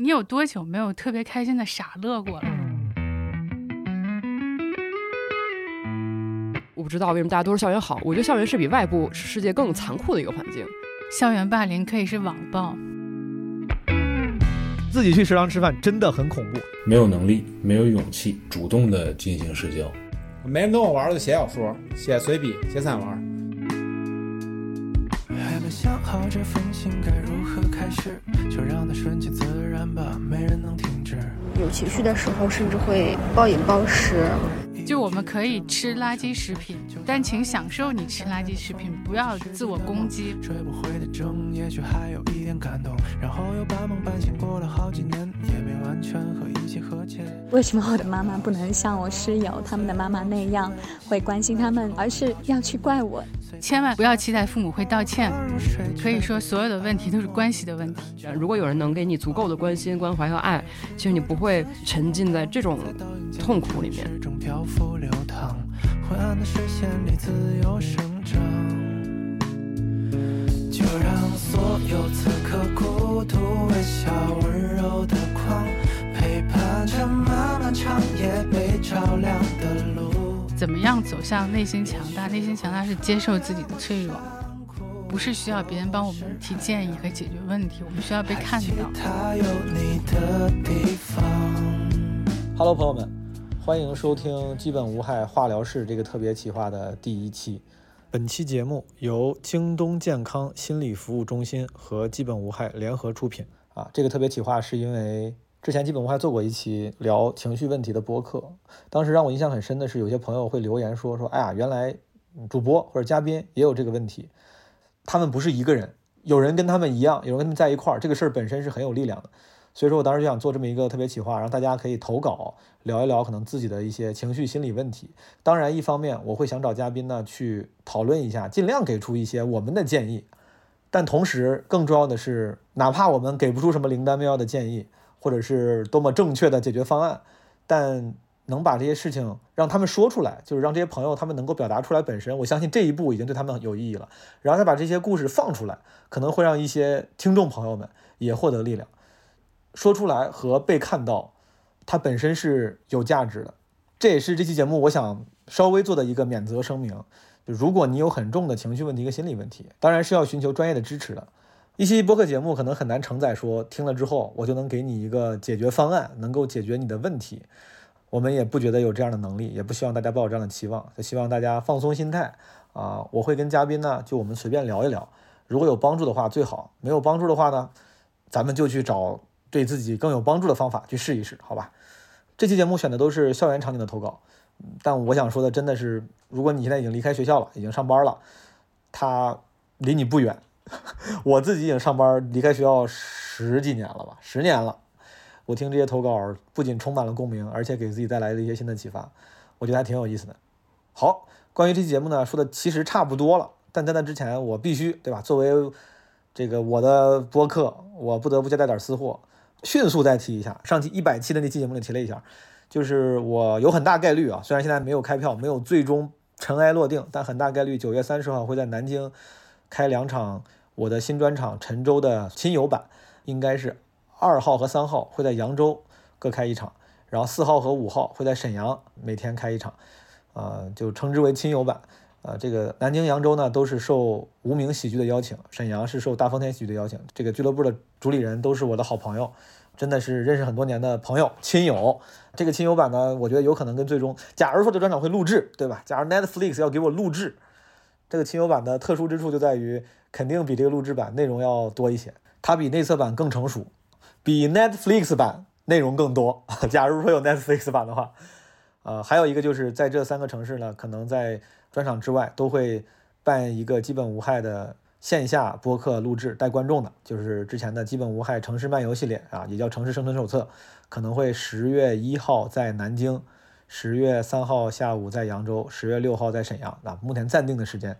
你有多久没有特别开心的傻乐过了？我不知道为什么大家都说校园好，我觉得校园是比外部世界更残酷的一个环境。校园霸凌可以是网暴。自己去食堂吃饭真的很恐怖，没有能力，没有勇气主动的进行社交。没人跟我玩就写小说，写随笔，写散文。还没想好这封信该如何开始，就让它顺其自然吧，没人能停止。有情绪的时候甚至会暴饮暴食。就我们可以吃垃圾食品，但请享受你吃垃圾食品，不要自我攻击。追不回的钟，也许还有一点感动，然后又半梦半醒过了好几年，也没完全和一起和解。为什么我的妈妈不能像我室友他们的妈妈那样会关心他们，而是要去怪我？千万不要期待父母会道歉，可以说所有的问题都是关系的问题。如果有人能给你足够的关心、关怀和爱，其实你不会沉浸在这种痛苦里面。流淌昏暗的视线里自由生长，就让所有此刻孤独微笑温柔的光陪伴着漫漫长夜被照亮的路。怎么样走向内心强大？内心强大是接受自己的脆弱，不是需要别人帮我们提建议和解决问题，我们需要被看到。它有你的地方。 Hello 朋友们，欢迎收听基本无害化疗室这个特别企划的第一期。本期节目由京东健康心理服务中心和基本无害联合出品。这个特别企划是因为之前基本无害做过一期聊情绪问题的播客，当时让我印象很深的是，有些朋友会留言说哎呀，原来主播或者嘉宾也有这个问题，他们不是一个人，有人跟他们一样，有人跟他们在一块儿，这个事儿本身是很有力量的。所以说我当时就想做这么一个特别企划，让大家可以投稿聊一聊可能自己的一些情绪心理问题。当然一方面我会想找嘉宾呢去讨论一下，尽量给出一些我们的建议，但同时更重要的是，哪怕我们给不出什么灵丹妙药的建议或者是多么正确的解决方案，但能把这些事情让他们说出来，就是让这些朋友他们能够表达出来本身，我相信这一步已经对他们有意义了。然后再把这些故事放出来，可能会让一些听众朋友们也获得力量。说出来和被看到，它本身是有价值的。这也是这期节目我想稍微做的一个免责声明，就如果你有很重的情绪问题和心理问题，当然是要寻求专业的支持的。一期播客节目可能很难承载说听了之后我就能给你一个解决方案，能够解决你的问题，我们也不觉得有这样的能力，也不希望大家抱有这样的期望，就希望大家放松心态啊。我会跟嘉宾呢就我们随便聊一聊，如果有帮助的话最好，没有帮助的话呢，咱们就去找对自己更有帮助的方法去试一试，好吧？这期节目选的都是校园场景的投稿，但我想说的真的是，如果你现在已经离开学校了，已经上班了，它离你不远。我自己已经上班，离开学校十几年了吧，10年了。我听这些投稿，不仅充满了共鸣，而且给自己带来了一些新的启发，我觉得还挺有意思的。好，关于这期节目呢，说的其实差不多了，但在那之前，我必须，对吧？作为这个我的播客，我不得不再带点私货。迅速再提一下，上期100期的那期节目里提了一下，就是我有很大概率啊，虽然现在没有开票，没有最终尘埃落定，但很大概率9月30号会在南京开2场我的新专场陈州的亲友版，应该是2号和3号会在扬州各开1场，然后4号和5号会在沈阳每天开1场，就称之为亲友版。这个南京、扬州呢都是受无名喜剧的邀请，沈阳是受大风天喜剧的邀请。这个俱乐部的主理人都是我的好朋友，真的是认识很多年的朋友、亲友。这个亲友版呢，我觉得有可能跟最终，假如说这专场会录制，对吧？假如 Netflix 要给我录制，这个亲友版的特殊之处就在于，肯定比这个录制版内容要多一些，它比内测版更成熟，比 Netflix 版内容更多。假如说有 Netflix 版的话，还有一个就是在这3个城市呢，可能在专场之外都会办一个基本无害的线下播客录制带观众的，就是之前的基本无害城市漫游系列啊，也叫城市生存手册，可能会10月1号在南京，10月3号下午在扬州，10月6号在沈阳啊，目前暂定的时间。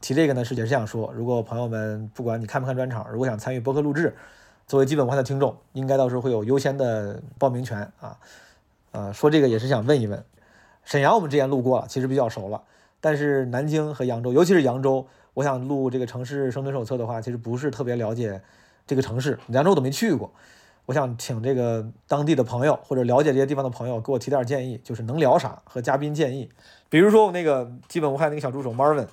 提这个呢是也是想说，如果朋友们不管你看不看专场，如果想参与播客录制，作为基本无害的听众，应该到时候会有优先的报名权啊。说这个也是想问一问，沈阳我们之前录过了，其实比较熟了。但是南京和扬州，尤其是扬州，我想录这个城市生存手册的话，其实不是特别了解这个城市，扬州我都没去过，我想请这个当地的朋友或者了解这些地方的朋友给我提点建议，就是能聊啥和嘉宾建议。比如说我那个基本无害那个小助手 Marvin，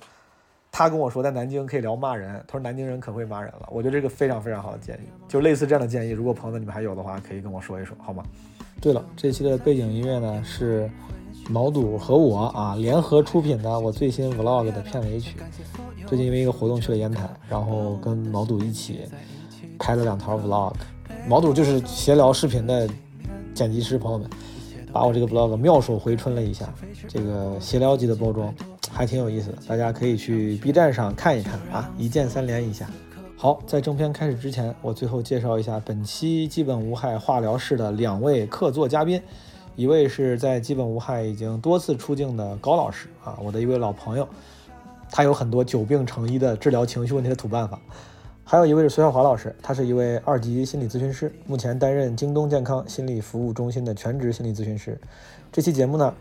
他跟我说在南京可以聊骂人，他说南京人可会骂人了。我觉得这个非常非常好的建议，就类似这样的建议，如果朋友你们还有的话，可以跟我说一说，好吗？对了，这期的背景音乐呢是毛肚和我联合出品的我最新 vlog 的片尾曲。最近因为一个活动去了烟台，然后跟毛肚一起拍了2条 vlog。毛肚就是闲聊视频的剪辑师，朋友们把我这个 vlog 妙手回春了一下，这个闲聊级的包装还挺有意思的，大家可以去 B 站上看一看啊，一键三连一下。好，在正片开始之前，我最后介绍一下本期基本无害化疗室的2位客座嘉宾。一位是在基本无害已经多次出镜的高老师啊，我的一位老朋友，他有很多久病成医的治疗情绪问题的土办法。还有一位是隋晓华老师，他是一位2级心理咨询师，目前担任京东健康心理服务中心的全职心理咨询师。这期节目呢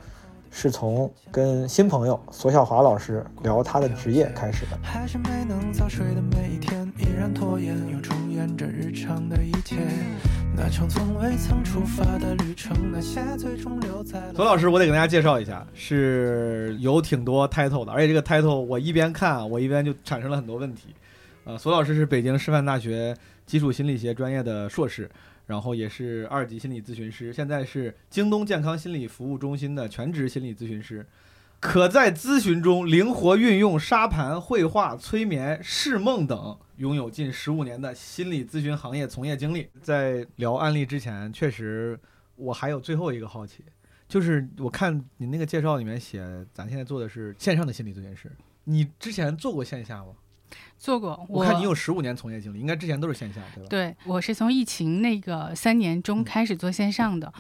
是从跟新朋友索小华老师聊他的职业开始的。还是没能早睡的每一天，依然拖延又重演着日常的一切，那场从未曾出发的旅程，那些最终留在了。索老师我得给大家介绍一下，是有挺多 title 的，而且这个 title 我一边看我一边就产生了很多问题。索老师是北京师范大学基础心理学专业的硕士，然后也是2级心理咨询师，现在是京东健康心理服务中心的全职心理咨询师，可在咨询中灵活运用沙盘、绘画、催眠、释梦等，拥有近15年的心理咨询行业从业经历。在聊案例之前，确实我还有最后一个好奇，就是我看你那个介绍里面写咱现在做的是线上的心理咨询师，你之前做过线下吗？做过，我看你有15年从业经历，应该之前都是线下，对吧？对，我是从疫情那个3年中开始做线上的，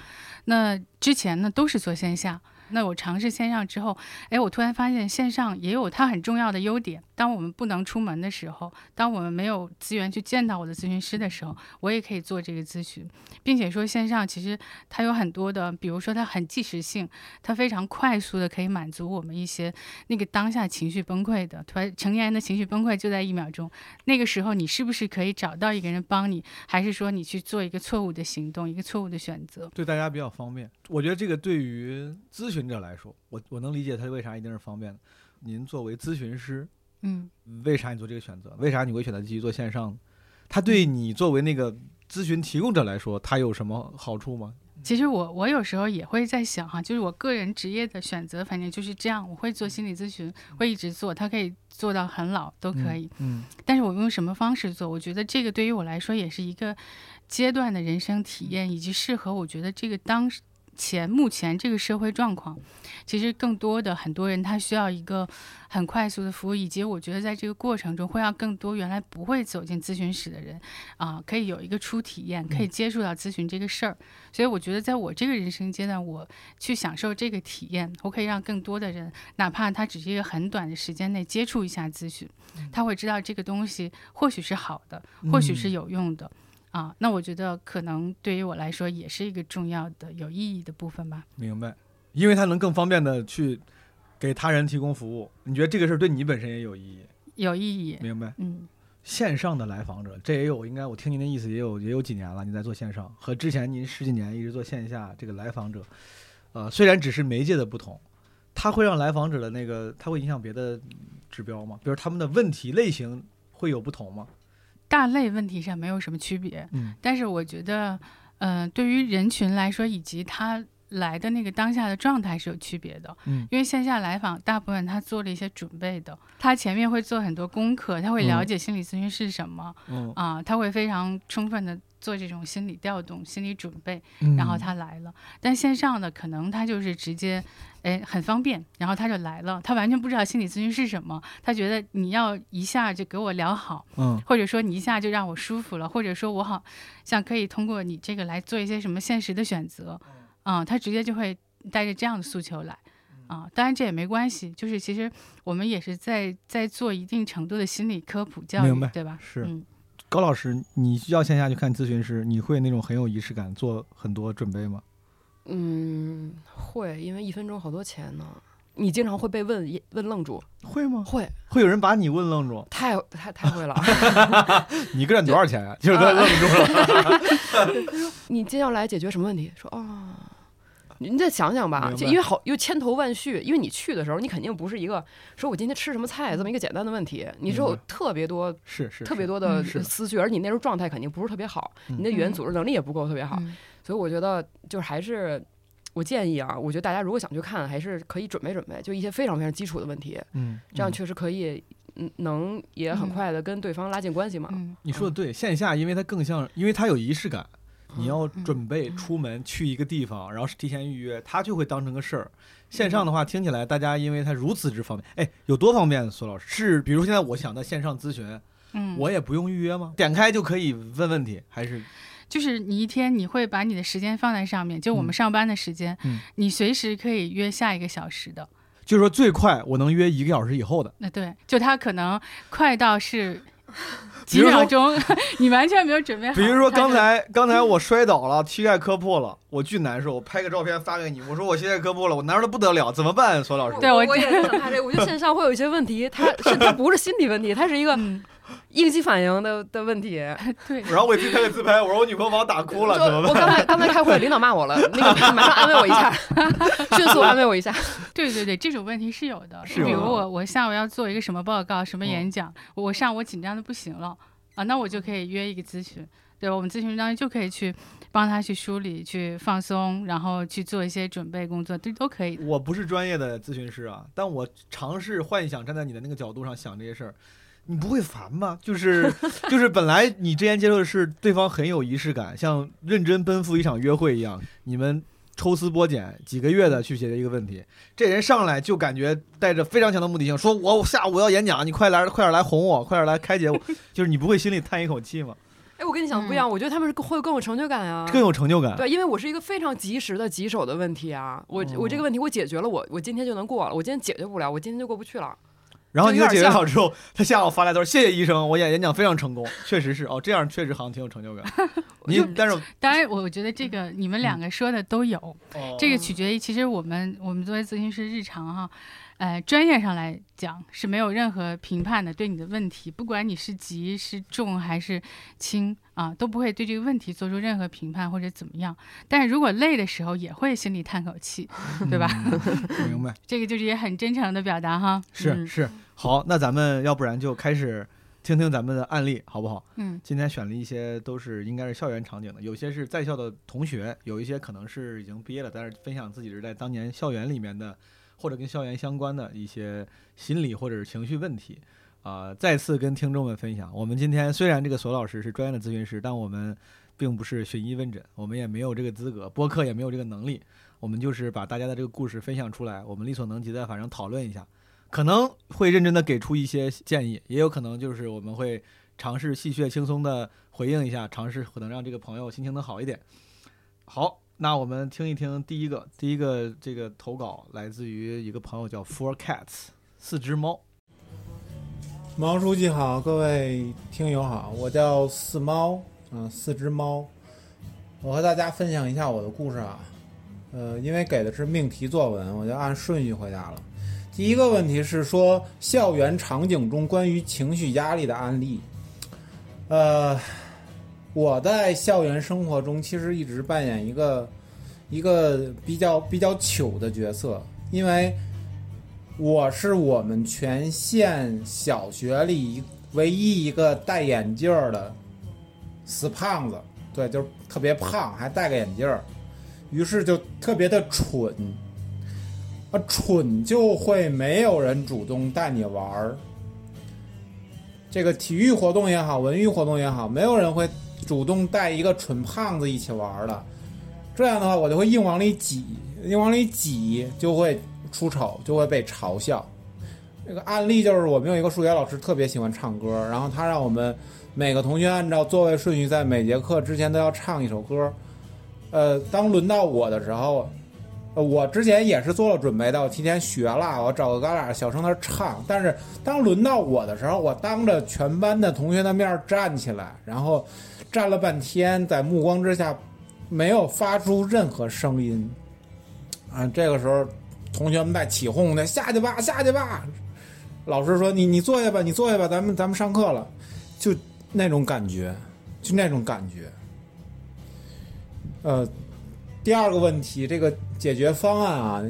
那之前呢都是做线下。那我尝试线上之后，哎，我突然发现线上也有它很重要的优点。当我们不能出门的时候，当我们没有资源去见到我的咨询师的时候，我也可以做这个咨询，并且说线上其实它有很多的，比如说它很即时性，它非常快速的可以满足我们一些那个当下情绪崩溃的，突然成年人的情绪崩溃就在1秒钟。那个时候你是不是可以找到一个人帮你，还是说你去做一个错误的行动，一个错误的选择？对大家比较方便，我觉得这个对于咨询咨询者来说，我能理解他为啥一定是方便的。您作为咨询师，为啥你做这个选择？为啥你会选择继续做线上？他对你作为那个咨询提供者来说，他有什么好处吗？其实我有时候也会在想哈，就是我个人职业的选择，反正就是这样。我会做心理咨询，会一直做，它可以做到很老都可以。但是我用什么方式做，我觉得这个对于我来说也是一个阶段的人生体验，以及适合我觉得这个当时。目前这个社会状况，其实更多的很多人他需要一个很快速的服务，以及我觉得在这个过程中会让更多原来不会走进咨询室的人可以有一个初体验，可以接触到咨询这个事儿。所以我觉得在我这个人生阶段，我去享受这个体验，我可以让更多的人，哪怕他只是一个很短的时间内接触一下咨询，他会知道这个东西或许是好的，或许是有用的。那我觉得可能对于我来说也是一个重要的有意义的部分吧。明白，因为它能更方便的去给他人提供服务。你觉得这个事对你本身也有意义？有意义。明白。线上的来访者，这也有，应该我听您的意思也有几年了，您在做线上，和之前您10几年一直做线下这个来访者，虽然只是媒介的不同，它会让来访者的那个，它会影响别的指标吗？比如他们的问题类型会有不同吗？大类问题上没有什么区别，但是我觉得，对于人群来说，以及他来的那个当下的状态是有区别的。因为线下来访大部分他做了一些准备的，他前面会做很多功课，他会了解心理咨询是什么，他会非常充分的做这种心理调动、心理准备，然后他来了。但线上的可能他就是直接，很方便，然后他就来了，他完全不知道心理咨询是什么，他觉得你要一下就给我聊好，或者说你一下就让我舒服了，或者说我好像可以通过你这个来做一些什么现实的选择，他直接就会带着这样的诉求来。当然这也没关系，就是其实我们也是在做一定程度的心理科普教育，对吧？是。高老师，你要线下去看咨询师，你会那种很有仪式感，做很多准备吗？会，因为1分钟好多钱呢。你经常会被问愣住，会吗？会有人把你问愣住，太会了。你个人多少钱啊？就是被愣住了。他说你接下来解决什么问题？说哦，你再想想吧，就因为好又千头万绪，因为你去的时候，你肯定不是一个说我今天吃什么菜这么一个简单的问题，你是有特别多是特别多的思绪，而你那时候状态肯定不是特别好，你的语言组织能力也不够特别好，所以我觉得就是还是。我建议啊，我觉得大家如果想去看，还是可以准备准备，就一些非常非常基础的问题，这样确实可以，能也很快的跟对方拉近关系嘛。你说的对，线下因为它更像，因为它有仪式感，你要准备出门去一个地方，然后提前预约，它就会当成个事儿。线上的话，听起来大家因为它如此之方便，哎，有多方便？索老师是，比如现在我想在线上咨询，我也不用预约吗？点开就可以问问题，还是？就是你一天你会把你的时间放在上面，就我们上班的时间，你随时可以约下一个小时的，就是说最快我能约一个小时以后的。那对，就它可能快到是几秒钟，你完全没有准备好。比如说刚才我摔倒了，膝盖磕破了，我巨难受，我拍个照片发给你，我说我膝盖磕破了，我难受的不得了，怎么办？索老师，对我也想拍这个，我觉得线上会有一些问题，它不是心理问题，它是一个。应激反应的问题，对。然后我去拍个自拍，我说我女朋友把我打哭了，怎么办？我刚才开会，领导骂我了，那个马上安慰我一下，迅速安慰我一下。对对对，这种问题是有的。比如我下午要做一个什么报告、什么演讲，我上午紧张的不行了啊，那我就可以约一个咨询，对吧？我们咨询当中就可以去帮他去梳理、去放松，然后去做一些准备工作，都可以。我不是专业的咨询师啊，但我尝试幻想站在你的那个角度上想这些事儿。你不会烦吗？就是本来你之前接受的是对方很有仪式感，像认真奔赴一场约会一样，你们抽丝剥茧几个月的去解决一个问题，这人上来就感觉带着非常强的目的性，说我下午要演讲，你快点来哄我，快点来开解我，就是你不会心里叹一口气吗？哎，我跟你想不一样，我觉得他们会更有成就感啊，更有成就感。对，因为我是一个非常及时的、棘手的问题啊，我这个问题我解决了，我今天就能过了，我今天解决不了，我今天就过不去了。然后你就解决好之后，他下午发来都说谢谢医生，我演讲非常成功，确实是哦，这样确实好像挺有成就感。你但是当然，我觉得这个你们两个说的都有，这个取决于其实我们作为咨询师日常哈，专业上来讲是没有任何评判的，对你的问题，不管你是急是重还是轻啊，都不会对这个问题做出任何评判或者怎么样。但是如果累的时候也会心里叹口气，对吧？明白，这个就是也很真诚的表达哈。是。好，那咱们要不然就开始听听咱们的案例，好不好？今天选了一些都是应该是校园场景的，有些是在校的同学，有一些可能是已经毕业了，但是分享自己是在当年校园里面的，或者跟校园相关的一些心理或者是情绪问题。再次跟听众们分享，我们今天虽然这个索老师是专业的咨询师，但我们并不是寻医问诊，我们也没有这个资格，播客也没有这个能力，我们就是把大家的这个故事分享出来，我们力所能及的反正讨论一下。可能会认真的给出一些建议，也有可能就是我们会尝试戏谑轻松的回应一下，尝试可能让这个朋友心情能好一点。好，那我们听一听第一个这个投稿来自于一个朋友叫 4cats 4只猫。毛书记好，各位听友好，我叫4猫，4只猫。我和大家分享一下我的故事啊，因为给的是命题作文，我就按顺序回答了。第一个问题是说校园场景中关于情绪压力的案例。我在校园生活中其实一直扮演一个比较糗的角色，因为我是我们全县小学里唯一一个戴眼镜的死胖子，对，就是特别胖，还戴个眼镜，于是就特别的蠢。蠢就会没有人主动带你玩儿，这个体育活动也好，文娱活动也好，没有人会主动带一个蠢胖子一起玩的。这样的话，我就会硬往里挤，就会出丑，就会被嘲笑。这个案例就是我们有一个数学老师特别喜欢唱歌，然后他让我们每个同学按照座位顺序在每节课之前都要唱一首歌。当轮到我的时候，我之前也是做了准备的，我提前学了，我找个旮旯小声的唱。但是当轮到我的时候，我当着全班的同学的面站起来，然后站了半天，在目光之下没有发出任何声音。这个时候同学们在起哄的下去吧，老师说你坐下吧，咱们上课了，就那种感觉。第二个问题，这个解决方案啊，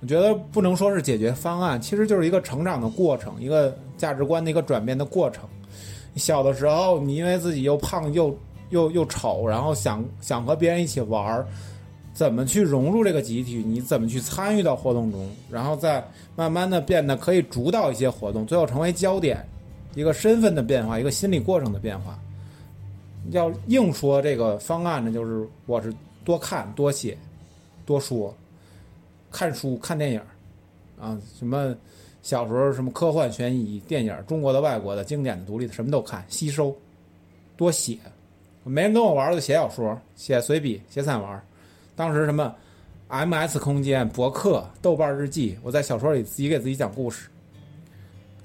我觉得不能说是解决方案，其实就是一个成长的过程，一个价值观的一个转变的过程。小的时候，你因为自己又胖又丑，然后想和别人一起玩，怎么去融入这个集体，你怎么去参与到活动中，然后再慢慢的变得可以主导一些活动，最后成为焦点，一个身份的变化，一个心理过程的变化。要硬说这个方案呢，就是我是多看多写多说，看书看电影啊，什么小时候什么科幻悬疑电影，中国的外国的经典的独立的什么都看，吸收多写。没人跟我玩就写小说，写随笔，写散文。当时什么 MS 空间、博客、豆瓣日记，我在小说里自己给自己讲故事。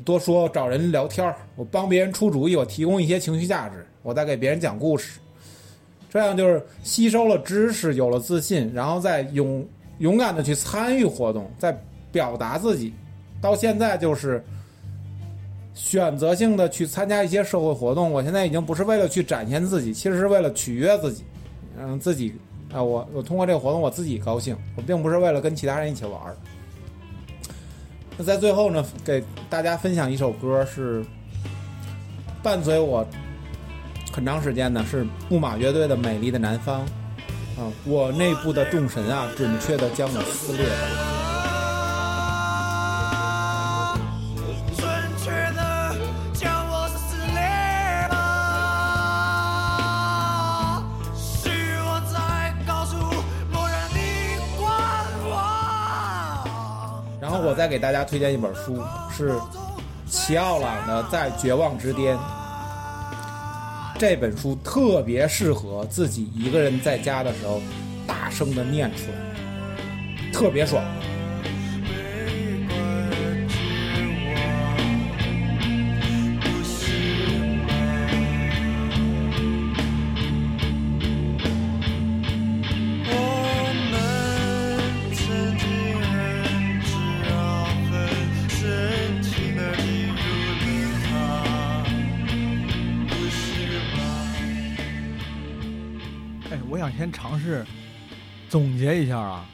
多说，找人聊天，我帮别人出主意，我提供一些情绪价值，我再给别人讲故事。这样就是吸收了知识，有了自信，然后再勇敢的去参与活动，再表达自己。到现在就是选择性的去参加一些社会活动，我现在已经不是为了去展现自己，其实是为了取悦自己，让自己啊，我通过这个活动我自己高兴，我并不是为了跟其他人一起玩。那在最后呢，给大家分享一首歌，是伴随我很长时间呢，是木马乐队的《美丽的南方》啊，我内部的众神啊，准确的将我撕裂了。我再给大家推荐一本书，是齐奥朗的《在绝望之巅》。这本书特别适合自己一个人在家的时候大声的念出来，特别爽。先尝试总结一下啊，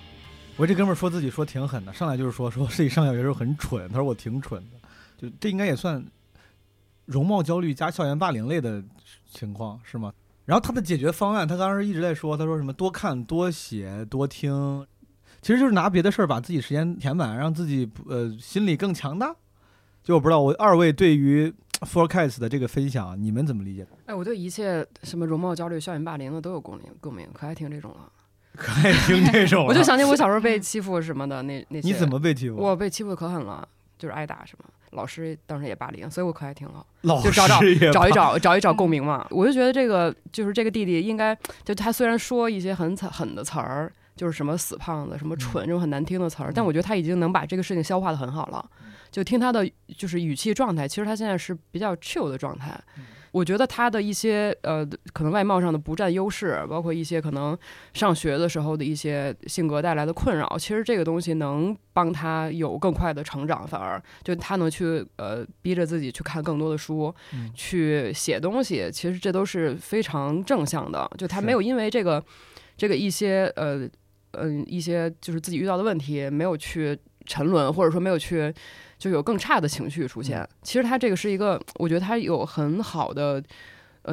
我这哥们儿说自己说挺狠的，上来就是说自己上小学时候很蠢，他说我挺蠢的，就这应该也算容貌焦虑加校园霸凌类的情况是吗？然后他的解决方案，他当时一直在说，他说什么多看多写多听，其实就是拿别的事儿把自己时间填满，让自己心理更强大。就我不知道我二位对于 4cats 的这个分享你们怎么理解？哎，我对一切什么容貌焦虑、校园霸凌的都有共鸣，可爱听这种了，可爱听这种了我就想起我小时候被欺负什么的那些。你怎么被欺负？我被欺负可狠了，就是挨打什么，老师当时也霸凌，所以我可爱听了，老师就找一找共鸣嘛。我就觉得这个就是这个弟弟应该，就他虽然说一些很狠的词儿，就是什么死胖子、什么蠢这种很难听的词儿，但我觉得他已经能把这个事情消化的很好了。就听他的就是语气状态，其实他现在是比较 chill 的状态。我觉得他的一些可能外貌上的不占优势，包括一些可能上学的时候的一些性格带来的困扰，其实这个东西能帮他有更快的成长，反而就他能去逼着自己去看更多的书，去写东西，其实这都是非常正向的。就他没有因为这个一些一些就是自己遇到的问题没有去沉沦，或者说没有去就有更差的情绪出现。其实他这个是一个，我觉得他有很好的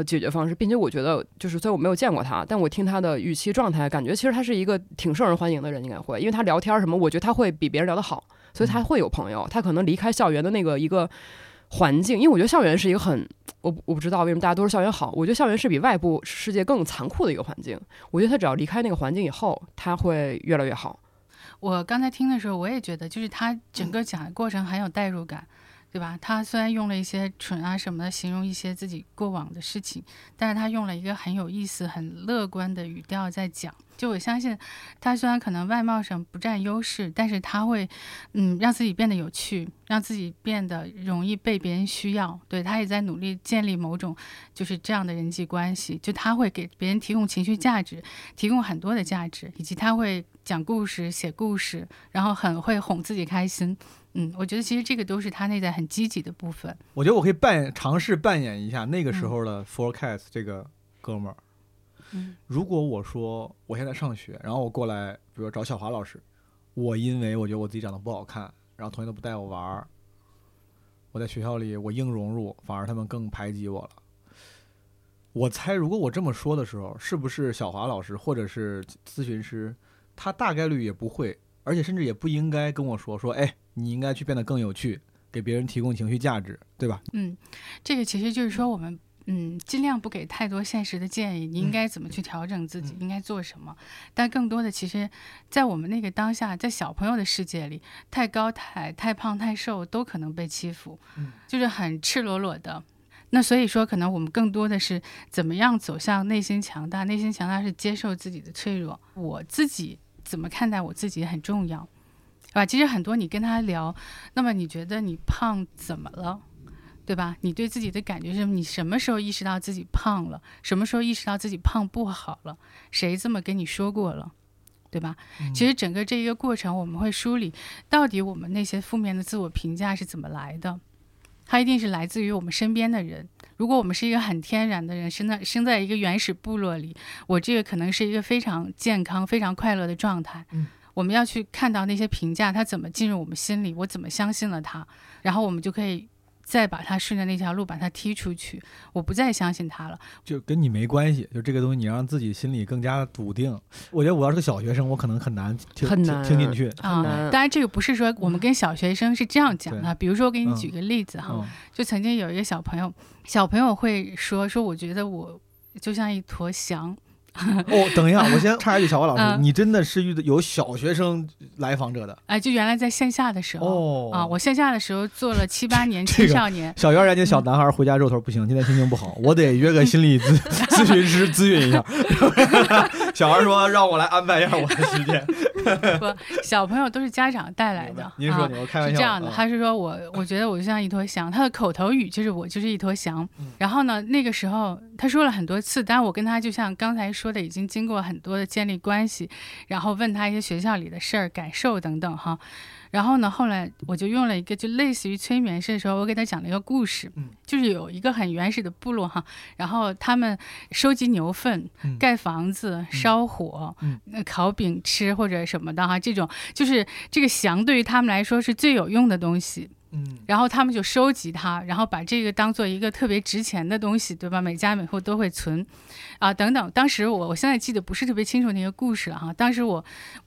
解决方式，并且我觉得就是虽然我没有见过他，但我听他的语气状态感觉其实他是一个挺受人欢迎的人，应该会因为他聊天什么，我觉得他会比别人聊得好，所以他会有朋友。他可能离开校园的那个一个环境，因为我觉得校园是一个很，我不知道为什么大家都说校园好，我觉得校园是比外部世界更残酷的一个环境。我觉得他只要离开那个环境以后，他会越来越好。我刚才听的时候，我也觉得，就是他整个讲的过程很有代入感，对吧？他虽然用了一些蠢啊什么的形容一些自己过往的事情，但是他用了一个很有意思、很乐观的语调在讲。就我相信，他虽然可能外貌上不占优势，但是他会，让自己变得有趣，让自己变得容易被别人需要。对，他也在努力建立某种就是这样的人际关系，就他会给别人提供情绪价值，提供很多的价值，以及他会讲故事、写故事，然后很会哄自己开心。我觉得其实这个都是他内在很积极的部分。我觉得我可以尝试扮演一下那个时候的 4cats 这个哥们儿。如果我说我现在上学，然后我过来比如找小华老师，我因为我觉得我自己长得不好看，然后同学都不带我玩，我在学校里我硬融入，反而他们更排挤我了。我猜如果我这么说的时候，是不是小华老师或者是咨询师他大概率也不会，而且甚至也不应该跟我说哎，你应该去变得更有趣，给别人提供情绪价值，对吧？嗯，这个其实就是说我们尽量不给太多现实的建议，你应该怎么去调整自己，应该做什么。但更多的其实在我们那个当下，在小朋友的世界里，太高太胖太瘦都可能被欺负，就是很赤裸裸的。那所以说可能我们更多的是怎么样走向内心强大，内心强大是接受自己的脆弱，我自己怎么看待我自己很重要，对吧？其实很多你跟他聊，那么你觉得你胖怎么了，对吧？你对自己的感觉是你什么时候意识到自己胖了，什么时候意识到自己胖不好了，谁这么跟你说过了，对吧？其实整个这一个过程我们会梳理到底我们那些负面的自我评价是怎么来的，它一定是来自于我们身边的人。如果我们是一个很天然的人，生在一个原始部落里，我这个可能是一个非常健康非常快乐的状态。我们要去看到那些评价它怎么进入我们心里，我怎么相信了它，然后我们就可以再把它顺着那条路把它踢出去，我不再相信它了，就跟你没关系。就这个东西你让自己心里更加笃定。我觉得我要是个小学生我可能很难听进去啊。当然这个不是说我们跟小学生是这样讲的，比如说我给你举个例子哈，就曾经有一个小朋友会说我觉得我就像一坨翔。哦，等一下，我先插一句，小华老师，你真的是有小学生来访者的？哎，就原来在线下的时候，我线下的时候做了7-8年青少年，小幼儿园的小男孩回家肉头不行，今天心情不好，我得约个心理咨询师咨询一下。小孩说让我来安排一下我的时间。不，小朋友都是家长带来的。您说，我开玩笑。是这样的，他是说我觉得我就像一坨翔，他的口头语就是我就是一坨翔。然后呢，那个时候他说了很多次，但我跟他就像刚才说的已经经过很多的建立关系，然后问他一些学校里的事儿、感受等等哈。然后呢，后来我就用了一个就类似于催眠式的时候，我给他讲了一个故事，就是有一个很原始的部落哈，然后他们收集牛粪、盖房子、烧火、烤饼吃或者什么的哈，这种就是这个翔对于他们来说是最有用的东西。然后他们就收集它，然后把这个当做一个特别值钱的东西，对吧？每家每户都会存啊等等。当时我现在记得不是特别清楚那个故事了哈，当时我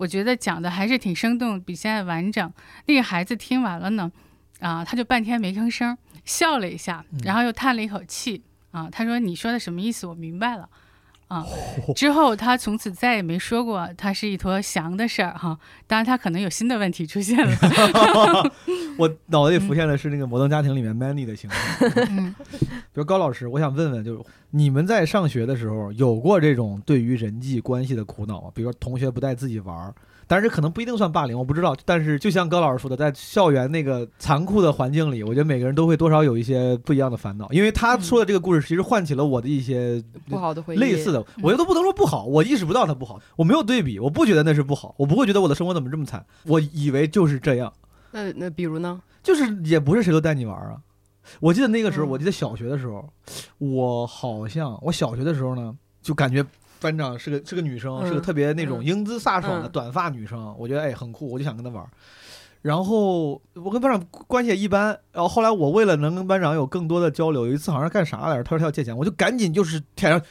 觉得讲的还是挺生动，比现在完整。那个孩子听完了呢啊，他就半天没吭声，笑了一下，然后又叹了一口气啊，他说你说的什么意思，我明白了啊。之后他从此再也没说过他是一坨翔的事儿哈，当然他可能有新的问题出现了。我脑袋里浮现的是那个《摩登家庭》里面 Manny 的形象。比如高老师，我想问问，就是你们在上学的时候有过这种对于人际关系的苦恼吗？比如说同学不带自己玩，但是可能不一定算霸凌，我不知道。但是就像高老师说的，在校园那个残酷的环境里，我觉得每个人都会多少有一些不一样的烦恼。因为他说的这个故事，其实唤起了我的一些不好的回忆，类似的。我都不能说不好，我意识不到它不好，我没有对比，我不觉得那是不好，我不会觉得我的生活怎么这么惨，我以为就是这样。那比如呢，就是也不是谁都带你玩啊。我记得那个时候，我记得小学的时候，我小学的时候呢，就感觉班长是个女生，是个特别那种英姿飒爽的短发女生，我觉得哎很酷，我就想跟她玩。然后我跟班长关系也一般，然后后来我为了能跟班长有更多的交流，有一次好像干啥来着，他说他要借钱，我就赶紧就是天上。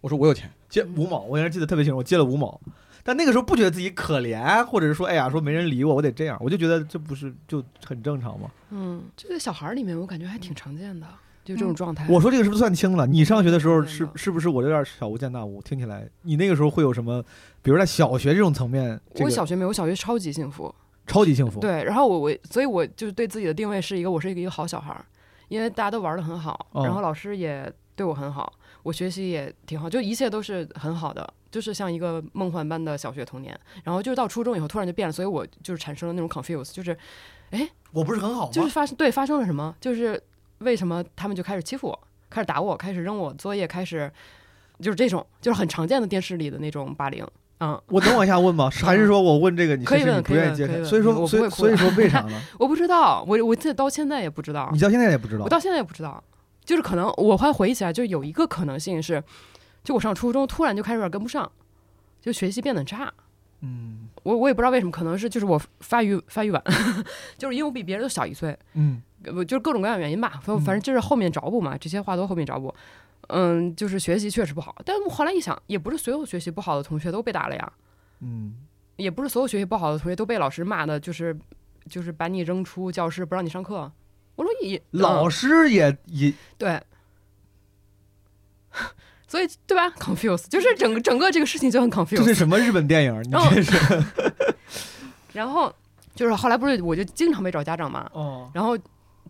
我说我有钱，借5毛，我原来记得特别清楚，我借了5毛，但那个时候不觉得自己可怜，或者是说哎呀说没人理我，我得这样，我就觉得这不是就很正常吗？这个小孩里面我感觉还挺常见的，就这种状态。我说这个是不是算轻了？你上学的时候是不是我有点小巫见大巫？听起来你那个时候会有什么？比如在小学这种层面，我小学没有，我小学超级幸福，超级幸福。对，然后所以我就是对自己的定位是我是一个好小孩，因为大家都玩得很好，然后老师也对我很好。我学习也挺好，就一切都是很好的，就是像一个梦幻般的小学童年。然后就是到初中以后突然就变了，所以我就是产生了那种 confuse， 就是哎我不是很好吗？就是发生了什么，就是为什么他们就开始欺负我，开始打我，开始扔我作业，开始就是这种就是很常见的电视里的那种霸凌。我能往下问吗？还是说我问这个你是不愿意接受？所以说为啥呢？我不知道，我到现在也不知道。你到现在也不知道？我到现在也不知道。就是可能我会回忆起来，就有一个可能性是就我上初中突然就开始有点跟不上，就学习变得差。嗯，我也不知道为什么，可能是就是我发育晚，就是因为我比别人都小1岁。嗯，就是各种各样原因吧，反正就是后面找补嘛，这些话都后面找补。嗯，就是学习确实不好，但我后来一想，也不是所有学习不好的同学都被打了呀。嗯，也不是所有学习不好的同学都被老师骂的，就是把你扔出教室不让你上课。我说也老师也对。所以对吧 confuse 就是整个这个事情就很 confuse， 这是什么日本电影你这是、然后就是后来不是我就经常被找家长嘛、哦、然后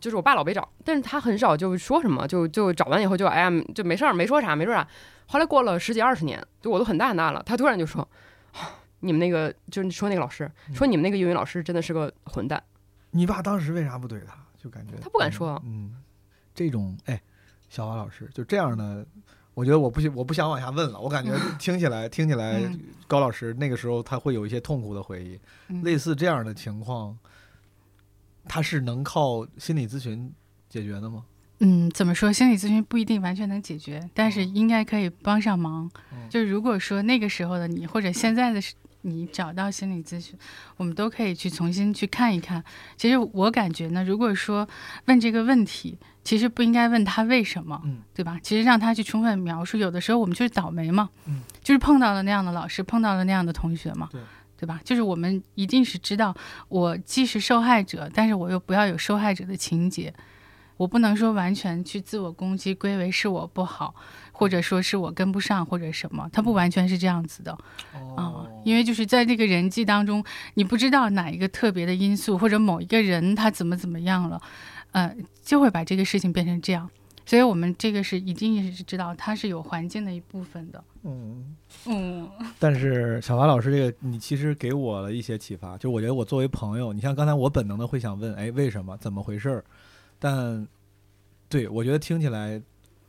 就是我爸老被找，但是他很少就说什么，就找完以后就哎呀就没事儿没说啥。后来过了10几20年，就我都很大了，他突然就说、哦、你们那个就是说那个老师、嗯、说你们那个英语老师真的是个混蛋。你爸当时为啥不怼他？就感觉他不敢说。 这种哎小华老师就这样的，我觉得我不想往下问了，我感觉听起来高老师那个时候他会有一些痛苦的回忆、嗯、类似这样的情况他是能靠心理咨询解决的吗？嗯，怎么说，心理咨询不一定完全能解决，但是应该可以帮上忙、嗯、就如果说那个时候的你或者现在的你找到心理咨询，我们都可以去重新去看一看。其实我感觉呢，如果说问这个问题，其实不应该问他为什么、嗯、对吧，其实让他去充分描述。有的时候我们就是倒霉嘛、嗯、就是碰到了那样的老师，碰到了那样的同学嘛， 对吧，就是我们一定是知道我既是受害者，但是我又不要有受害者的情节。我不能说完全去自我攻击，归为是我不好，或者说是我跟不上或者什么，它不完全是这样子的、哦嗯、因为就是在这个人际当中，你不知道哪一个特别的因素或者某一个人他怎么样了，就会把这个事情变成这样。所以我们这个是一定是知道它是有环境的一部分的。嗯嗯。但是小华老师这个你其实给我了一些启发，就我觉得我作为朋友，你像刚才我本能的会想问哎为什么怎么回事，但对我觉得听起来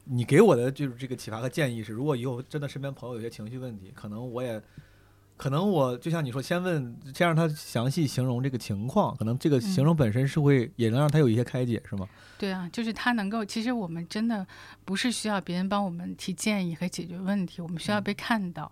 你给我的就是这个启发和建议是，如果以后真的身边朋友有些情绪问题，可能我就像你说先问，先让他详细形容这个情况，可能这个形容本身是会、嗯、也能让他有一些开解是吗？对啊，就是他能够，其实我们真的不是需要别人帮我们提建议和解决问题，我们需要被看到、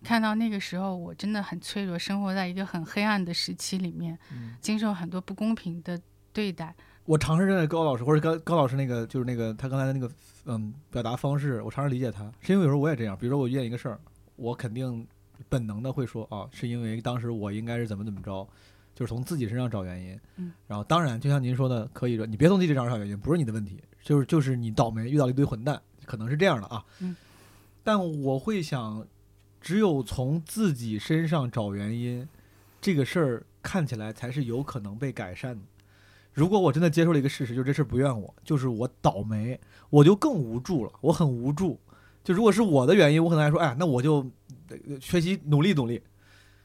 嗯，看到那个时候我真的很脆弱，生活在一个很黑暗的时期里面、嗯、经受很多不公平的对待。我尝试认为高老师或者高老师那个就是那个他刚才的那个表达方式，我尝试理解他，是因为有时候我也这样，比如说我遇见一个事儿，我肯定本能的会说啊，是因为当时我应该是怎么着，就是从自己身上找原因。嗯，然后当然就像您说的，可以说你别从自己身上找原因，不是你的问题，就是你倒霉遇到了一堆混蛋，可能是这样的啊。嗯，但我会想，只有从自己身上找原因，这个事儿看起来才是有可能被改善的。如果我真的接受了一个事实，就是这事不怨我，就是我倒霉，我就更无助了，我很无助。就如果是我的原因，我可能还说，哎，那我就学习努力。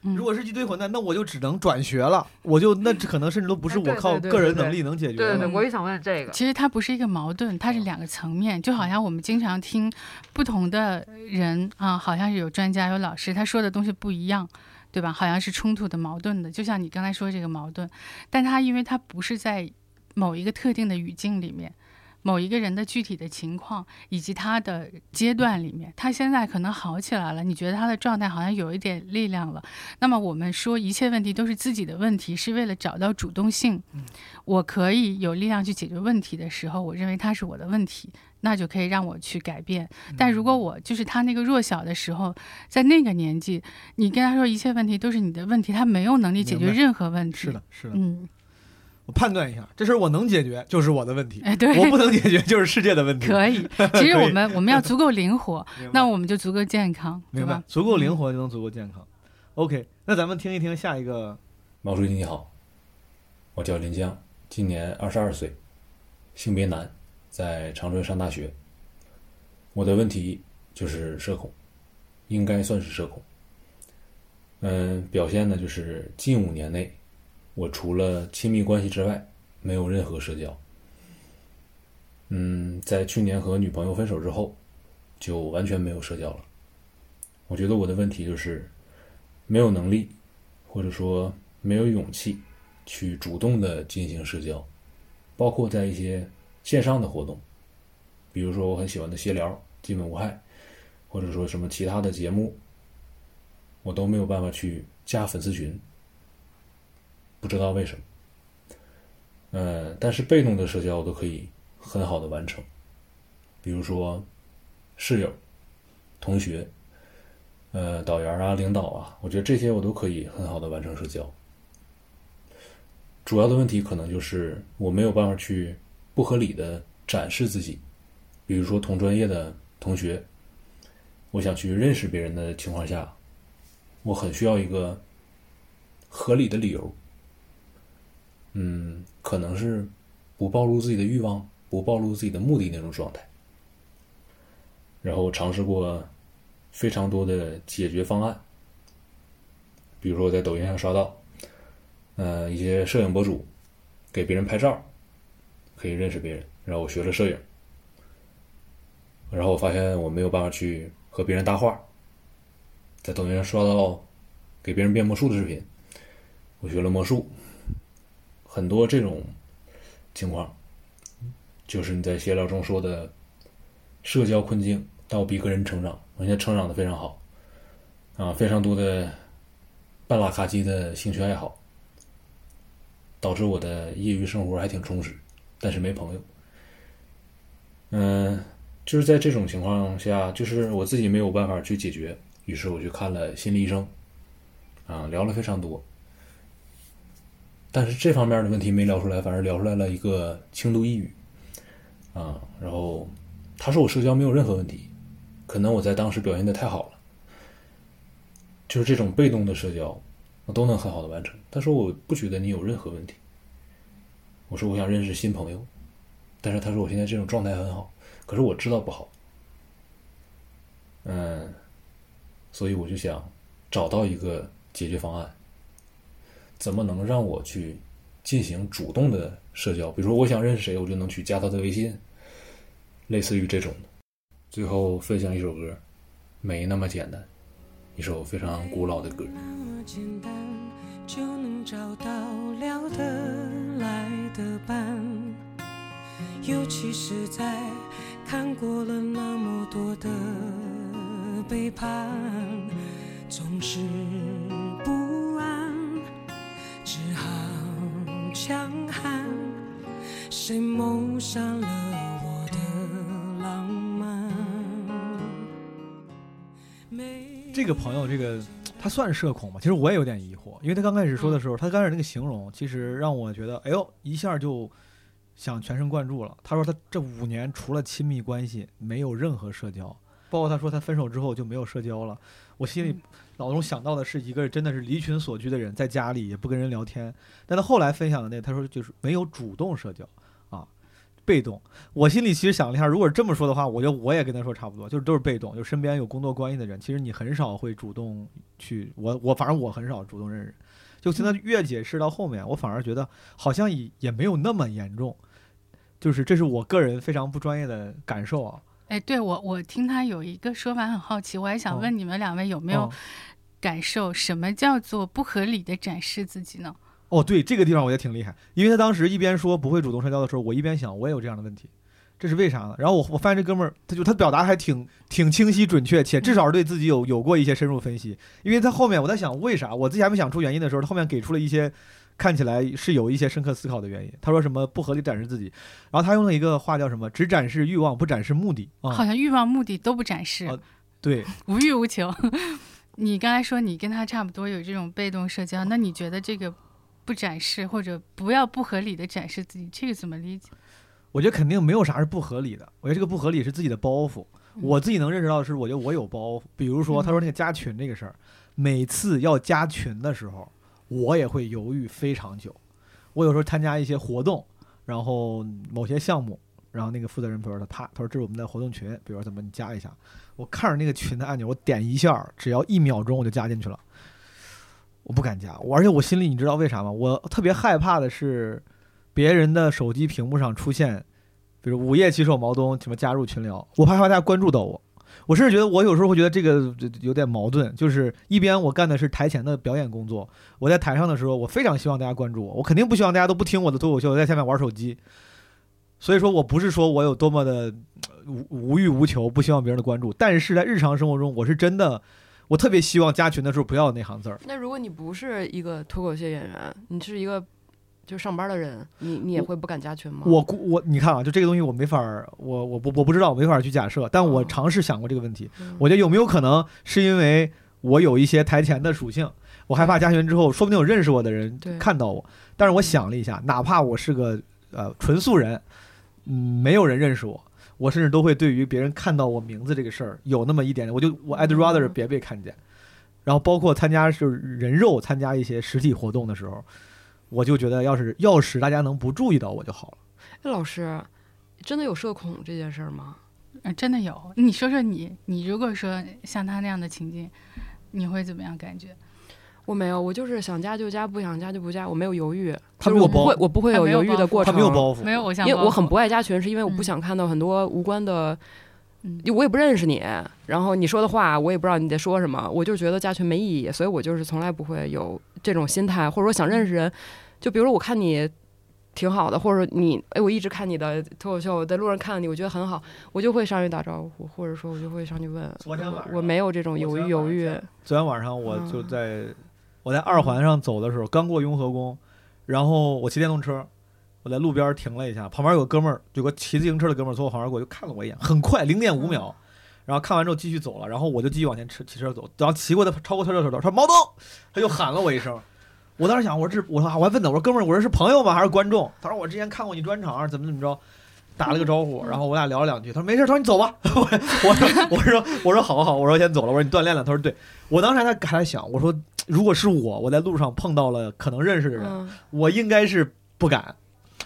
如果是一堆混蛋，那我就只能转学了，我就那可能甚至都不是我靠个人能力能解决的。对 对, 对, 对, 对, 对, 对，我也想问这个。其实它不是一个矛盾，它是两个层面。就好像我们经常听不同的人啊，好像是有专家有老师，他说的东西不一样。对吧，好像是冲突的矛盾的，就像你刚才说这个矛盾，但它因为它不是在某一个特定的语境里面，某一个人的具体的情况以及他的阶段里面，他现在可能好起来了，你觉得他的状态好像有一点力量了，那么我们说一切问题都是自己的问题，是为了找到主动性。我可以有力量去解决问题的时候，我认为它是我的问题，那就可以让我去改变。但如果我就是他那个弱小的时候，在那个年纪，你跟他说一切问题都是你的问题，他没有能力解决任何问题。是的。嗯，我判断一下，这事我能解决就是我的问题、哎、对，我不能解决就是世界的问题。可以，其实我们要足够灵活那我们就足够健康，明白，足够灵活就能足够健康、嗯、OK， 那咱们听一听下一个。毛书记你好，我叫林江，今年22岁，性别男，在长春上大学。我的问题就是社恐，应该算是社恐。表现呢就是近5年内，我除了亲密关系之外，没有任何社交。在去年和女朋友分手之后，就完全没有社交了。我觉得我的问题就是没有能力，或者说没有勇气去主动的进行社交，包括在一些线上的活动，比如说我很喜欢的闲聊，基本无害，或者说什么其他的节目，我都没有办法去加粉丝群，不知道为什么。但是被动的社交我都可以很好的完成，比如说室友、同学、导员啊、领导啊，我觉得这些我都可以很好的完成社交。主要的问题可能就是我没有办法去不合理的展示自己，比如说同专业的同学，我想去认识别人的情况下，我很需要一个合理的理由。可能是不暴露自己的欲望，不暴露自己的目的那种状态。然后尝试过非常多的解决方案，比如说在抖音上刷到一些摄影博主给别人拍照可以认识别人，然后我学了摄影，然后我发现我没有办法去和别人搭话，在抖音上刷到给别人变魔术的视频，我学了魔术。很多这种情况就是你在闲聊中说的社交困境，倒逼个人成长。我现在成长的非常好啊，非常多的半拉卡基的兴趣爱好，导致我的业余生活还挺充实，但是没朋友。就是在这种情况下，就是我自己没有办法去解决，于是我去看了心理医生啊，聊了非常多，但是这方面的问题没聊出来，反而聊出来了一个轻度抑郁啊。然后他说我社交没有任何问题，可能我在当时表现得太好了，就是这种被动的社交我都能很好的完成。他说我不觉得你有任何问题，我说我想认识新朋友，但是他说我现在这种状态很好，可是我知道不好。所以我就想找到一个解决方案，怎么能让我去进行主动的社交，比如说我想认识谁，我就能去加他的微信，类似于这种的。最后分享一首歌，没那么简单，一首非常古老的歌。没那么简单就能找到聊得来的伴，尤其是在看过了那么多的背叛，总是不安，只好强悍，谁谋杀了这个朋友？这个他算社恐吗？其实我也有点疑惑，因为他刚开始说的时候，他刚开始那个形容其实让我觉得哎呦一下就想全神贯注了。他说他这5年除了亲密关系没有任何社交，包括他说他分手之后就没有社交了。我心里脑中想到的是一个真的是离群索居的人，在家里也不跟人聊天。但他后来分享的那个，他说就是没有主动社交啊，被动。我心里其实想了一下，如果这么说的话，我觉得我也跟他说差不多，就是都是被动，就身边有工作关系的人，其实你很少会主动去，我反正我很少主动认识。就听他越解释到后面，我反而觉得好像也没有那么严重，就是这是我个人非常不专业的感受啊。哎，对，我听他有一个说法很好奇，我还想问你们两位有没有感受什么叫做不合理的展示自己呢？哦，对，这个地方我也挺厉害，因为他当时一边说不会主动社交的时候，我一边想我也有这样的问题，这是为啥呢？然后我发现这哥们儿他表达还挺清晰准确，且至少对自己有过一些深入分析。因为他后面我在想为啥，我自己还没想出原因的时候，他后面给出了一些看起来是有一些深刻思考的原因。他说什么不合理展示自己，然后他用了一个话叫什么只展示欲望不展示目的，好像欲望目的都不展示，对，无欲无求。你刚才说你跟他差不多有这种被动社交，那你觉得这个不展示或者不要不合理的展示自己，这个怎么理解？我觉得肯定没有啥是不合理的，我觉得这个不合理是自己的包袱，我自己能认识到的是我觉得我有包袱。比如说他说那个加群这个事儿，每次要加群的时候我也会犹豫非常久。我有时候参加一些活动，然后某些项目，然后那个负责人比如说他说这是我们的活动群，比如说怎么你加一下，我看着那个群的按钮，我点一下，只要1秒钟我就加进去了。我不敢加，而且我心里你知道为啥吗？我特别害怕的是别人的手机屏幕上出现比如午夜骑手毛东什么加入群聊，我怕大家关注到我甚至觉得我有时候会觉得这个有点矛盾，就是一边我干的是台前的表演工作，我在台上的时候我非常希望大家关注我，我肯定不希望大家都不听我的脱口秀，我在下面玩手机。所以说我不是说我有多么的无欲无求，不希望别人的关注，但是在日常生活中我是真的，我特别希望加群的时候不要那行字儿。那如果你不是一个脱口秀演员，你是一个就上班的人，你也会不敢加群吗？我你看啊，就这个东西我没法，我不知道，我没法去假设，但我尝试想过这个问题，我觉得有没有可能是因为我有一些台前的属性，我害怕加群之后说不定有认识我的人看到我，但是我想了一下，哪怕我是个纯素人，没有人认识我，我甚至都会对于别人看到我名字这个事儿有那么一点，我 I'd rather 别被看见。然后包括参加就是人肉参加一些实体活动的时候，我就觉得要是大家能不注意到我就好了。老师，真的有社恐这件事吗？真的有。你说说你如果说像他那样的情境，你会怎么样感觉？我没有，我就是想加就加，不想加就不加，我没有犹豫。他没有包袱，我不会有犹豫的过程。他没有包袱，没有。因为我很不爱加群，是因为我不想看到很多无关的，我也不认识你，然后你说的话我也不知道你在说什么，我就觉得加群没意义，所以我就是从来不会有这种心态，或者说想认识人。就比如说我看你挺好的，或者你我一直看你的脱口秀，我在路上看你，我觉得很好，我就会上去打招呼，或者说我就会上去问。昨天晚上我没有这种犹豫。昨天晚上我就在。我在二环上走的时候，刚过雍和宫，然后我骑电动车，我在路边停了一下，旁边有个哥们儿，有个骑自行车的哥们儿从我旁边过，就看了我一眼，很快0.5秒，然后看完之后继续走了，然后我就继续往前骑车走，然后骑过他超过他的时候，他说毛东，他就喊了我一声，我当时想我还问他，我说哥们儿，我这是朋友吗还是观众？他说我之前看过你专场，怎么着。打了个招呼，然后我俩聊了两句，他说没事，他说你走吧。我说好，我说先走了，我说你锻炼了，他说对。我当时还在想，我说如果是我在路上碰到了可能认识的人，我应该是不敢。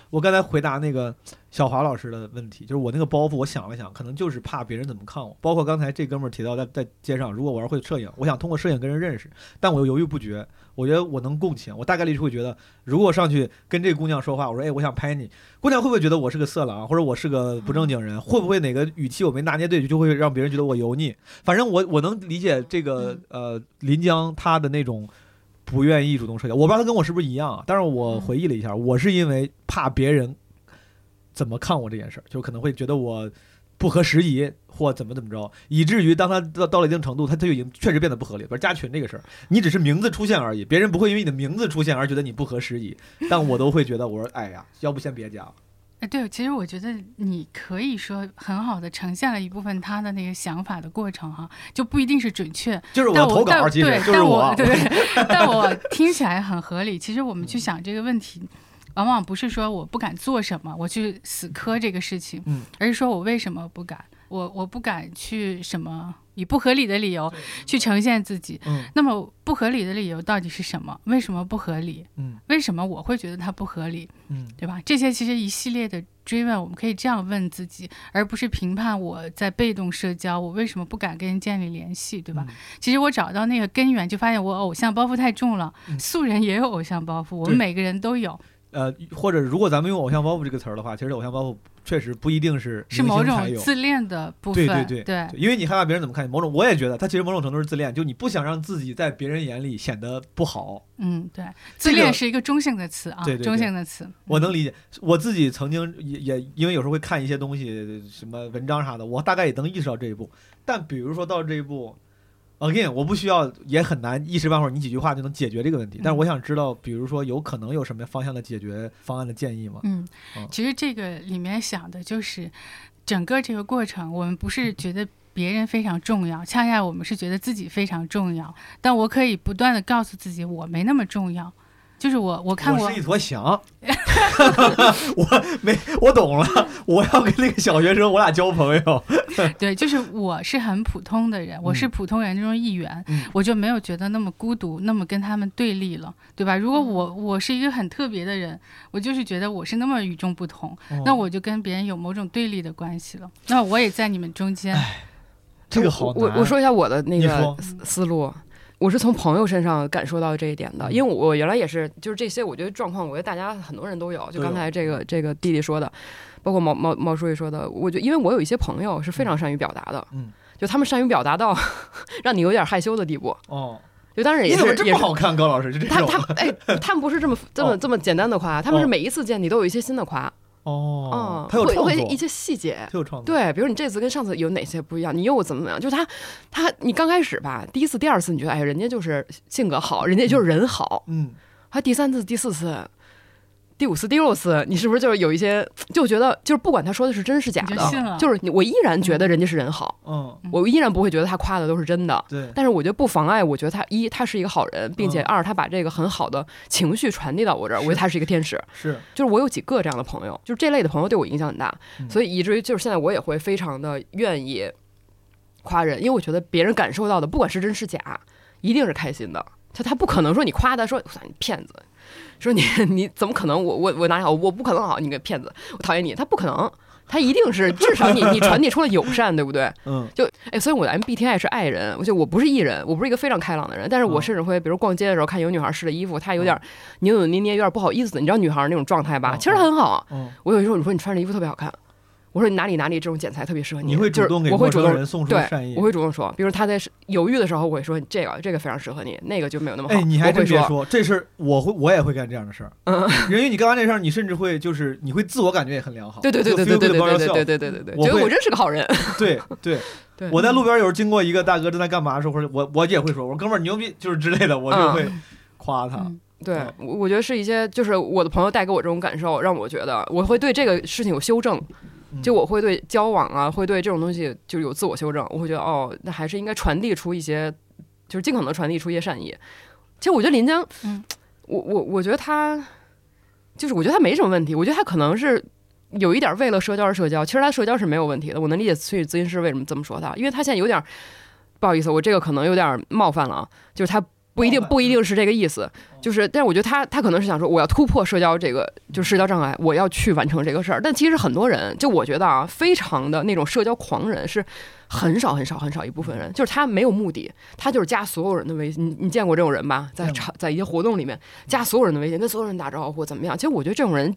我刚才回答那个小华老师的问题，就是我那个包袱，我想了想，可能就是怕别人怎么看我。包括刚才这哥们儿提到在街上，如果我要会摄影，我想通过摄影跟人认识，但我又犹豫不决。我觉得我能共情，我大概率会觉得，如果上去跟这姑娘说话，我说哎，我想拍你，姑娘会不会觉得我是个色狼，或者我是个不正经人？会不会哪个语气我没拿捏对，就会让别人觉得我油腻？反正我能理解这个林江他的那种不愿意主动社交。我不知道他跟我是不是一样，但是我回忆了一下，我是因为怕别人怎么看我这件事儿，就可能会觉得我不合时宜或怎么着，以至于当他到了一定程度，他就已经确实变得不合理。比如加群这个事儿，你只是名字出现而已，别人不会因为你的名字出现而觉得你不合时宜。但我都会觉得，我说哎呀，要不先别加了。对，其实我觉得你可以说很好的呈现了一部分他的那个想法的过程哈，就不一定是准确。就是我投稿，其实就是我。对，但我听起来很合理。其实我们去想这个问题。往往不是说我不敢做什么，我去死磕这个事情，而是说我为什么不敢，我不敢去什么以不合理的理由去呈现自己，那么不合理的理由到底是什么？为什么不合理？为什么我会觉得它不合理？对吧？这些其实一系列的追问，我们可以这样问自己，而不是评判我在被动社交，我为什么不敢跟人建立联系，对吧？其实我找到那个根源，就发现我偶像包袱太重了，素人也有偶像包袱，我们每个人都有。或者如果咱们用偶像包袱这个词儿的话，其实偶像包袱确实不一定是某种自恋的部分。对，因为你害怕别人怎么看你，某种我也觉得他其实某种程度是自恋，就你不想让自己在别人眼里显得不好。对，自恋是一个中性的词啊，对，中性的词，我能理解。我自己曾经也因为有时候会看一些东西，什么文章啥的，我大概也能意识到这一步。但比如说到这一步 ，again， 我不需要，也很难一时半会儿你几句话就能解决这个问题。但是我想知道，比如说有可能有什么方向的解决方案的建议吗？其实这个里面想的就是整个这个过程，我们不是觉得别人非常重要，恰恰我们是觉得自己非常重要。但我可以不断的告诉自己，我没那么重要。就是我看我是一坨翔，我懂了，我要跟那个小学生我俩交朋友。对，就是我是很普通的人，我是普通人中一员，我就没有觉得那么孤独，那么跟他们对立了，对吧？如果我是一个很特别的人，我就是觉得我是那么与众不同，那我就跟别人有某种对立的关系了，那我也在你们中间。这个好难。我说一下我的那个思路。我是从朋友身上感受到这一点的，因为我原来也是，就是这些，我觉得状况，我觉得大家很多人都有。就刚才这个弟弟说的，包括毛书记说的，我觉得因为我有一些朋友是非常善于表达的，就他们善于表达到让你有点害羞的地步。就当然也是，你怎么这么好看，高老师？就这种他们不是这么简单的夸，他们是每一次见你都有一些新的夸。哦，他有创作，会一些细节，他有创作。对，比如你这次跟上次有哪些不一样，你又怎么样？就是他，你刚开始吧，第一次、第二次你觉得哎，人家就是性格好，人家就是人好，嗯，还第三次、第四次、第五次、第六次，你是不是就是有一些就觉得就是不管他说的是真是假的，就是我依然觉得人家是人好，嗯，我依然不会觉得他夸的都是真的，对。但是我觉得不妨碍，我觉得他一他是一个好人，并且二他把这个很好的情绪传递到我这儿，我觉得他是一个天使，是。就是我有几个这样的朋友，就是这类的朋友对我影响很大，所以以至于就是现在我也会非常的愿意夸人，因为我觉得别人感受到的不管是真是假，一定是开心的。他不可能说你夸他说你骗子。说你怎么可能我哪里好，我不可能好，你个骗子，我讨厌你，他不可能，他一定是至少你传递出了友善，对不对？嗯，就哎，所以我的 MBTI 是爱人，我不是艺人，我不是一个非常开朗的人，但是我甚至会比如逛街的时候看有女孩试的衣服，她有点扭扭捏捏，有点不好意思，你知道女孩那种状态吧？其实很好。我有时候你说你穿着衣服特别好看，我说你哪里这种剪裁特别适合你，会主动给陌生人送出善意，我会主动说，比如他在犹豫的时候，我会说这个非常适合你，那个就没有那么好。哎，你还真别说，这事我也会干这样的事儿。嗯，人鱼，你刚刚那事儿，你甚至会就是你会自我感觉也很良好。对，觉得我真是个好人。对。我在路边有时候经过一个大哥正在干嘛的时候，或者我也会说，我说哥们儿牛逼，就是之类的，我就会夸他。对，我觉得是一些就是我的朋友带给我这种感受，让我觉得我会对这个事情有修正。就我会对交往啊，会对这种东西就有自我修正，我会觉得哦，那还是应该传递出一些，就是尽可能传递出一些善意。其实我觉得林江，我觉得他，就是我觉得他没什么问题，我觉得他可能是有一点为了社交而社交，其实他社交是没有问题的，我能理解所以咨询师为什么这么说他，因为他现在有点，不好意思，我这个可能有点冒犯了啊，就是他。不一定是这个意思，就是，但是我觉得他可能是想说，我要突破社交这个，就是社交障碍，我要去完成这个事儿。但其实很多人，就我觉得啊，非常的那种社交狂人是很少一部分人，就是他没有目的，他就是加所有人的微信。你见过这种人吧？在一些活动里面加所有人的微信，跟所有人打招呼怎么样？其实我觉得这种人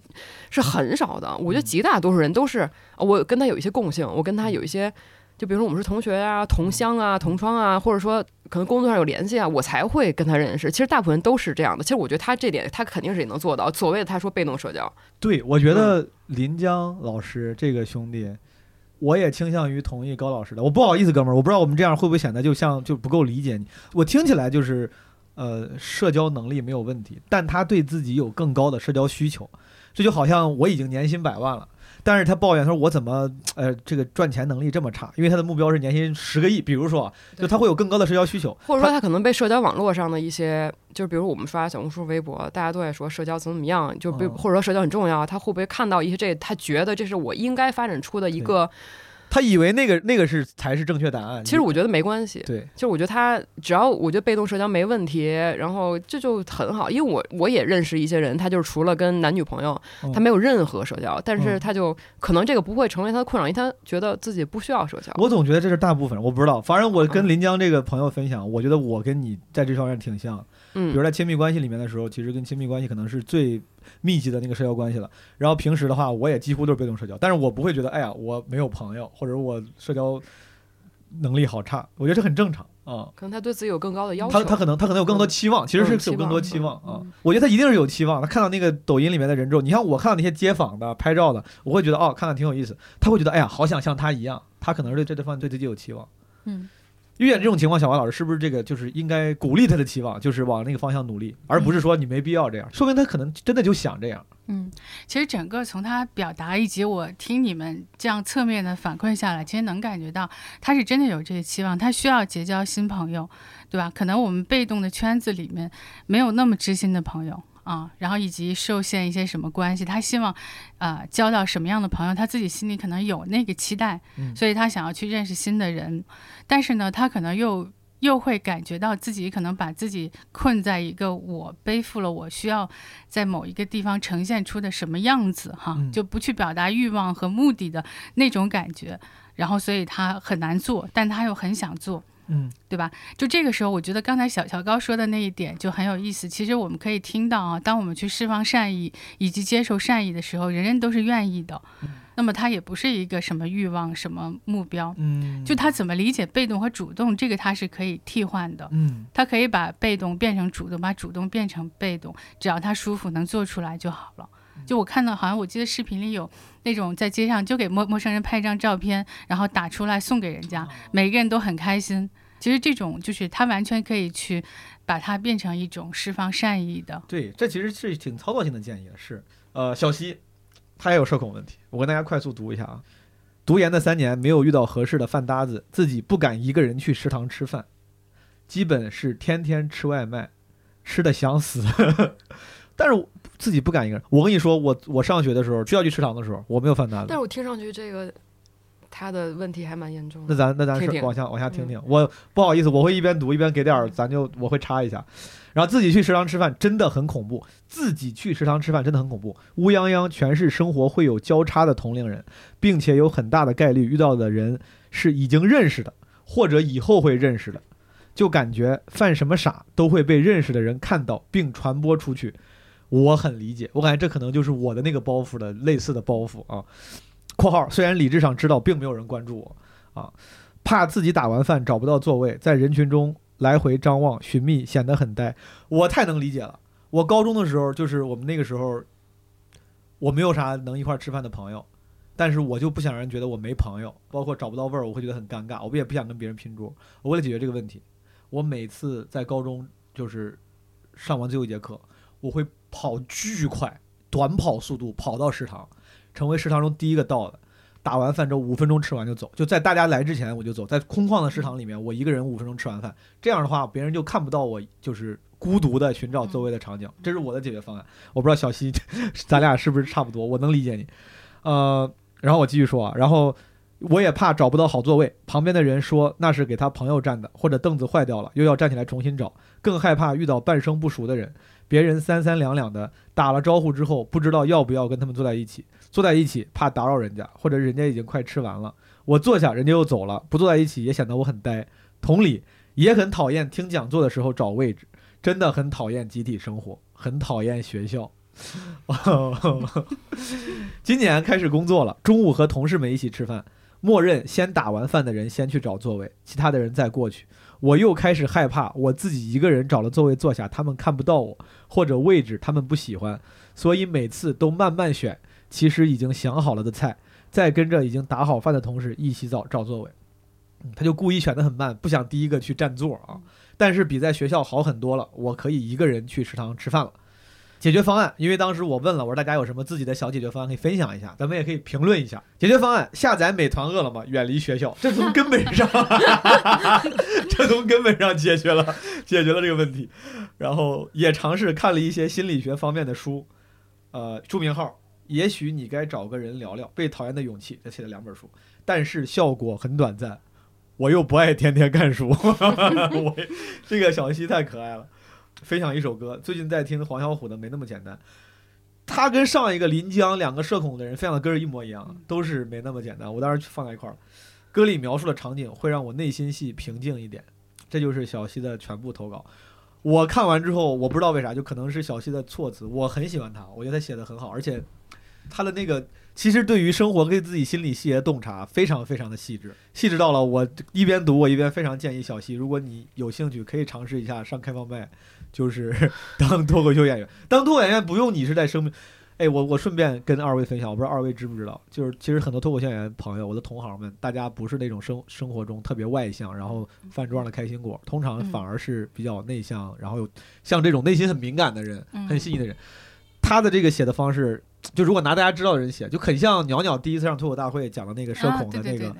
是很少的，我觉得极大多数人都是，我跟他有一些共性，我跟他有一些。就比如说我们是同学啊、同乡啊、同窗啊，或者说可能工作上有联系啊，我才会跟他认识。其实大部分人都是这样的。其实我觉得他这点他肯定是也能做到。所谓的他说被动社交，对，我觉得林江老师这个兄弟，我也倾向于同意高老师的。我不好意思，哥们儿，我不知道我们这样会不会显得就不够理解你。我听起来就是，社交能力没有问题，但他对自己有更高的社交需求。这就好像我已经年薪100万了。但是他抱怨，他说我怎么这个赚钱能力这么差？因为他的目标是年薪10个亿，比如说，就他会有更高的社交需求，或者说他可能被社交网络上的一些，就是比如我们刷小红书、微博，大家都在说社交怎么样，就比如或者说社交很重要，他会不会看到一些这，他觉得这是我应该发展出的一个。他以为那个是才是正确答案，其实我觉得没关系。对，就是我觉得他只要我觉得被动社交没问题，然后这就很好。因为我也认识一些人，他就是除了跟男女朋友，他没有任何社交，但是他就可能这个不会成为他的困扰，因为他觉得自己不需要社交。我总觉得这是大部分，我不知道。反正我跟林江这个朋友分享，我觉得我跟你在这方面挺像。嗯，比如在亲密关系里面的时候，其实跟亲密关系可能是最密集的那个社交关系了。然后平时的话，我也几乎都是被动社交，但是我不会觉得，哎呀，我没有朋友，或者我社交能力好差。我觉得这很正常啊。可能他对自己有更高的要求，他可能有更多期望，其实是有更多期望啊。我觉得他一定是有期望。他看到那个抖音里面的人之后，你像我看到那些街访的、拍照的，我会觉得哦，看看挺有意思。他会觉得，哎呀，好想像他一样。他可能是对自己有期望。嗯。遇见这种情况，小王老师是不是这个就是应该鼓励他的期望，就是往那个方向努力，而不是说你没必要这样，说明他可能真的就想这样。嗯，其实整个从他表达以及我听你们这样侧面的反馈下来，其实能感觉到他是真的有这些期望，他需要结交新朋友，对吧？可能我们被动的圈子里面没有那么知心的朋友啊，然后以及受限一些什么关系，他希望交到什么样的朋友，他自己心里可能有那个期待，所以他想要去认识新的人，但是呢，他可能又会感觉到自己可能把自己困在一个我背负了我需要在某一个地方呈现出的什么样子哈，就不去表达欲望和目的的那种感觉，然后所以他很难做，但他又很想做。嗯，对吧？就这个时候，我觉得刚才小高说的那一点就很有意思。其实我们可以听到啊，当我们去释放善意以及接受善意的时候，人都是愿意的。那么他也不是一个什么欲望、什么目标。嗯，就他怎么理解被动和主动，这个他是可以替换的。嗯，他可以把被动变成主动，把主动变成被动，只要他舒服，能做出来就好了。就我看到好像我记得视频里有那种在街上就给陌生人拍一张照片然后打出来送给人家，每个人都很开心。其实这种就是他完全可以去把它变成一种释放善意的。对，这其实是挺操作性的建议的。是小西他也有社恐问题，我跟大家快速读一下啊。读研的3年没有遇到合适的饭搭子，自己不敢一个人去食堂吃饭，基本是天天吃外卖，吃的想死但是自己不敢一个人。我跟你说，我上学的时候需要去食堂的时候，我没有饭搭子。但是我听上去这个他的问题还蛮严重的。那咱是往下听听。我不好意思，我会一边读一边给点，我会插一下。然后自己去食堂吃饭真的很恐怖，乌泱泱全是生活会有交叉的同龄人，并且有很大的概率遇到的人是已经认识的或者以后会认识的，就感觉犯什么傻都会被认识的人看到并传播出去。我很理解，我感觉这可能就是我的那个包袱的类似的包袱啊。括号虽然理智上知道并没有人关注我啊，怕自己打完饭找不到座位，在人群中来回张望寻觅，显得很呆。我太能理解了。我高中的时候，就是我们那个时候我没有啥能一块吃饭的朋友，但是我就不想让人觉得我没朋友，包括找不到位儿，我会觉得很尴尬，我也不想跟别人拼桌。我为了解决这个问题，我每次在高中就是上完最后一节课，我会跑巨快，短跑速度跑到食堂，成为食堂中第一个到的，打完饭之后5分钟吃完就走，就在大家来之前我就走，在空旷的食堂里面我一个人5分钟吃完饭，这样的话别人就看不到我就是孤独的寻找周围的场景。这是我的解决方案。我不知道小西咱俩是不是差不多，我能理解你。然后我继续说啊，然后我也怕找不到好座位，旁边的人说那是给他朋友站的，或者凳子坏掉了又要站起来重新找，更害怕遇到半生不熟的人，别人三三两两的打了招呼之后不知道要不要跟他们坐在一起，怕打扰人家，或者人家已经快吃完了，我坐下人家又走了，不坐在一起也显得我很呆。同理也很讨厌听讲座的时候找位置，真的很讨厌集体生活，很讨厌学校今年开始工作了，中午和同事们一起吃饭，默认先打完饭的人先去找座位，其他的人再过去。我又开始害怕我自己一个人找了座位坐下他们看不到我，或者位置他们不喜欢，所以每次都慢慢选其实已经想好了的菜，再跟着已经打好饭的同事一起找座位。他就故意选得很慢，不想第一个去占座啊。但是比在学校好很多了，我可以一个人去食堂吃饭了。解决方案，因为当时我问了，我说大家有什么自己的小解决方案可以分享一下，咱们也可以评论一下。解决方案：下载美团饿了么，远离学校。这从根本上解决了这个问题。然后也尝试看了一些心理学方面的书，书名号也许你该找个人聊聊，被讨厌的勇气，这写了2本书，但是效果很短暂。我又不爱天天看书我这个小西太可爱了。分享一首歌，最近在听黄小琥的《没那么简单》，他跟上一个临江两个社恐的人分享的歌一模一样，都是没那么简单，我当时放在一块了。歌里描述的场景会让我内心戏平静一点。这就是小西的全部投稿。我看完之后我不知道为啥，就可能是小西的措辞，我很喜欢他，我觉得他写的很好，而且他的那个其实对于生活跟自己心理细节的洞察非常非常的细致，细致到了我一边读我一边非常建议小西，如果你有兴趣可以尝试一下上开放麦，就是当脱口秀演员。当脱口演员不用你是在生命，哎，我顺便跟2位分享，我不知道2位知不知道，就是其实很多脱口秀演员朋友，我的同行们，大家不是那种生活中特别外向然后饭桌上的开心果，通常反而是比较内向，然后有像这种内心很敏感的人，很细腻的人，他的这个写的方式，就如果拿大家知道的人写，就很像鸟鸟第一次上脱口大会讲的那个社恐的那个，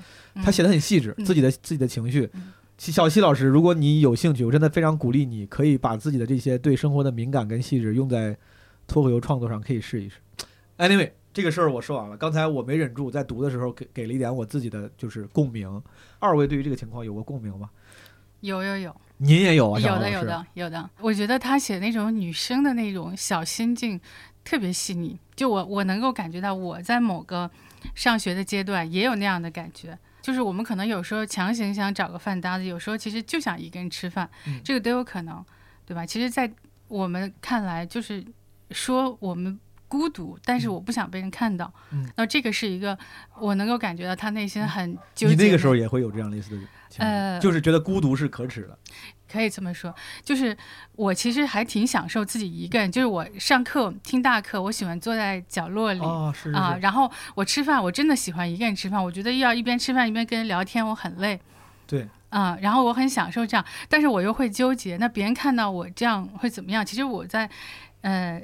他写的很细致，自己的情绪。小西老师，如果你有兴趣，我真的非常鼓励你可以把自己的这些对生活的敏感跟细致用在脱口秀创作上，可以试一试。Anyway， 这个事儿我说完了。刚才我没忍住，在读的时候给了一点我自己的就是共鸣。2位对于这个情况有过共鸣吗？有。您也有啊？有的。我觉得他写那种女生的那种小心境特别细腻，就我能够感觉到我在某个上学的阶段也有那样的感觉，就是我们可能有时候强行想找个饭搭子，有时候其实就想一个人吃饭，这个都有可能，对吧？其实在我们看来就是说我们孤独，但是我不想被人看到，那这个是一个我能够感觉到他内心很纠结。你那个时候也会有这样类似的就是觉得孤独是可耻的。可以这么说，就是我其实还挺享受自己一个人，就是我上课听大课，我喜欢坐在角落里、哦、是是啊，然后我吃饭，我真的喜欢一个人吃饭，我觉得要一边吃饭一边跟人聊天，我很累。对。啊，然后我很享受这样，但是我又会纠结，那别人看到我这样会怎么样？其实我在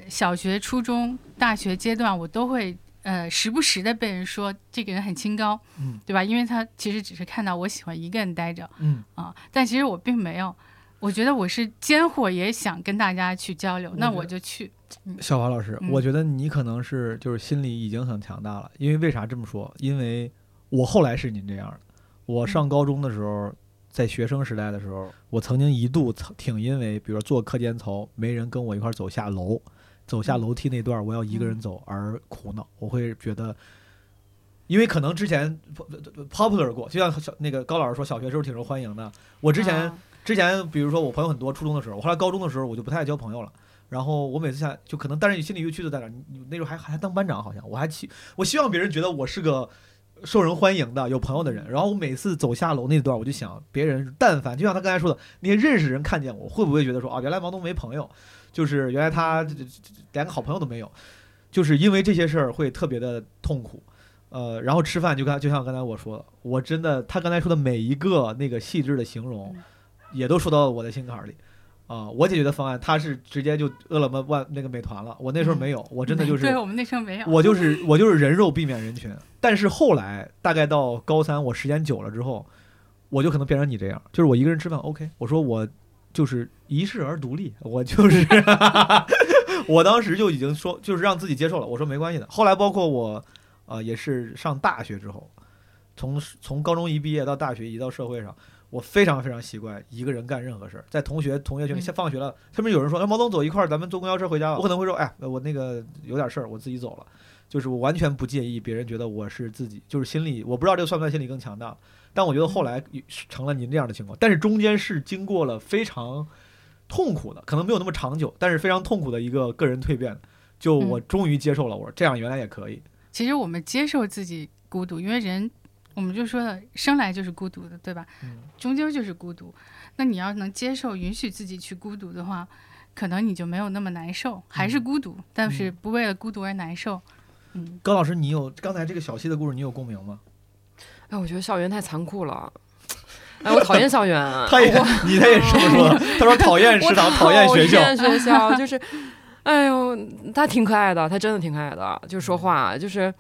小学、初中、大学阶段，我都会时不时的被人说这个人很清高，嗯，对吧？因为他其实只是看到我喜欢一个人待着，嗯啊，但其实我并没有。我觉得我是间或也想跟大家去交流，那我就去。小华老师、嗯，我觉得你可能是就是心理已经很强大了，因为为啥这么说？因为我后来是您这样的。我上高中的时候。嗯，在学生时代的时候，我曾经一度挺因为比如做课间操没人跟我一块走下楼梯那段我要一个人走而苦恼。我会觉得，因为可能之前 popular 过，就像那个高老师说小学时候挺受欢迎的，我之前比如说我朋友很多，初中的时候，我后来高中的时候我就不太爱交朋友了，然后我每次下就可能，但是你心里又屈就在那，你那时候还当班长，好像我希望别人觉得我是个受人欢迎的有朋友的人，然后我每次走下楼那段我就想，别人但凡就像他刚才说的那些认识人看见我，会不会觉得说啊，原来王东没朋友，就是原来他连个好朋友都没有，就是因为这些事儿会特别的痛苦。然后吃饭就像刚才我说的，我真的他刚才说的每一个那个细致的形容也都说到我的心坎里啊、我解决的方案他是直接就饿了么万那个美团了，我那时候没有，我真的就是对我们那时候没有，我就是人肉避免人群。但是后来大概到高三，我时间久了之后，我就可能变成你这样，就是我一个人吃饭 OK， 我说我就是一世而独立，我就是我当时就已经说就是让自己接受了，我说没关系的。后来包括我也是上大学之后，从高中一毕业到大学一到社会上，我非常非常习惯一个人干任何事儿，在同学群里，放学了，他们有人说，毛东走一块儿，咱们坐公交车回家。我可能会说，哎，我那个有点事儿，我自己走了。就是我完全不介意别人觉得我是自己，就是心理，我不知道这个算不算心理更强大，但我觉得后来成了您这样的情况，但是中间是经过了非常痛苦的，可能没有那么长久，但是非常痛苦的一个个人蜕变。就我终于接受了，我说这样原来也可以。其实我们接受自己孤独，因为人。我们就说了，生来就是孤独的，对吧？终究就是孤独。那你要能接受、允许自己去孤独的话，可能你就没有那么难受，还是孤独，但是不为了孤独而难受。嗯，高老师，你有刚才这个小溪的故事，你有共鸣吗？哎，我觉得校园太残酷了。哎，我讨厌校园、啊。他也这么说，他说讨厌食堂，讨厌学校，讨厌学校就是，哎呦，他挺可爱的，他真的挺可爱的，就说话就是。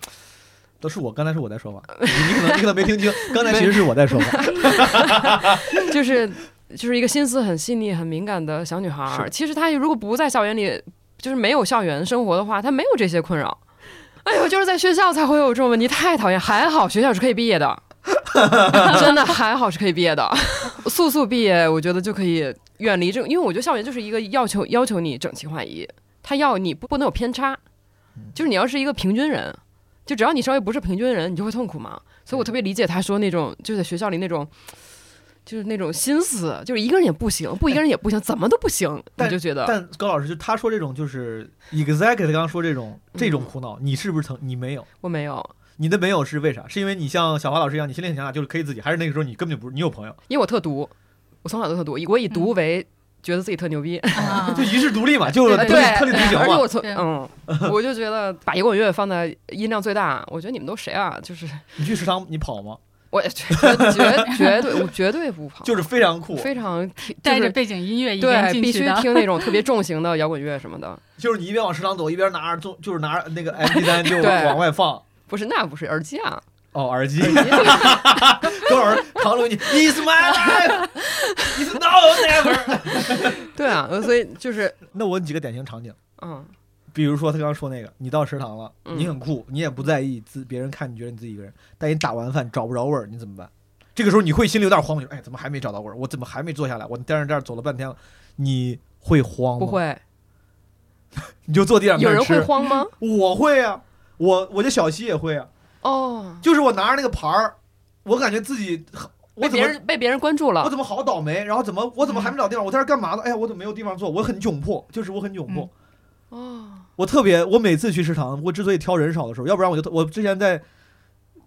都是我，刚才是我在说话，你可能没听清，刚才其实是我在说话，就是一个心思很细腻、很敏感的小女孩。其实她如果不在校园里，就是没有校园生活的话，她没有这些困扰。哎呦，就是在学校才会有这种问题，太讨厌。还好学校是可以毕业的，真的还好是可以毕业的，速毕业，我觉得就可以远离这种，因为我觉得校园就是一个要求你整齐划一，它要你不能有偏差，就是你要是一个平均人。就只要你稍微不是平均人，你就会痛苦嘛。所以我特别理解他说那种，就在学校里那种，就是那种心思，就是一个人也不行，不一个人也不行，怎么都不行。你就觉得，但高老师就他说这种，就是 exactly 刚刚说这种苦恼，你是不是你没有？我没有。你的没有是为啥？是因为你像小华老师一样，你心里很强大，就是可以自己，还是那个时候你根本就不是，你有朋友？因为我特独，我从小都特独，我以独为。觉得自己特牛逼、啊，就一世独立嘛，就是特立独行嘛。而且我我就觉得把摇滚乐放在音量最大，我觉得你们都谁啊？就是你去食堂你跑吗？我绝对我绝对不跑，就是非常酷，非常带着背景音乐一边进去的，对，必须听那种特别重型的摇滚乐什么的。就是你一边往食堂走，一边拿着那个 MP3 就往外放，不是那不是耳机啊。哦，耳机，多少人扛着你 ？It's my life, it's now or never 。对啊，所以就是那我几个典型场景，嗯，比如说他刚刚说那个，你到食堂了，你很酷，你也不在意别人看，你觉得你自己一个人，但你打完饭找不着味儿，你怎么办？这个时候你会心里有点慌，哎，怎么还没找到味儿？我怎么还没坐下来？我在这儿走了半天了，你会慌吗？不会，你就坐地上吃。有人会慌吗？我会啊，我的小溪也会啊。哦、就是我拿着那个牌儿，我感觉自己被别人关注了，我怎么好倒霉，然后我怎么还没找地方，我在这干嘛呢？哎呀，我怎么没有地方坐？我很窘迫，就是我很窘迫。哦，我每次去食堂，我之所以挑人少的时候，要不然我之前在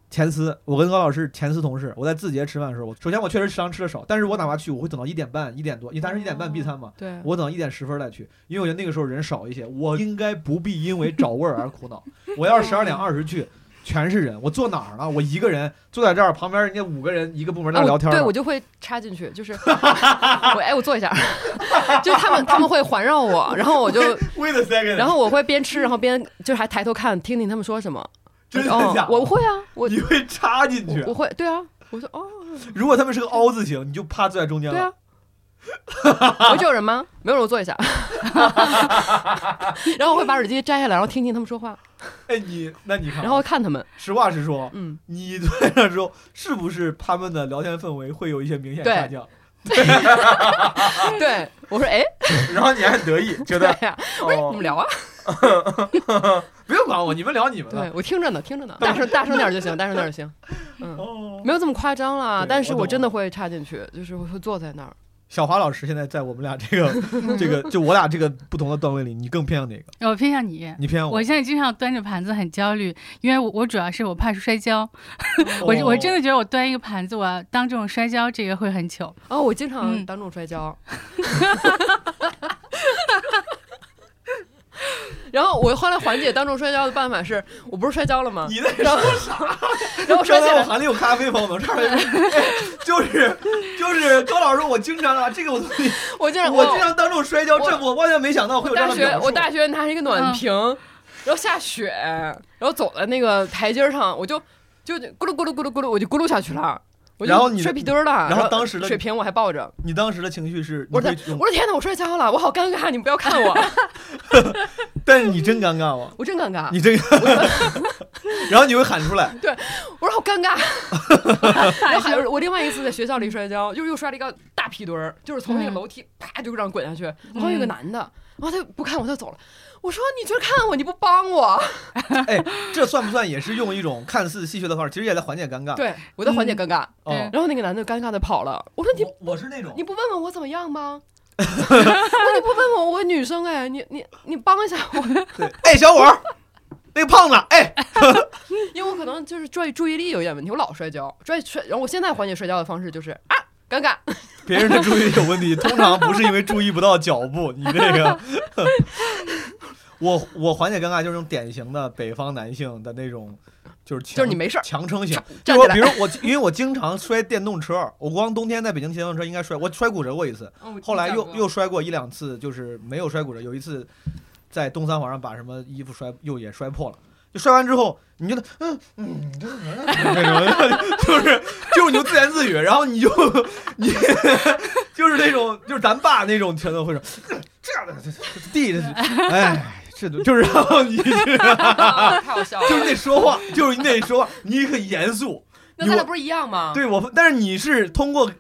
前司，我跟高老师前司同事，我在字节吃饭的时候，我首先我确实吃的少，但是我哪怕去我会等到1点半1点多，因为他是1点半闭餐嘛，对，我等到1点10分再去，因为我觉得那个时候人少一些，我应该不必因为找味儿而苦恼。我要是12点20去，全是人，我坐哪儿呢？我一个人坐在这儿，旁边人家5个人一个部门在聊天、啊、对，我就会插进去，就是我坐一下，就是他们会环绕我，然后我就 wait a second， 然后我会边吃然后边就是还抬头看听听他们说什么。真的假的？我会啊，你会插进去？我会，对啊，我说哦。如果他们是个凹字形，你就趴坐在中间了。对啊。我就有人吗？没有人，我坐一下。然后我会把耳机摘下来，然后听听他们说话。哎，那你看，然后看他们。实话实说，嗯，你坐那之后，是不是他们的聊天氛围会有一些明显下降？对，我说哎，然后你还得意，觉得呀，喂，你们聊啊。不用管我，你们聊你们的。对，我听着呢，大声点就行，大声点就行。嗯，没有这么夸张啦，但是我真的会插进去，就是会坐在那儿。小华老师现在在我们俩这个，就我俩这个不同的段位里，你更偏向哪个？我偏向你，你偏向我。我现在经常端着盘子很焦虑，因为我主要是我怕摔跤。我真的觉得我端一个盘子，我当众摔跤这个会很糗。哦，我经常当众摔跤。然后我后来缓解当众摔跤的办法是，我不是摔跤了吗？你在说啥？然后摔跤，我含里有咖啡泡沫，差点就是高老师，我经常啊，这个我经常当众摔跤，这我完全没想到会有这样的表述。我大学拿着一个暖瓶，然后下雪，然后走在那个台阶上，我就咕噜咕噜咕噜咕噜，我就咕噜下去了。然后你摔屁墩了，然后当时的水瓶我还抱着。你当时的情绪是？我说天哪，我摔跤了，我好尴尬，你们不要看我。但是你真尴尬吗？我真尴尬。你真尴尬。然后你会喊出来。对，我说好尴尬。然后我另外一次在学校里摔跤，又摔了一个大屁墩，就是从那个楼梯啪就这样滚下去，然后有个男的，然后他不看我，他走了。我说你就是看我，你不帮我。哎，这算不算也是用一种看似戏谑的方式，其实也在缓解尴尬？对，我在缓解尴尬。嗯、然后那个男的尴尬的跑了。我说你，我是那种你不问问我怎么样吗？我说你不问我，我女生哎，你帮一下我。对，哎，小伙，那个胖子哎，因为我可能就是注意力有点问题，我老摔跤，然后我现在缓解摔跤的方式就是啊。尴尬，别人的注意力有问题，通常不是因为注意不到脚步。你这个，我缓解尴尬就是那种典型的北方男性的那种，就是你没事强撑型。就说比如我，因为我经常摔电动车，我光冬天在北京骑电动车应该摔，我摔骨折过一次，后来又摔过1-2次，就是没有摔骨折。有一次在东三环上把什么衣服也摔破了。摔完之后，你觉得就是你就自言自语，然后你就是那种就是咱爸那种全都会说这样的地的，哎，这就是然后你就是那说话，就是你得说话，你很严肃。那咱俩不是一样吗？对，但是你是通过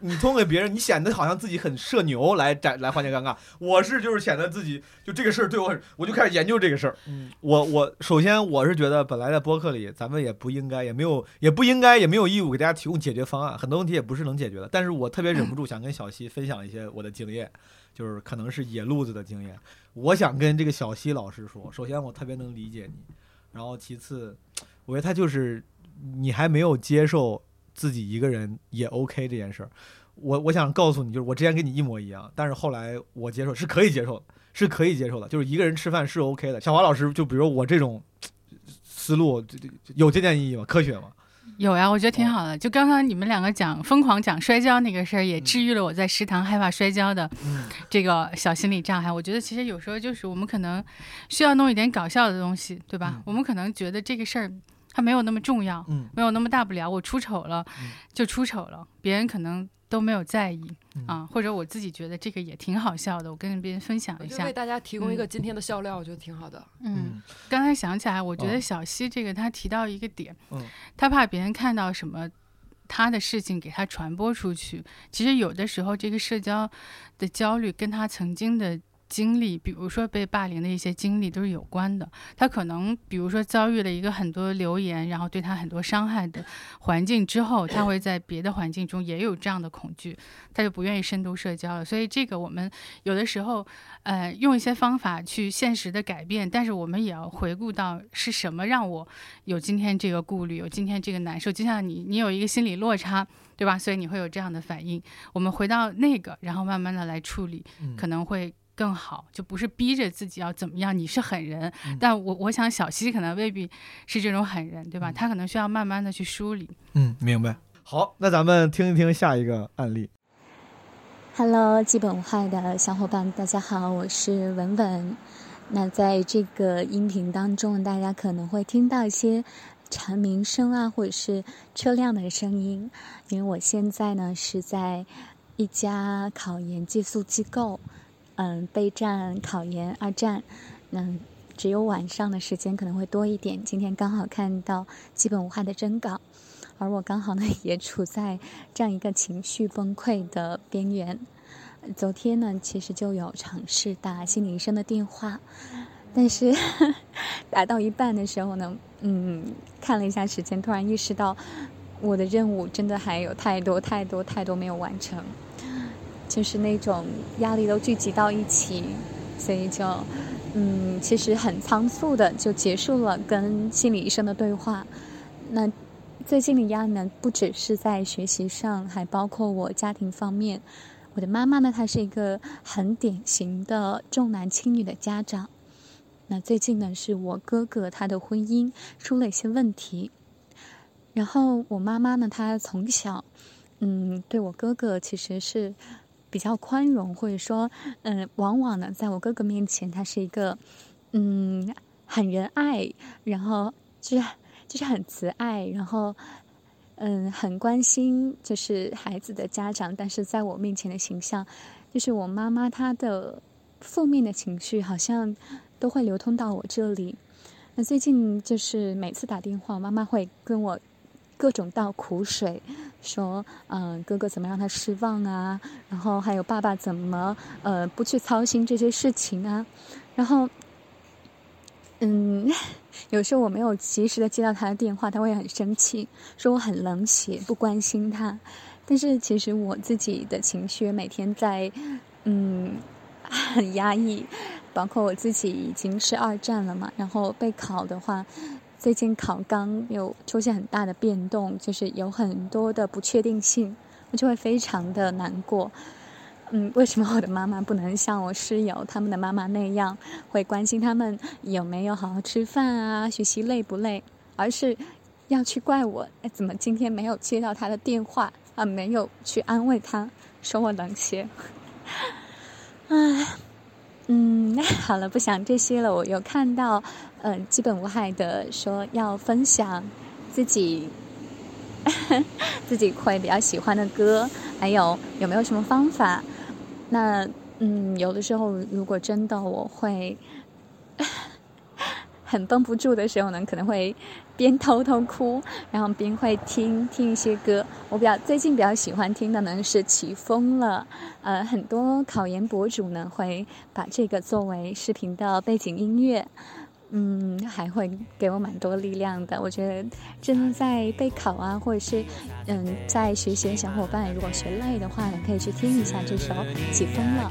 别人，你显得好像自己很社牛来缓解尴尬。我是就是显得自己就这个事儿对我就开始研究这个事儿。嗯，我首先我是觉得本来在播客里咱们也不应该也没有义务给大家提供解决方案，很多问题也不是能解决的。但是我特别忍不住想跟小西分享一些我的经验，就是可能是野路子的经验。我想跟这个小西老师说，首先我特别能理解你，然后其次，我觉得他就是。你还没有接受自己一个人也 OK 这件事儿，我想告诉你，就是我之前跟你一模一样，但是后来我接受是可以接受的，就是一个人吃饭是 OK 的。小华老师，就比如我这种思路，有借鉴意义吗？科学吗？有呀，我觉得挺好的。就刚刚你们两个疯狂讲摔跤那个事儿，也治愈了我在食堂害怕摔跤的这个小心理障碍。我觉得其实有时候就是我们可能需要弄一点搞笑的东西，对吧？我们可能觉得这个事儿。它没有那么重要，没有那么大不了，我出丑了就出丑了，别人可能都没有在意啊，或者我自己觉得这个也挺好笑的，我跟别人分享一下，为大家提供一个今天的笑料，我觉得挺好的。嗯，刚才想起来，我觉得小西这个他提到一个点，他怕别人看到什么他的事情给他传播出去，其实有的时候这个社交的焦虑跟他曾经的经历，比如说被霸凌的一些经历都是有关的。他可能比如说遭遇了一个很多流言，然后对他很多伤害的环境之后，他会在别的环境中也有这样的恐惧，他就不愿意深度社交了。所以这个我们有的时候用一些方法去现实的改变，但是我们也要回顾到是什么让我有今天这个顾虑，有今天这个难受。就像你有一个心理落差，对吧？所以你会有这样的反应。我们回到那个，然后慢慢的来处理，可能会更好，就不是逼着自己要怎么样。你是狠人，但我想小西可能未必是这种狠人，对吧？他可能需要慢慢的去梳理。明白。好，那咱们听一听下一个案例。Hello， 基本无害的小伙伴，大家好，我是文文。那在这个音频当中，大家可能会听到一些蝉鸣声啊，或者是车辆的声音，因为我现在呢是在一家考研寄宿机构，备战考研二战，只有晚上的时间可能会多一点。今天刚好看到基本无害的征稿，而我刚好呢也处在这样一个情绪崩溃的边缘。昨天呢其实就有尝试打心理医生的电话，但是打到一半的时候呢，看了一下时间，突然意识到我的任务真的还有太多没有完成，就是那种压力都聚集到一起，所以就其实很仓促的就结束了跟心理医生的对话。那最近的压力呢，不只是在学习上，还包括我家庭方面。我的妈妈呢，她是一个很典型的重男轻女的家长。那最近呢，是我哥哥他的婚姻出了一些问题，然后我妈妈呢，她从小，对我哥哥其实是比较宽容，或者说，往往呢，在我哥哥面前，他是一个，很仁爱，然后就是很慈爱，然后，很关心就是孩子的家长，但是在我面前的形象，就是我妈妈她的负面的情绪好像都会流通到我这里。那最近就是每次打电话，妈妈会跟我各种倒苦水，说哥哥怎么让他失望啊，然后还有爸爸怎么不去操心这些事情啊。然后有时候我没有及时的接到他的电话，他会很生气，说我很冷血，不关心他。但是其实我自己的情绪每天在很压抑，包括我自己已经是二战了嘛，然后备考的话，最近考纲有出现很大的变动，就是有很多的不确定性，我就会非常的难过。为什么我的妈妈不能像我室友他们的妈妈那样，会关心他们有没有好好吃饭啊，学习累不累，而是要去怪我，怎么今天没有接到他的电话啊，没有去安慰他，说我冷血。好了，不想这些了。我有看到基本无害的说要分享自己会比较喜欢的歌，还有没有什么方法。那有的时候如果真的我会很绷不住的时候呢，可能会边偷哭，然后边会听一些歌。我最近比较喜欢听的呢是起风了，很多考研博主呢会把这个作为视频的背景音乐，还会给我蛮多力量的。我觉得正在备考啊，或者是在学习的小伙伴，如果学累的话呢，可以去听一下这首起风了。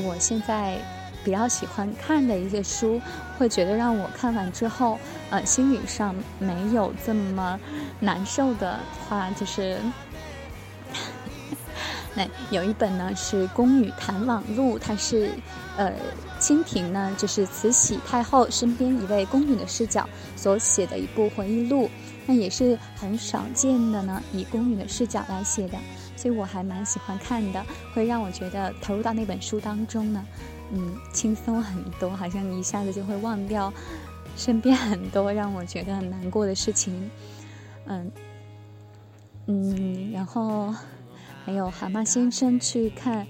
我现在比较喜欢看的一些书，会觉得让我看完之后，心理上没有这么难受的话，就是那有一本呢是《宫女谈网录》，它是清廷呢就是慈禧太后身边一位宫女的视角所写的一部回忆录，那也是很少见的呢，以宫女的视角来写的。所以我还蛮喜欢看的，会让我觉得投入到那本书当中呢，轻松很多，好像一下子就会忘掉身边很多让我觉得很难过的事情，然后还有蛤蟆先生去看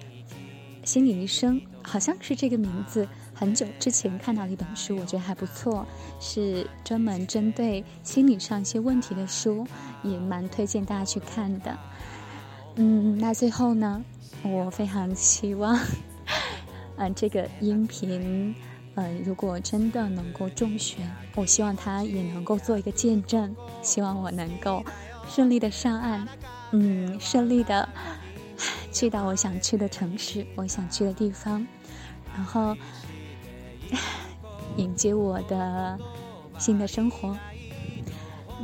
心理医生，好像是这个名字，很久之前看到的一本书，我觉得还不错，是专门针对心理上一些问题的书，也蛮推荐大家去看的。那最后呢，我非常希望这个音频如果真的能够中选，我希望它也能够做一个见证，希望我能够顺利的上岸，顺利的去到我想去的城市，我想去的地方，然后迎接我的新的生活。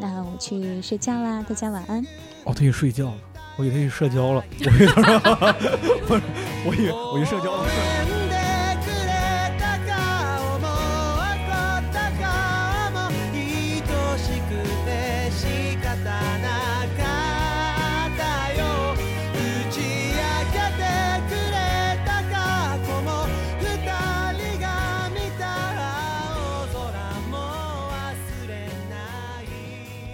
那我去睡觉啦，大家晚安。哦，他去睡觉了，我以为他去社交了，我以为社交了。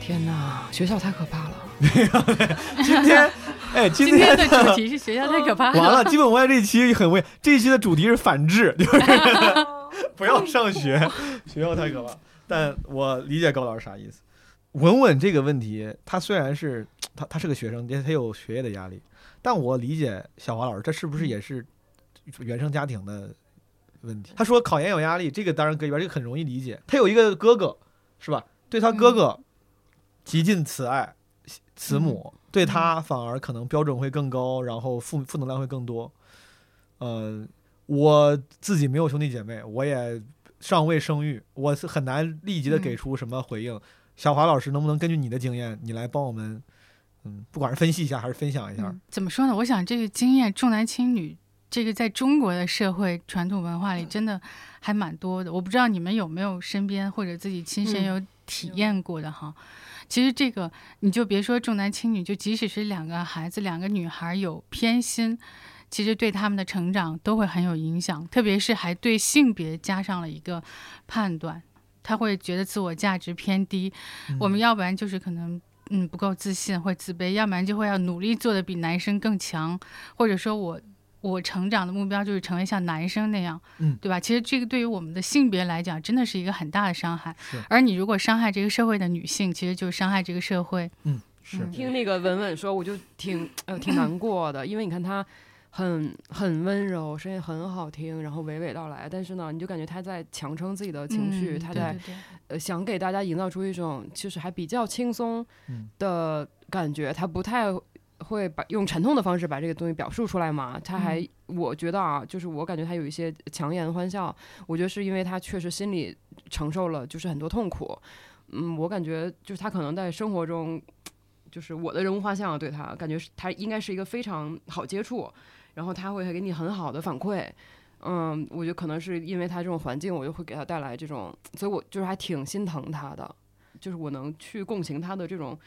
天哪，学校太可怕了！今天的主题是学校太可怕了。完了，基本我也这期很危，这一期的主题是反制，就是不要上学，学校太可怕。但我理解高老师啥意思。文文这个问题，他虽然是他是个学生，他有学业的压力，但我理解小华老师，这是不是也是原生家庭的问题？他说考研有压力，这个当然搁一边，这个很容易理解。他有一个哥哥，是吧？对他哥哥。极尽慈爱，慈母对他反而可能标准会更高，然后负能量会更多。我自己没有兄弟姐妹，我也尚未生育，我是很难立即的给出什么回应。小华老师，能不能根据你的经验，你来帮我们，不管是分析一下还是分享一下？怎么说呢？我想这个经验重男轻女，这个在中国的社会传统文化里真的还蛮多的。我不知道你们有没有身边或者自己亲身有体验过的哈。其实这个你就别说重男轻女，就即使是两个孩子，两个女孩有偏心，其实对他们的成长都会很有影响，特别是还对性别加上了一个判断，他会觉得自我价值偏低，我们要不然就是可能不够自信会自卑，要不然就会要努力做得比男生更强，或者说我成长的目标就是成为像男生那样，对吧？其实这个对于我们的性别来讲，真的是一个很大的伤害。而你如果伤害这个社会的女性，其实就伤害这个社会。是。听那个文文说，我就挺难过的，因为你看她很温柔，声音很好听，然后娓娓道来，但是呢，你就感觉她在强撑自己的情绪，她在想给大家营造出一种其实还比较轻松的感觉，她不太。会把用沉痛的方式把这个东西表述出来嘛？他还，我觉得啊，就是我感觉他有一些强颜欢笑，我觉得是因为他确实心里承受了就是很多痛苦。我感觉就是他可能在生活中，就是我的人物画像对他感觉他应该是一个非常好接触，然后他会给你很好的反馈。我觉得可能是因为他这种环境，我就会给他带来这种，所以我就是还挺心疼他的，就是我能去共情他的这种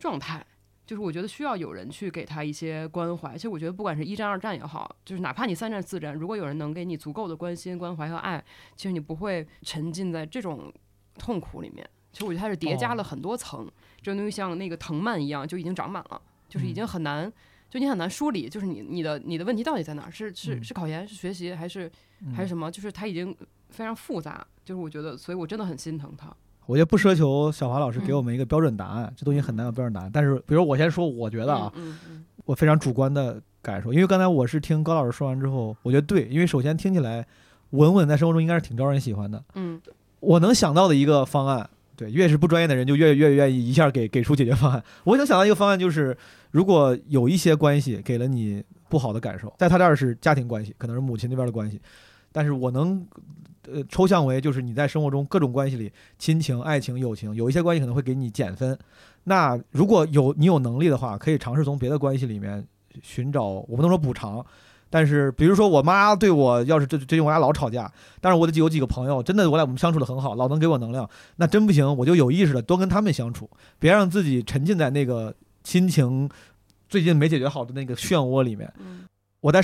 状态。就是我觉得需要有人去给他一些关怀，其实我觉得不管是一战二战也好，就是哪怕你三战四战，如果有人能给你足够的关心关怀和爱，其实你不会沉浸在这种痛苦里面。其实我觉得它是叠加了很多层，这东西像那个藤蔓一样就已经长满了，就是已经很难，就你很难梳理，就是你的问题到底在哪，是考研，是学习，还是什么，就是它已经非常复杂。就是我觉得，所以我真的很心疼他。我就不奢求小华老师给我们一个标准答案，这东西很难有标准答案。但是，比如我先说，我觉得啊，我非常主观的感受，因为刚才我是听高老师说完之后，我觉得对，因为首先听起来，文文在生活中应该是挺招人喜欢的。我能想到的一个方案，对，越是不专业的人就越愿意一下给出解决方案。我想到一个方案就是，如果有一些关系给了你不好的感受，在他这儿是家庭关系，可能是母亲那边的关系，但是我能。抽象为就是你在生活中各种关系里，亲情、爱情、友情，有一些关系可能会给你减分。那如果你有能力的话，可以尝试从别的关系里面寻找，我不能说补偿，但是比如说我妈对我要是最近我俩老吵架，但是我有几个朋友真的我们相处的很好，老能给我能量，那真不行我就有意识的多跟他们相处，别让自己沉浸在那个亲情最近没解决好的那个漩涡里面。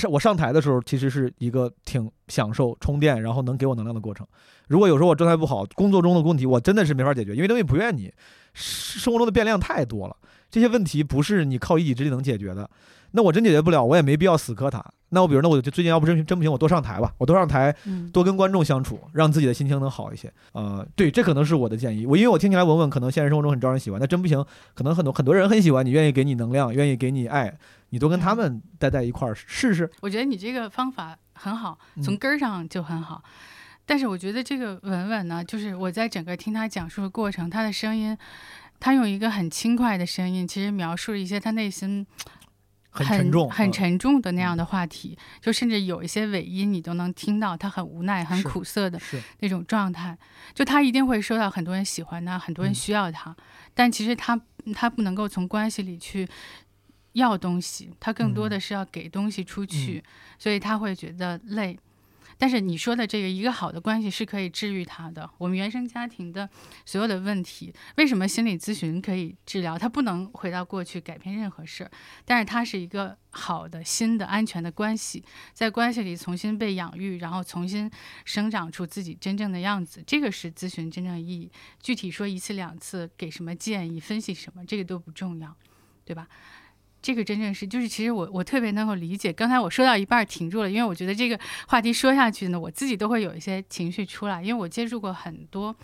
我上台的时候，其实是一个挺享受充电，然后能给我能量的过程。如果有时候我状态不好，工作中的问题我真的是没法解决，因为东西不怨你，生活中的变量太多了，这些问题不是你靠一己之力能解决的。那我真解决不了，我也没必要死磕它。那我比如，那我就最近要不真不行，我多上台吧，我多上台，多跟观众相处，让自己的心情能好一些。对，这可能是我的建议。因为我听起来文文可能现实生活中很招人喜欢，那真不行，可能很多人很喜欢你，愿意给你能量，愿意给你爱。你都跟他们待在一块儿试试。我觉得你这个方法很好，从根儿上就很好。但是我觉得这个文文呢，就是我在整个听他讲述的过程，他的声音，他用一个很轻快的声音，其实描述一些他内心很沉重的那样的话题，就甚至有一些尾音你都能听到他很无奈很苦涩的那种状态。就他一定会受到很多人喜欢他，很多人需要他，但其实他不能够从关系里去要东西，他更多的是要给东西出去，所以他会觉得累。但是你说的这个一个好的关系是可以治愈他的，我们原生家庭的所有的问题，为什么心理咨询可以治疗？他不能回到过去改变任何事，但是他是一个好的新的安全的关系，在关系里重新被养育，然后重新生长出自己真正的样子，这个是咨询真正的意义。具体说一次两次给什么建议分析什么，这个都不重要，对吧？这个真正是，就是其实我特别能够理解。刚才我说到一半停住了，因为我觉得这个话题说下去呢，我自己都会有一些情绪出来，因为我接触过很多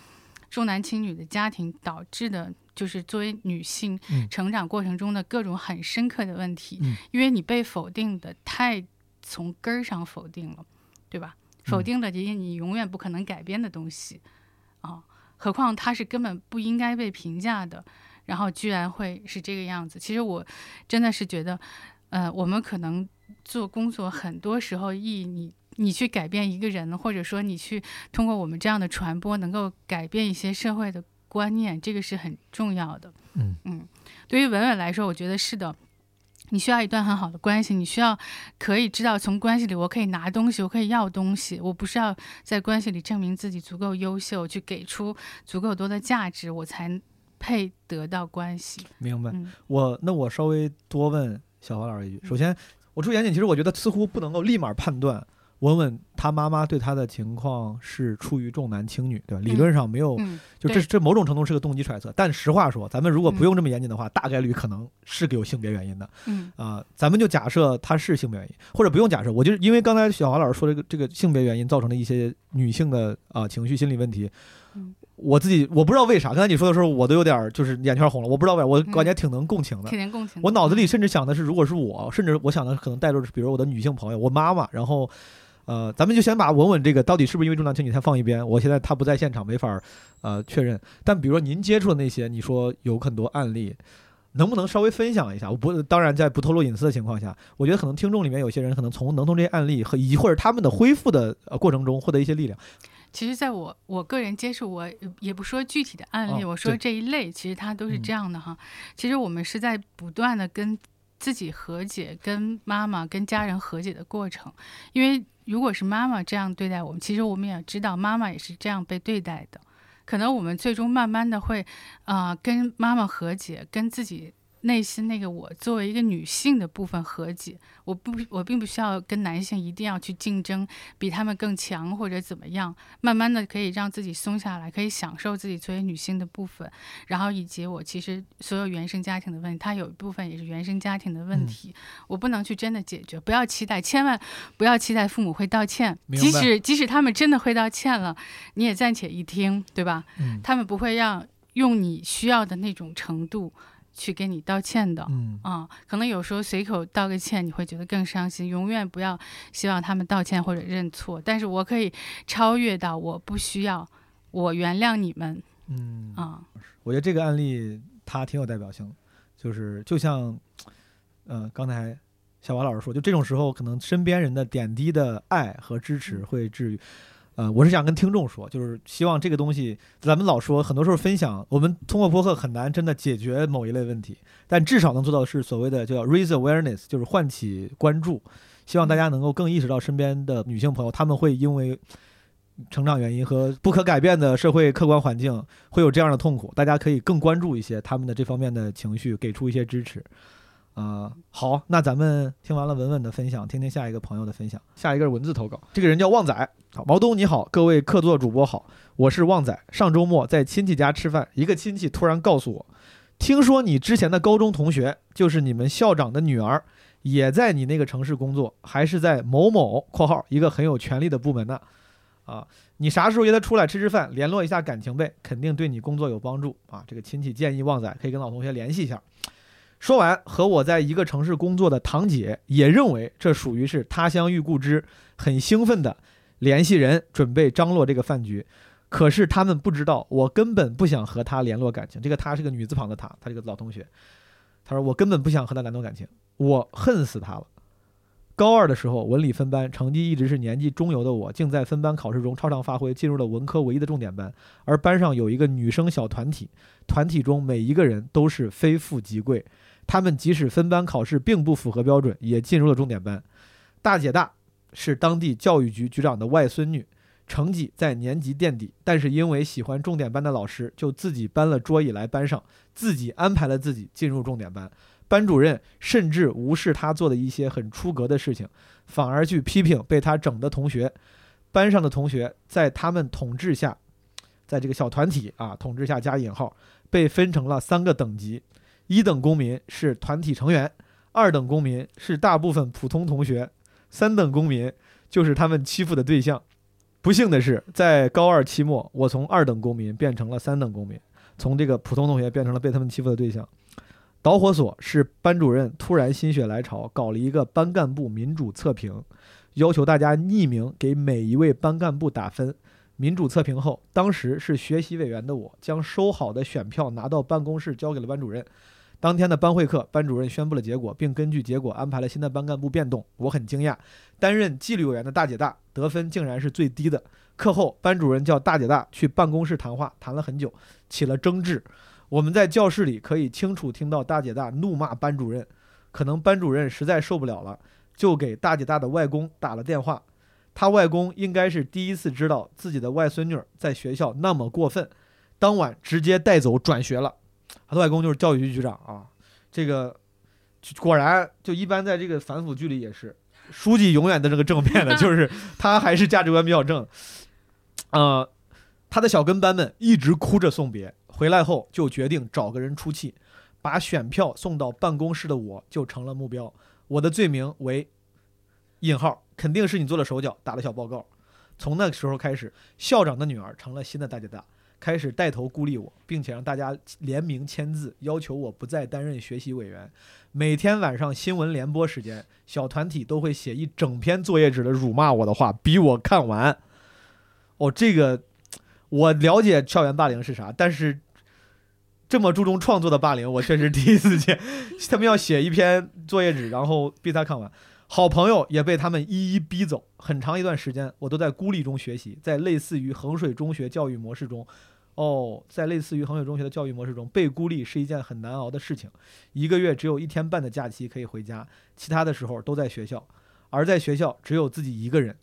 重男轻女的家庭导致的，就是作为女性成长过程中的各种很深刻的问题，因为你被否定的太从根上否定了，对吧？否定了一些你永远不可能改变的东西啊，何况它是根本不应该被评价的。然后居然会是这个样子。其实我真的是觉得，我们可能做工作很多时候意义，你去改变一个人，或者说你去通过我们这样的传播，能够改变一些社会的观念，这个是很重要的。对于文文来说，我觉得是的。你需要一段很好的关系，你需要可以知道从关系里我可以拿东西，我可以要东西，我不是要在关系里证明自己足够优秀，去给出足够多的价值，我才配得到关系。明白。我稍微多问小黄老师一句。首先，我出于严谨，其实我觉得似乎不能够立马判断文文他妈妈对他的情况是出于重男轻女，对吧？理论上没有，就这某种程度是个动机揣测。但实话说，咱们如果不用这么严谨的话，大概率可能是有性别原因的。咱们就假设他是性别原因，或者不用假设，我就是因为刚才小黄老师说这个性别原因造成的一些女性的情绪心理问题。我不知道为啥，刚才你说的时候我都有点就是眼圈红了，我不知道为啥，我感觉挺能共情的，我脑子里甚至想的是，如果是我，甚至我想的可能带着比如我的女性朋友，我妈妈，然后咱们就先把文文这个到底是不是因为重男轻女先放一边，我现在他不在现场没法确认。但比如说您接触的那些，你说有很多案例，能不能稍微分享一下？当然在不透露隐私的情况下，我觉得可能听众里面有些人可能能从这些案例和或者他们的恢复的过程中获得一些力量。其实在我个人接触，我也不说具体的案例，我说这一类，其实它都是这样的哈。其实我们是在不断的跟自己和解，跟妈妈、跟家人和解的过程。因为如果是妈妈这样对待我们，其实我们也知道妈妈也是这样被对待的。可能我们最终慢慢的会，跟妈妈和解，跟自己内心那个我作为一个女性的部分和解，我并不需要跟男性一定要去竞争，比他们更强或者怎么样，慢慢的可以让自己松下来，可以享受自己作为女性的部分。然后以及我其实所有原生家庭的问题，它有一部分也是原生家庭的问题，我不能去真的解决，不要期待，千万不要期待父母会道歉，即使他们真的会道歉了，你也暂且一听，对吧？他们不会用你需要的那种程度去给你道歉的。可能有时候随口道个歉你会觉得更伤心，永远不要希望他们道歉或者认错，但是我可以超越到我不需要，我原谅你们。我觉得这个案例它挺有代表性，就像刚才小王老师说，就这种时候可能身边人的点滴的爱和支持会治愈。我是想跟听众说，就是希望这个东西，咱们老说，很多时候分享，我们通过播客很难真的解决某一类问题，但至少能做到的是所谓的叫 raise awareness， 就是唤起关注，希望大家能够更意识到身边的女性朋友，她们会因为成长原因和不可改变的社会客观环境会有这样的痛苦，大家可以更关注一些她们的这方面的情绪，给出一些支持。好，那咱们听完了文文的分享，听听下一个朋友的分享。下一个是文字投稿，这个人叫旺仔。好，毛东你好，各位客座主播好，我是旺仔。上周末在亲戚家吃饭，一个亲戚突然告诉我，听说你之前的高中同学，就是你们校长的女儿，也在你那个城市工作，还是在某某（括号一个很有权力的部门）呢。啊，你啥时候约他出来吃吃饭，联络一下感情呗，肯定对你工作有帮助啊。这个亲戚建议旺仔可以跟老同学联系一下。说完，和我在一个城市工作的堂姐也认为这属于是他乡遇故知，很兴奋的联系人，准备张罗这个饭局。可是他们不知道，我根本不想和他联络感情。这个他是个女字旁的他，他这个老同学，他说我根本不想和他联络感情，我恨死他了。高二的时候文理分班，成绩一直是年级中游的我，竟在分班考试中超常发挥，进入了文科唯一的重点班。而班上有一个女生小团体，团体中每一个人都是非富即贵，他们即使分班考试并不符合标准，也进入了重点班。大姐大是当地教育局局长的外孙女，成绩在年级垫底，但是因为喜欢重点班的老师，就自己搬了桌椅来班上，自己安排了自己进入重点班。班主任甚至无视她做的一些很出格的事情，反而去批评被她整的同学。班上的同学在他们统治下，在这个小团体啊统治下加引号，被分成了三个等级。一等公民是团体成员，二等公民是大部分普通同学，三等公民就是他们欺负的对象。不幸的是，在高二期末，我从二等公民变成了三等公民，从这个普通同学变成了被他们欺负的对象。导火索是班主任突然心血来潮，搞了一个班干部民主测评，要求大家匿名给每一位班干部打分。民主测评后，当时是学习委员的我，将收好的选票拿到办公室交给了班主任。当天的班会课，班主任宣布了结果，并根据结果安排了新的班干部变动。我很惊讶，担任纪律委员的大姐大得分竟然是最低的。课后，班主任叫大姐大去办公室谈话，谈了很久，起了争执。我们在教室里可以清楚听到大姐大怒骂班主任，可能班主任实在受不了了，就给大姐大的外公打了电话。他外公应该是第一次知道自己的外孙女在学校那么过分，当晚直接带走转学了。他的外公就是教育局局长啊，这个果然就一般在这个反腐剧里也是，书记永远的这个正面的，就是他还是价值观比较正。他的小跟班们一直哭着送别，回来后就决定找个人出气，把选票送到办公室的我就成了目标。我的罪名为引号，肯定是你做了手脚，打了小报告。从那个时候开始，校长的女儿成了新的大姐大，开始带头孤立我，并且让大家联名签字，要求我不再担任学习委员。每天晚上新闻联播时间，小团体都会写一整篇作业纸的辱骂我的话，逼我看完。这个我了解校园霸凌是啥，但是这么注重创作的霸凌，我确实第一次见。他们要写一篇作业纸，然后逼他看完。好朋友也被他们一一逼走，很长一段时间我都在孤立中学习，在类似于衡水中学教育模式中被孤立是一件很难熬的事情。一个月只有1天半的假期可以回家，其他的时候都在学校，而在学校只有自己一个人。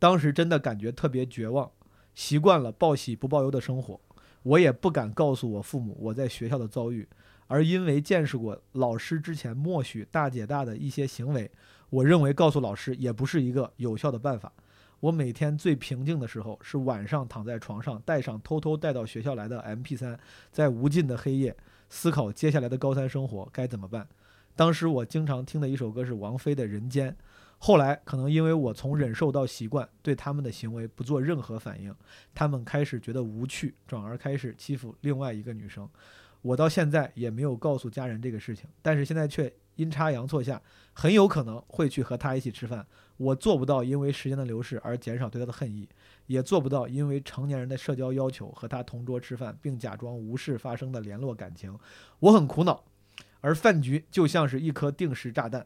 当时真的感觉特别绝望，习惯了报喜不报忧的生活，我也不敢告诉我父母我在学校的遭遇。而因为见识过老师之前默许大姐大的一些行为，我认为告诉老师也不是一个有效的办法。我每天最平静的时候是晚上躺在床上，带上偷偷带到学校来的 MP3， 在无尽的黑夜思考接下来的高三生活该怎么办。当时我经常听的一首歌是王菲的《人间》。后来可能因为我从忍受到习惯，对他们的行为不做任何反应，他们开始觉得无趣，转而开始欺负另外一个女生。我到现在也没有告诉家人这个事情，但是现在却阴差阳错下很有可能会去和他一起吃饭。我做不到因为时间的流逝而减少对他的恨意，也做不到因为成年人的社交要求和他同桌吃饭并假装无事发生的联络感情。我很苦恼，而饭局就像是一颗定时炸弹，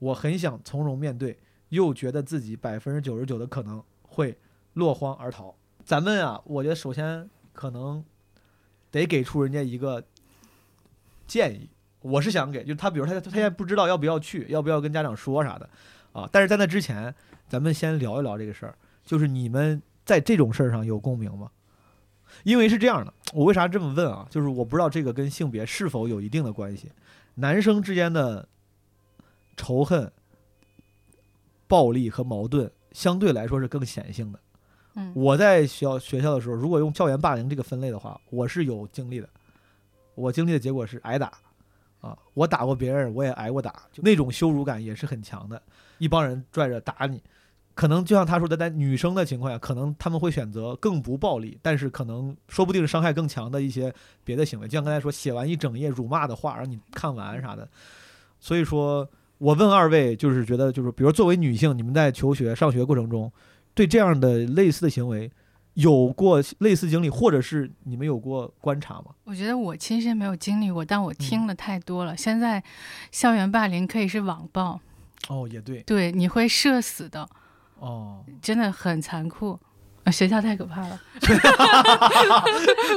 我很想从容面对，又觉得自己99%的可能会落荒而逃。咱们啊，我觉得首先可能得给出人家一个建议，我是想给，就是他，比如他现在不知道要不要去，要不要跟家长说啥的，啊，但是在那之前，咱们先聊一聊这个事儿，就是你们在这种事儿上有共鸣吗？因为是这样的，我为啥这么问啊？就是我不知道这个跟性别是否有一定的关系，男生之间的仇恨、暴力和矛盾相对来说是更显性的。嗯，我在学校的时候，如果用校园霸凌这个分类的话，我是有经历的。我经历的结果是挨打啊，我打过别人，我也挨过打，就那种羞辱感也是很强的。一帮人拽着打你，可能就像他说的，在女生的情况下，可能他们会选择更不暴力，但是可能说不定是伤害更强的一些别的行为，就像刚才说写完一整页辱骂的话让你看完啥的。所以说我问二位，就是觉得就是比如作为女性，你们在求学上学过程中对这样的类似的行为有过类似经历，或者是你们有过观察吗？我觉得我亲身没有经历过，但我听了太多了。现在校园霸凌可以是网暴，哦也对，对，你会社死的，哦，真的很残酷，学校太可怕了。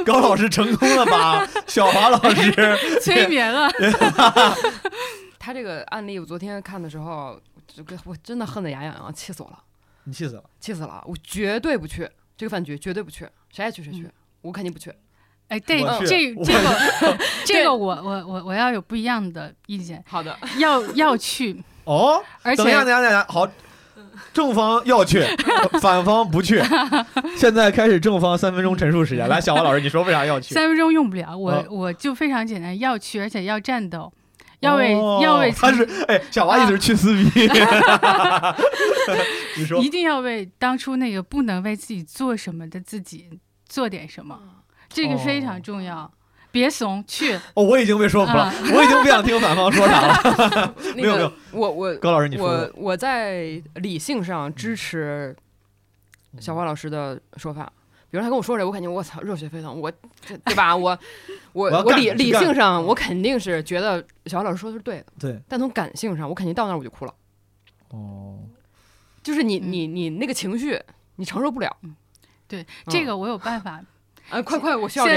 高老师成功了吧？小华老师催眠了。他这个案例，我昨天看的时候，这个我真的恨得牙痒痒，气死我了。你气死了？气死了！我绝对不去这个饭局，绝对不去，谁爱去谁去，我肯定不去。哎，对，这个我要有不一样的意见。好的，要去哦。而且等一下，好。正方要去，反方不去。现在开始正方3分钟陈述时间，来，小华老师，你说为啥要去？3分钟用不了，我就非常简单，要去，而且要战斗，要为他是小华一直去撕逼，你说一定要为当初那个不能为自己做什么的自己做点什么，这个非常重要。哦，别怂，去！哦，我已经被说服了，我已经不想听反方说啥了。没有没有，我高老师你说我在理性上支持小花老师的说法，比如他跟我说这，我感觉我操热血沸腾，我对吧？我理性上我肯定是觉得小花老师说的是对的，对。但从感性上，我肯定到那儿我就哭了。哦，就是你那个情绪你承受不了。对，这个我有办法。啊！快！我需要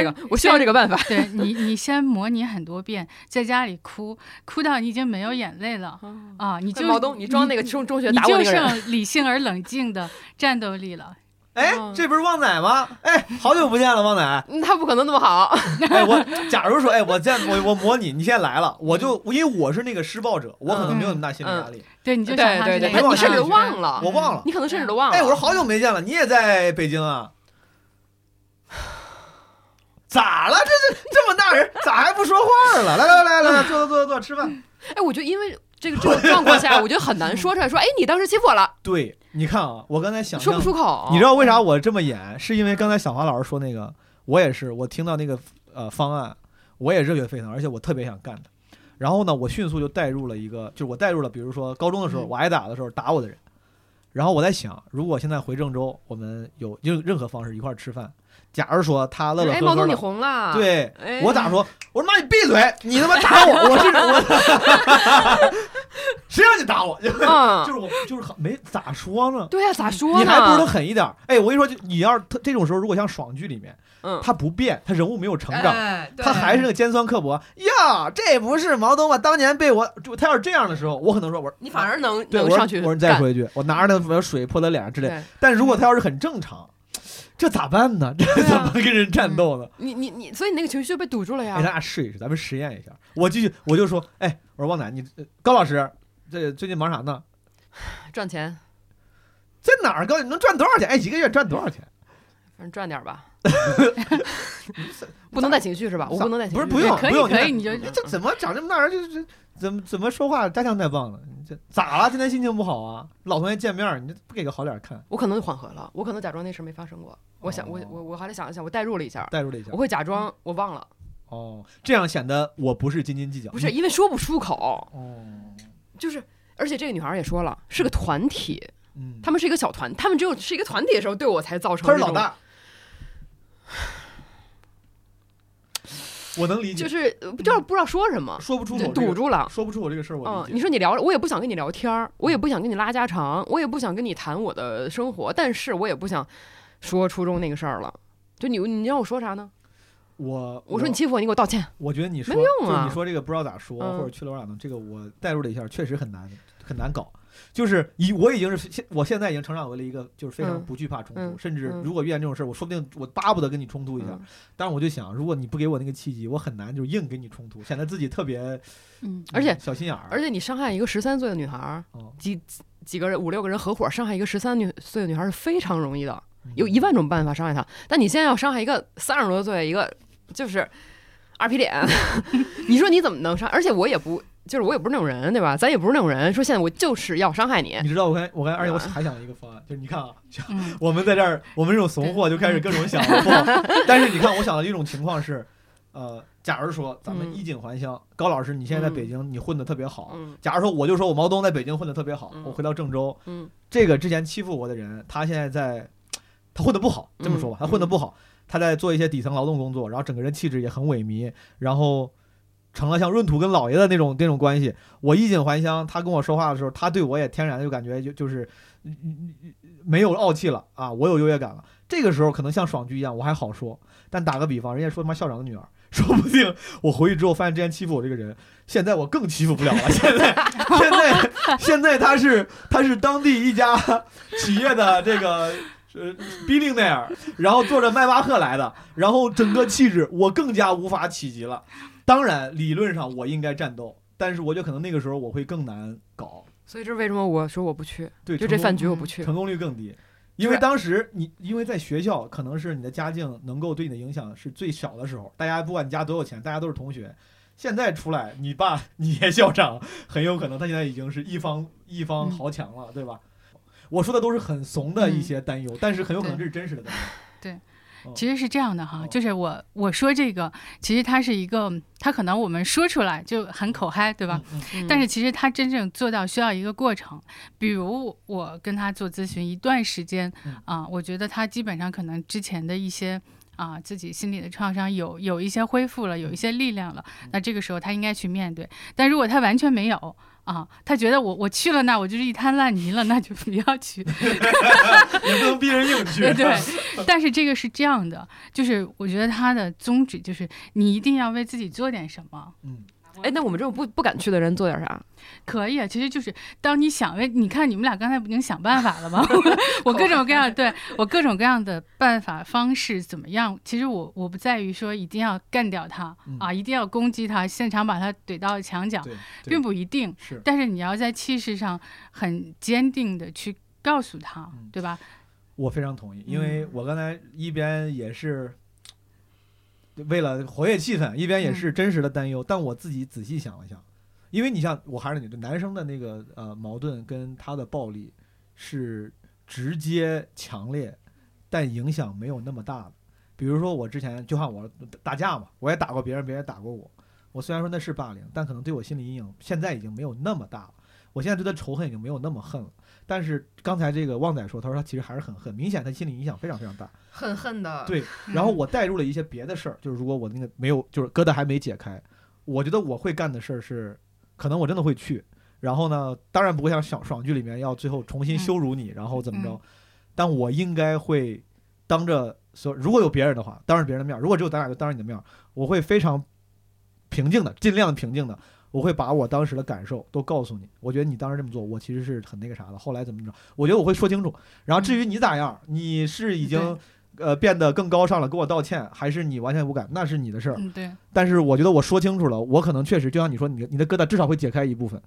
这个办法。对你先模拟很多遍，在家里哭到你已经没有眼泪了啊！你就毛东，你装那个中学打我那个人，你就剩理性而冷静的战斗力了。哎，这不是旺仔吗？哎，好久不见了，旺仔。他不可能那么好。哎，我假如说，我模拟你现在来了，我就因为我是那个施暴者，我可能没有那么大心理压力。对，你就想他是那个，你甚至都忘了，我忘了，你可能甚至都忘了。哎，我说好久没见了，你也在北京啊？咋了？这么大人，咋还不说话了？来，坐，吃饭。哎，我就因为这个状况下，我觉得很难说出来。说，哎，你当时欺负我了。对，你看啊，我刚才想说不出口。你知道为啥我这么演？是因为刚才小华老师说那个，我也是，我听到那个方案，我也热血沸腾，而且我特别想干的。然后呢，我迅速就带入了一个，就是我带入了，比如说高中的时候，我挨打的时候打我的人。然后我在想，如果现在回郑州，我们有任何方式一块儿吃饭。假如说他乐乐呵呵，哎，毛东你红了，对，哎，我咋说？我说妈你闭嘴，你他妈打我，我谁让你打我？就是我就是没咋说呢。对呀，咋说呢？你还不如他狠一点。哎，我跟你说，你要是这种时候，如果像爽剧里面，他不变，他人物没有成长，他还是那个尖酸刻薄呀，这不是毛东吗？当年被我，他要是这样的时候，我可能说，我你反而能上去，我再说一句，我拿着那水泼他脸之类。但如果他要是很正常。这咋办呢？这怎么跟人战斗呢？你，所以你那个情绪就被堵住了呀。哎，咱俩试一试，咱们实验一下。我就说，哎，我说旺仔，你高老师，这最近忙啥呢？赚钱。在哪儿？高，你能赚多少钱？哎，一个月赚多少钱？反正赚点吧。不能带情绪是吧？我不能带情绪。不用，可以，你就这怎么长这么大人就是怎么说话家乡太棒了？你这咋了？今天心情不好啊？老同学见面，你这不给个好脸看？我可能缓和了，我可能假装那事没发生过。我想，我还得想一想，我代入了一下，我会假装我忘了。哦，这样显得我不是斤斤计较。不是因为说不出口。哦，就是而且这个女孩也说了，是个团体，他们是一个小团，他们只有是一个团体的时候，对我才造成。他是老大。我能理解，就是不知道说什么，说不出口，堵住了，说不出我这个事儿。我理解，你说你聊，我也不想跟你聊天，我也不想跟你拉家常，我也不想跟你谈我的生活，但是我也不想说初中那个事儿了。就你让我说啥呢？我说你欺负我，你给我道歉。我觉得你说没用啊，就你说这个不知道咋说，或者去了哪能，这个我代入了一下，确实很难很难搞。就是我现在已经成长为了一个就是非常不惧怕冲突，甚至如果遇见这种事我说不定我巴不得跟你冲突一下，但是我就想如果你不给我那个契机，我很难就是硬跟你冲突，显得自己特别而且小心眼儿。而且你伤害一个13岁的女孩，几个人5-6个人合伙伤害一个13岁的女孩是非常容易的，有10000种办法伤害她，但你现在要伤害一个30多岁一个就是2皮脸你说你怎么能伤？而且我也不是那种人，对吧？咱也不是那种人，说现在我就是要伤害你。你知道我刚才，而且我还想了一个方案，就是你看啊，我们在这儿，我们这种怂货就开始各种想但是你看，我想的一种情况是，假如说咱们衣锦还乡，高老师你现在在北京你混得特别好，假如说我就说我毛东在北京混得特别好，我回到郑州，这个之前欺负我的人，他现在他混得不好，这么说吧，他混得不好，他在做一些底层劳动工作，然后整个人气质也很萎靡，然后成了像闰土跟老爷的那种关系。我衣锦还乡，他跟我说话的时候，他对我也天然就感觉就是没有傲气了啊，我有优越感了。这个时候可能像爽剧一样，我还好说。但打个比方，人家说他妈校长的女儿，说不定我回去之后发现之前欺负我这个人，现在我更欺负不了了。现在他是当地一家企业的这个。必定那样，然后坐着迈巴赫来的，然后整个气质我更加无法企及了。当然理论上我应该战斗，但是我觉得可能那个时候我会更难搞，所以这是为什么我说我不去，对，就这饭局我不去，成功率更低。因为当时你因为在学校可能是你的家境能够对你的影响是最小的时候，大家不管你家多有钱，大家都是同学。现在出来你爸你爷校长，很有可能他现在已经是一方豪强了，对吧？我说的都是很怂的一些担忧，但是很有可能这是真实的担忧。对，其实是这样的哈，就是我说这个，其实它是一个，它可能我们说出来就很口嗨，对吧？但是其实它真正做到需要一个过程。比如我跟他做咨询一段时间我觉得他基本上可能之前的一些自己心理的创伤有一些恢复了，有一些力量了，那这个时候他应该去面对。但如果他完全没有。他觉得我去了那我就是一滩烂泥了，那就不要去，也不能逼人硬去。对，但是这个是这样的，就是我觉得他的宗旨就是你一定要为自己做点什么。那我们这种不敢去的人做点啥？可以啊，其实就是当你想为，你看你们俩刚才不已经想办法了吗？我各种各样，对，我各种各样的办法方式怎么样？其实我不在于说一定要干掉他一定要攻击他，现场把他怼到墙角，并不一定。但是你要在气势上很坚定的去告诉他，对吧？我非常同意，因为我刚才一边也是。为了活跃气氛，一边也是真实的担忧，但我自己仔细想了想，因为你像我还是你的男生的那个矛盾跟他的暴力是直接强烈，但影响没有那么大的。比如说我之前就像我打架嘛，我也打过别人，别人打过我，我虽然说那是霸凌，但可能对我心理阴影现在已经没有那么大了，我现在对他仇恨已经没有那么恨了。但是刚才这个旺仔说，他说他其实还是很恨，明显他心理影响非常非常大，很恨的。对，然后我带入了一些别的事儿，就是如果我那个没有，就是疙瘩还没解开，我觉得我会干的事儿是，可能我真的会去，然后呢，当然不会像爽剧里面要最后重新羞辱你，然后怎么着，但我应该会当着如果有别人的话，当着别人的面，如果只有咱俩就当着你的面，我会非常平静的，尽量平静的。我会把我当时的感受都告诉你，我觉得你当时这么做我其实是很那个啥的，后来怎么着我觉得我会说清楚。然后至于你咋样，你是已经变得更高尚了，跟我道歉，还是你完全无感，那是你的事儿。对，但是我觉得我说清楚了，我可能确实就像你说，你的疙瘩至少会解开一部分。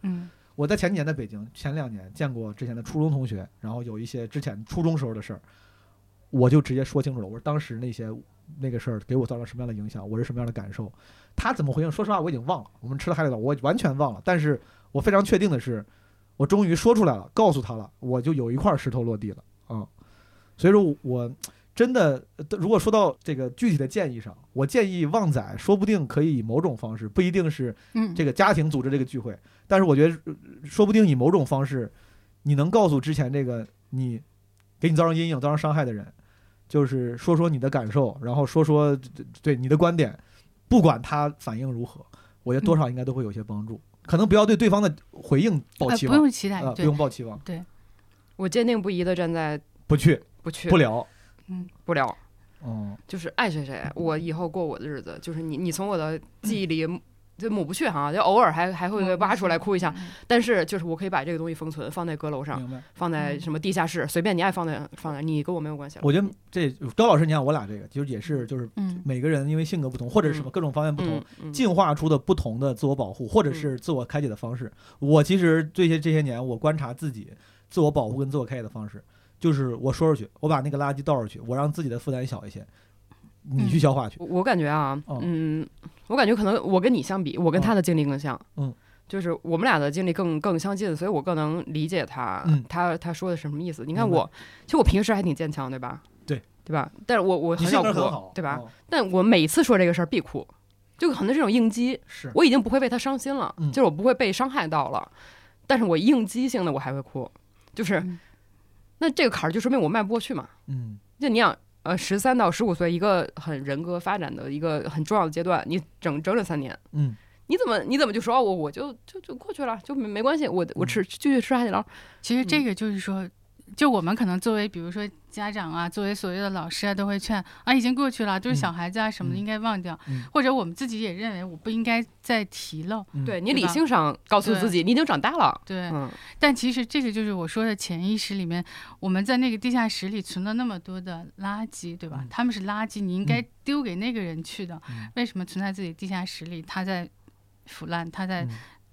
我在前几年在北京，前2年见过之前的初中同学，然后有一些之前初中时候的事儿，我就直接说清楚了，我说当时那个事儿给我造成什么样的影响，我是什么样的感受。他怎么回应说实话我已经忘了，我们吃了海底捞我完全忘了，但是我非常确定的是我终于说出来了，告诉他了，我就有一块石头落地了。所以说我真的如果说到这个具体的建议上，我建议旺仔说不定可以以某种方式，不一定是这个家庭组织这个聚会，但是我觉得说不定以某种方式你能告诉之前这个你给你造成阴影造成伤害的人，就是说说你的感受，然后说说对你的观点，不管他反应如何，我觉得多少应该都会有些帮助。可能不要对对方的回应抱期望，不用期待，不用抱期望。对，我坚定不移的站在不去不聊，不聊，就是爱谁谁，我以后过我的日子。就是你从我的记忆里就抹不去哈，就偶尔还会挖出来哭一下，但是就是我可以把这个东西封存，放在阁楼上，放在什么地下室，随便你爱放在，你跟我没有关系了。我觉得这高老师，你看我俩这个，其实也是就是每个人因为性格不同，或者什么各种方面不同，进化出的不同的自我保护或者是自我开解的方式。我其实这些年我观察自己自我保护跟自我开解的方式，就是我说出去，我把那个垃圾倒出去，我让自己的负担小一些。你去消化去，我感觉啊，我感觉可能我跟你相比，我跟他的经历更像，就是我们俩的经历更相近，所以我更能理解他，他说的是什么意思。你看我，其实我平时还挺坚强，对吧？对吧？但是我很少哭，对吧？但我每次说这个事儿必哭，就可能这种应激，是我已经不会为他伤心了，就是我不会被伤害到了，但是我应激性的我还会哭，就是那这个坎儿就说明我迈不过去嘛，就你想。13到15岁，一个很人格发展的一个很重要的阶段，你整3年，你怎么就说我就过去了，就没关系，我继续吃海底捞。其实这个就是说，就我们可能作为比如说家长啊，作为所谓的老师啊，都会劝啊，已经过去了，就是小孩子啊什么的应该忘掉，或者我们自己也认为我不应该再提了。对，你理性上告诉自己你已经长大了。对，但其实这个就是我说的潜意识里面，我们在那个地下室里存了那么多的垃圾，对吧？他们是垃圾，你应该丢给那个人去的。为什么存在自己地下室里？他在腐烂，他在。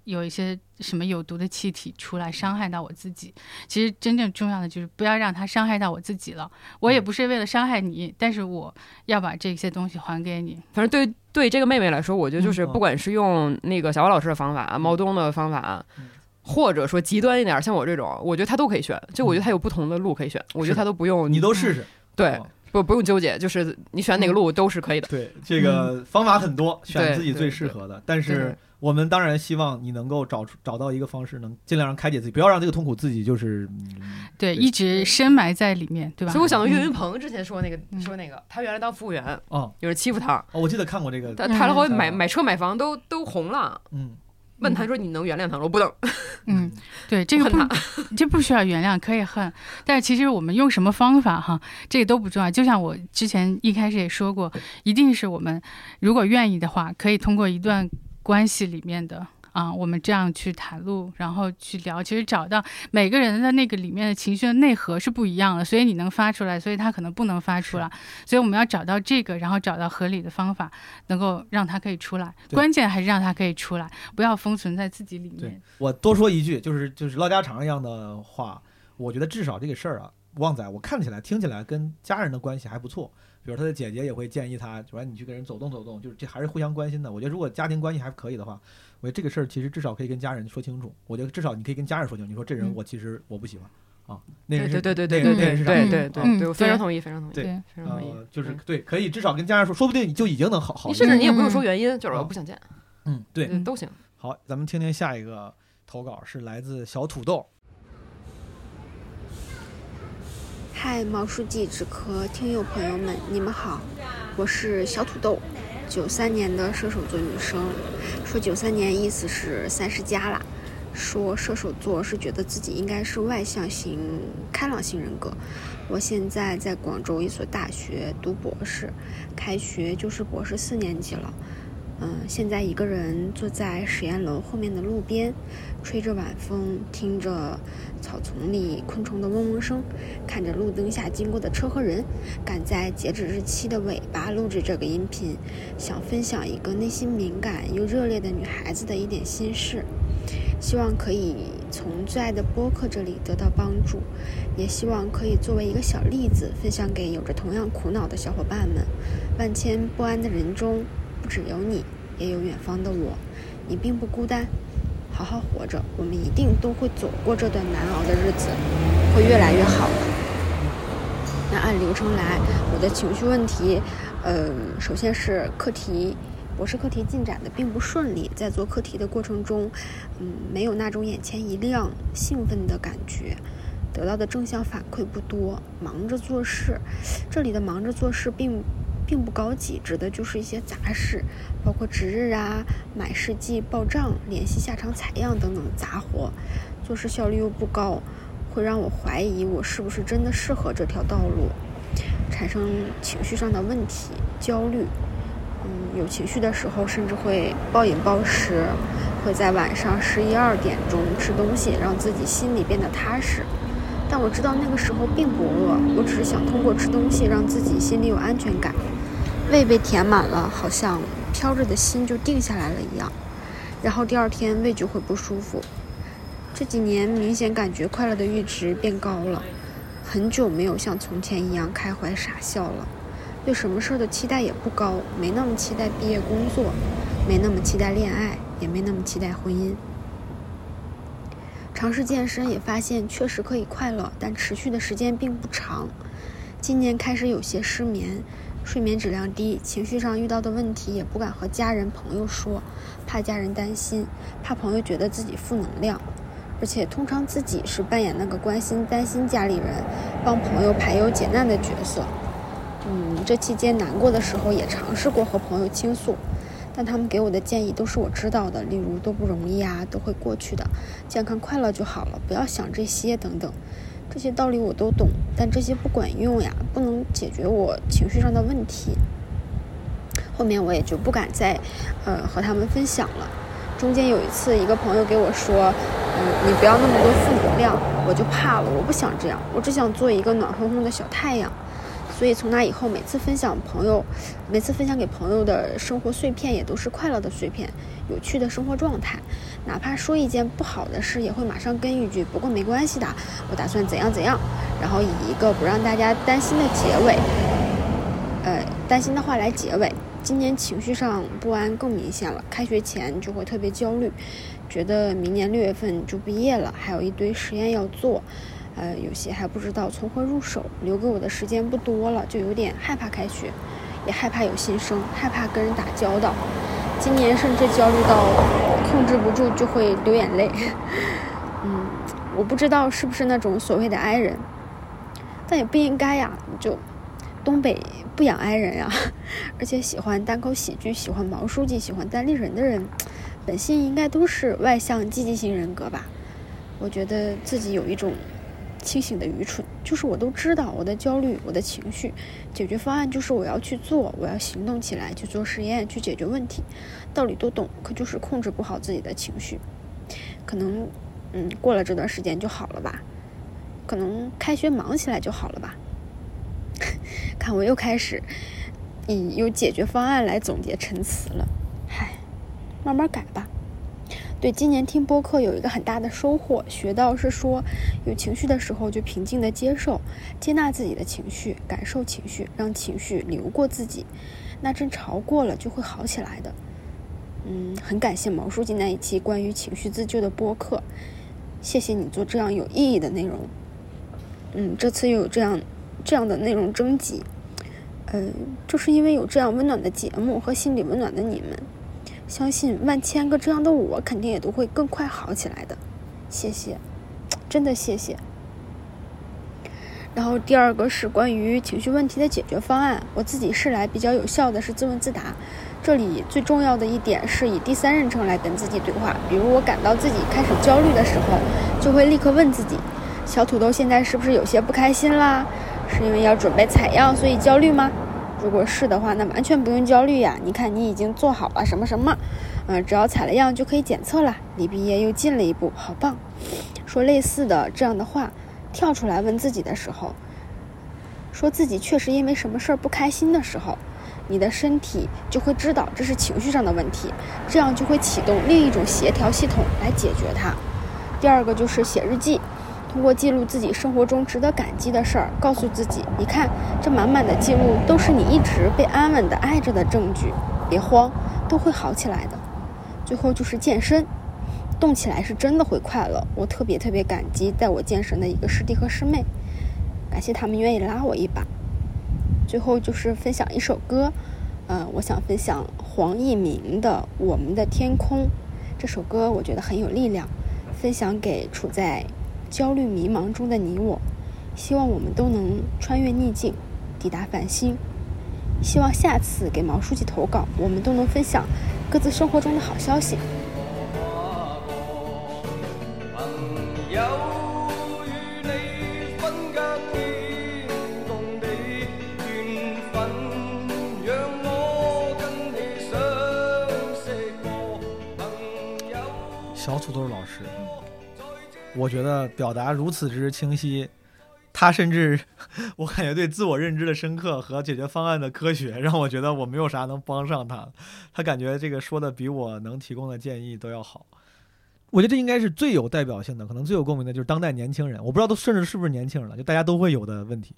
有一些什么有毒的气体出来伤害到我自己，其实真正重要的就是不要让它伤害到我自己了。我也不是为了伤害你，但是我要把这些东西还给你。反正对这个妹妹来说，我觉得就是不管是用那个小高老师的方法、毛东的方法，或者说极端一点像我这种，我觉得她都可以选。就我觉得她有不同的路可以选，我觉得她都不用你都试试。对。不用纠结，就是你选哪个路都是可以的。对，这个方法很多，选自己最适合的。但是我们当然希望你能够找到一个方式，能尽量让开解自己，不要让这个痛苦自己就是对一直深埋在里面，对吧？所以我想到岳云鹏之前说那个，他原来当服务员，有人欺负他，我记得看过这个，他然后买车买房都红了，问他说：“你能原谅他？”我不能。对，这个不需要原谅，可以恨。但是其实我们用什么方法哈，这个都不重要。就像我之前一开始也说过，一定是我们如果愿意的话，可以通过一段关系里面的我们这样去袒露，然后去聊。其实找到每个人的那个里面的情绪的内核是不一样的，所以你能发出来，所以他可能不能发出来。所以我们要找到这个，然后找到合理的方法，能够让他可以出来。关键还是让他可以出来，不要封存在自己里面。我多说一句，就是唠家常一样的话，我觉得至少这个事儿啊，旺仔我看起来听起来跟家人的关系还不错。比如他的姐姐也会建议他，主要你去跟人走动走动，就是这还是互相关心的。我觉得如果家庭关系还可以的话，我觉得这个事儿其实至少可以跟家人说清楚。我觉得至少你可以跟家人说清楚，你说这人我其实我不喜欢那人是对，非常同意，非常同意，对，非常同意，就是对，可以至少跟家人说，说不定你就已经能好。甚至你也不用说原因，就是我不想见，对，都行。好，咱们听听下一个投稿是来自小土豆。嗨，毛书记、纸壳听友朋友们，你们好，我是小土豆，93年的射手座女生。说93年意思是30+啦。说射手座是觉得自己应该是外向型、开朗型人格。我现在在广州一所大学读博士，开学就是博士4年级了。现在一个人坐在实验楼后面的路边，吹着晚风，听着草丛里昆虫的嗡嗡声，看着路灯下经过的车和人，赶在截止日期的尾巴录制这个音频，想分享一个内心敏感又热烈的女孩子的一点心事，希望可以从最爱的播客这里得到帮助，也希望可以作为一个小例子分享给有着同样苦恼的小伙伴们。万千不安的人中，不只有你，也有远方的我，你并不孤单，好好活着，我们一定都会走过这段难熬的日子，会越来越好的。那按流程来，我的情绪问题，首先是课题，博士课题进展的并不顺利，在做课题的过程中，没有那种眼前一亮、兴奋的感觉。得到的正向反馈不多，忙着做事，这里的忙着做事并不高级，指的就是一些杂事，包括值日啊、买试剂、报账、联系下场采样等等杂活，做事效率又不高，会让我怀疑我是不是真的适合这条道路，产生情绪上的问题、焦虑。有情绪的时候甚至会暴饮暴食，会在晚上11、12点钟吃东西，让自己心里变得踏实。但我知道那个时候并不饿，我只是想通过吃东西让自己心里有安全感。胃被填满了，好像飘着的心就定下来了一样，然后第二天胃就会不舒服。这几年明显感觉快乐的阈值变高了，很久没有像从前一样开怀傻笑了，对什么事的期待也不高，没那么期待毕业工作，没那么期待恋爱，也没那么期待婚姻。尝试健身也发现确实可以快乐，但持续的时间并不长。今年开始有些失眠，睡眠质量低，情绪上遇到的问题也不敢和家人朋友说，怕家人担心，怕朋友觉得自己负能量，而且通常自己是扮演那个关心担心家里人，帮朋友排忧解难的角色。这期间难过的时候也尝试过和朋友倾诉，但他们给我的建议都是我知道的，例如都不容易啊，都会过去的，健康快乐就好了，不要想这些等等。这些道理我都懂，但这些不管用呀，不能解决我情绪上的问题。后面我也就不敢再和他们分享了。中间有一次一个朋友给我说，你不要那么多负能量，我就怕了，我不想这样，我只想做一个暖烘烘的小太阳。所以从那以后，每次分享给朋友的生活碎片也都是快乐的碎片，有趣的生活状态，哪怕说一件不好的事也会马上跟一句不过没关系的，我打算怎样怎样，然后以一个不让大家担心的话来结尾。今年情绪上不安更明显了，开学前就会特别焦虑，觉得明年6月份就毕业了，还有一堆实验要做，有些还不知道从何入手，留给我的时间不多了，就有点害怕开学，也害怕有新生，害怕跟人打交道。今年甚至焦虑到控制不住就会流眼泪。我不知道是不是那种所谓的哀人，但也不应该呀，就东北不养哀人呀。而且喜欢单口喜剧，喜欢毛书记，喜欢单立人的人，本性应该都是外向积极型人格吧。我觉得自己有一种清醒的愚蠢，就是我都知道我的焦虑，我的情绪解决方案就是我要去做，我要行动起来，去做实验，去解决问题，道理都懂，可就是控制不好自己的情绪。可能过了这段时间就好了吧，可能开学忙起来就好了吧。看我又开始以有解决方案来总结陈词了，慢慢改吧。对，今年听播客有一个很大的收获，学到是说有情绪的时候就平静的接受，接纳自己的情绪，感受情绪，让情绪流过自己，那阵潮过了就会好起来的。很感谢毛书记那一期关于情绪自救的播客，谢谢你做这样有意义的内容。这次又有这样的内容征集，就是因为有这样温暖的节目和心理温暖的你们，相信万千个这样的我肯定也都会更快好起来的。谢谢，真的谢谢。然后第二个是关于情绪问题的解决方案，我自己试来比较有效的是自问自答。这里最重要的一点是以第三人称来跟自己对话，比如我感到自己开始焦虑的时候，就会立刻问自己，小土豆现在是不是有些不开心啦？是因为要准备采样所以焦虑吗？如果是的话，那完全不用焦虑呀，你看你已经做好了什么什么，只要采了样就可以检测了，离毕业又近了一步，好棒。说类似的这样的话，跳出来问自己的时候，说自己确实因为什么事儿不开心的时候，你的身体就会知道这是情绪上的问题，这样就会启动另一种协调系统来解决它。第二个就是写日记，通过记录自己生活中值得感激的事儿，告诉自己，你看这满满的记录都是你一直被安稳的爱着的证据，别慌，都会好起来的。最后就是健身，动起来是真的会快乐，我特别特别感激带我健身的一个师弟和师妹，感谢他们愿意拉我一把。最后就是分享一首歌，我想分享黄翊鸣的《我们的天空》，这首歌我觉得很有力量，分享给处在焦虑迷茫中的你我，希望我们都能穿越逆境，抵达繁星。希望下次给毛书记投稿，我们都能分享各自生活中的好消息。小土豆老师，我觉得表达如此之清晰，他甚至我感觉对自我认知的深刻和解决方案的科学，让我觉得我没有啥能帮上他，他感觉这个说的比我能提供的建议都要好。我觉得这应该是最有代表性的，可能最有共鸣的就是当代年轻人，我不知道都甚至是不是年轻人了，就大家都会有的问题，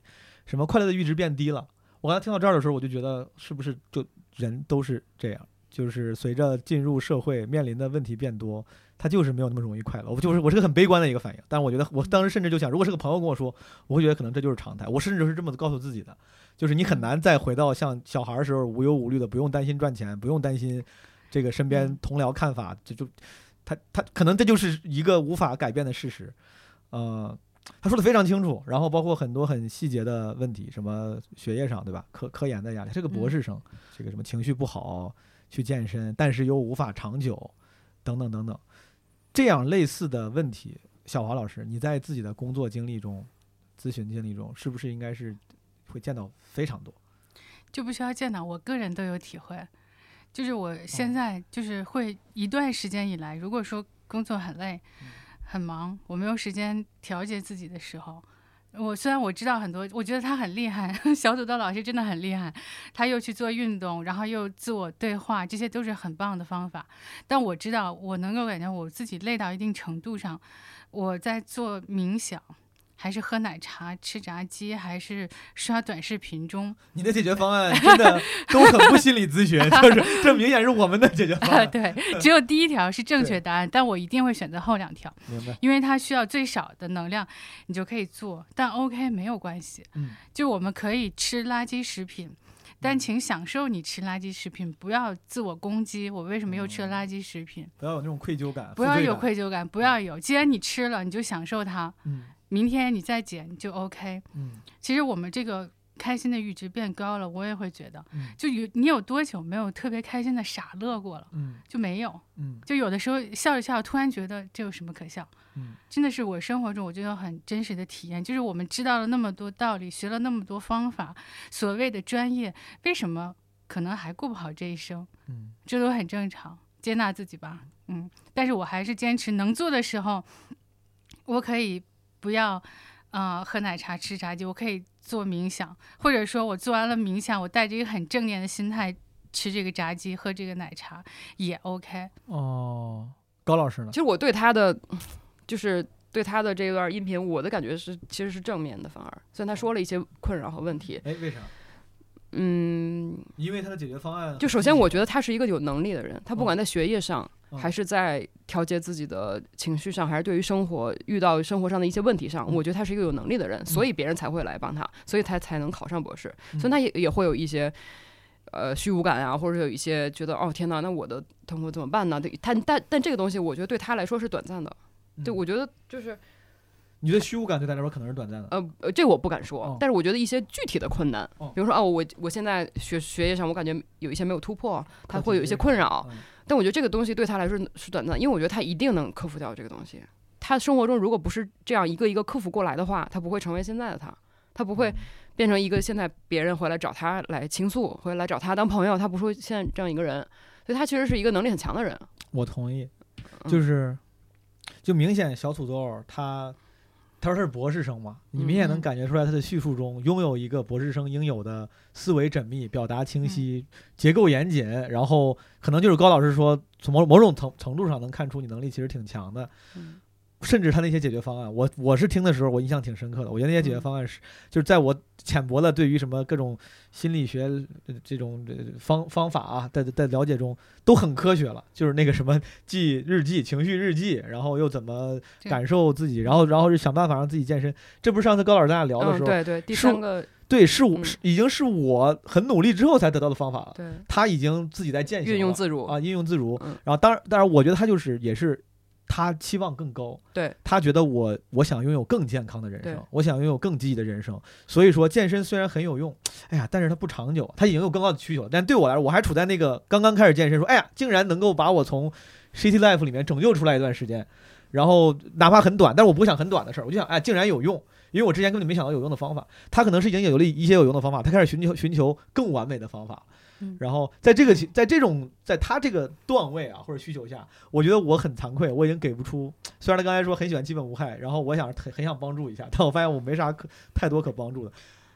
什么快乐的阈值变低了。我刚才听到这儿的时候，我就觉得是不是就人都是这样，就是随着进入社会面临的问题变多，他就是没有那么容易快乐。我是个很悲观的一个反应，但我觉得我当时甚至就想，如果是个朋友跟我说，我会觉得可能这就是常态。我甚至是这么告诉自己的，就是你很难再回到像小孩的时候无忧无虑的，不用担心赚钱，不用担心这个身边同僚看法，就他可能这就是一个无法改变的事实。他说的非常清楚，然后包括很多很细节的问题，什么学业上对吧，科研的压力，这个博士生这个什么情绪不好去健身但是又无法长久等等等等，这样类似的问题，小华老师你在自己的工作经历中咨询经历中是不是应该是会见到非常多？就不需要见到，我个人都有体会，就是我现在就是会一段时间以来，如果说工作很累很忙，我没有时间调节自己的时候，我虽然我知道很多，我觉得他很厉害，小土豆老师真的很厉害，他又去做运动，然后又自我对话，这些都是很棒的方法，但我知道我能够感觉我自己累到一定程度上，我在做冥想还是喝奶茶吃炸鸡还是刷短视频中，你的解决方案真的都很不心理咨询就是这明显是我们的解决方案对，只有第一条是正确答案，但我一定会选择后两条，因为它需要最少的能量你就可以做，但 OK 没有关系，就我们可以吃垃圾食品，但请享受你吃垃圾食品，不要自我攻击我为什么又吃了垃圾食品，不要有那种愧疚感，不要有愧疚感，不要有，既然你吃了你就享受它，明天你再减就 OK。其实我们这个开心的阈值变高了，我也会觉得，就你有多久没有特别开心的傻乐过了？就没有。就有的时候笑着笑，突然觉得这有什么可笑？真的是我生活中我觉得很真实的体验，就是我们知道了那么多道理，学了那么多方法，所谓的专业，为什么可能还过不好这一生？这都很正常，接纳自己吧。但是我还是坚持能做的时候，我可以。不要喝奶茶吃炸鸡，我可以做冥想，或者说我做完了冥想我带着一个很正念的心态吃这个炸鸡喝这个奶茶也 OK。 高老师呢，其实我对他的就是对他的这段音频我的感觉是其实是正面的，反而虽然他说了一些困扰和问题，为啥？因为他的解决方案，就首先我觉得他是一个有能力的人，他不管在学业上还是在调节自己的情绪上，还是对于生活遇到生活上的一些问题上，我觉得他是一个有能力的人，所以别人才会来帮他，所以他才能考上博士，所以他也会有一些虚无感啊，或者有一些觉得哦天哪，那我的痛苦怎么办呢？但这个东西我觉得对他来说是短暂的，对，我觉得就是你觉得虚无感对他来说可能是短暂的？这我不敢说，但是我觉得一些具体的困难，比如说我现在学业上我感觉有一些没有突破，他会有一些困扰，但我觉得这个东西对他来说是短暂，因为我觉得他一定能克服掉这个东西。他生活中如果不是这样一个一个克服过来的话，他不会成为现在的他，他不会变成一个现在别人回来找他来倾诉，回来找他当朋友，他不是现在这样一个人，所以他其实是一个能力很强的人。我同意，就明显小土豆他说他是博士生嘛，你明显能感觉出来他的叙述中拥有一个博士生应有的思维缜密、表达清晰、结构严谨，然后可能就是高老师说从某种程度上能看出你能力其实挺强的，甚至他那些解决方案，我是听的时候我印象挺深刻的，我觉得那些解决方案是就是在我浅薄的对于什么各种心理学这种方法啊在了解中都很科学了，就是那个什么记日记情绪日记，然后又怎么感受自己，然后就想办法让自己健身，这不是上次高老师大家聊的时候，对第三个对是我已经是我很努力之后才得到的方法了，对他已经自己在践行运用自如啊，应用自如，然后当然我觉得他就是也是他期望更高，对他觉得我想拥有更健康的人生，我想拥有更积极的人生，所以说健身虽然很有用，哎呀但是它不长久，他已经有更高的需求，但对我来说我还处在那个刚刚开始健身说哎呀竟然能够把我从 City Life 里面拯救出来一段时间，然后哪怕很短，但是我不想很短的事儿，我就想哎竟然有用，因为我之前根本没想到有用的方法，他可能是已经有了一些有用的方法，他开始寻求更完美的方法，然后在他这个段位啊或者需求下，我觉得我很惭愧，我已经给不出。虽然他刚才说很喜欢基本无害，然后我想很想帮助一下，但我发现我没啥太多可帮助的。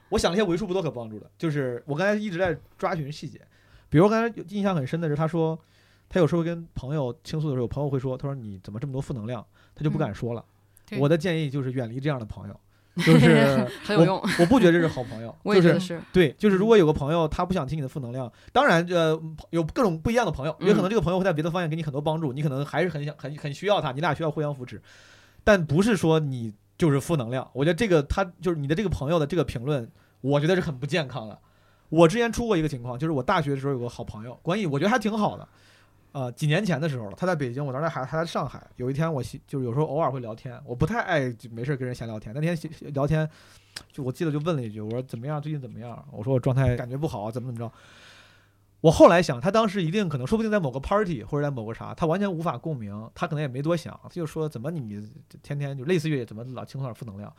我想了一些为数不多可帮助的，就是我刚才一直在抓取细节。比如刚才印象很深的是，他说他有时候跟朋友倾诉的时候，朋友会说，他说你怎么这么多负能量，他就不敢说了。我的建议就是远离这样的朋友。就是很有用，我不觉得这是好朋友。我也觉得是对，就是如果有个朋友他不想听你的负能量，当然有各种不一样的朋友，也可能这个朋友会在别的方面给你很多帮助，你可能还是很需要他，你俩需要互相扶持，但不是说你就是负能量。我觉得这个他就是你的这个朋友的这个评论，我觉得是很不健康的。我之前出过一个情况，就是我大学的时候有个好朋友，关系我觉得还挺好的，几年前的时候了，他在北京，我当时还在上海。有一天我就是有时候偶尔会聊天，我不太爱没事跟人闲聊天。那天聊天，就我记得就问了一句，我说怎么样，最近怎么样？我说我状态感觉不好，怎么着。我后来想，他当时一定可能说不定在某个 party 或者在某个啥，他完全无法共鸣，他可能也没多想，他就说怎么你天天就类似于怎么老倾诉点负能量。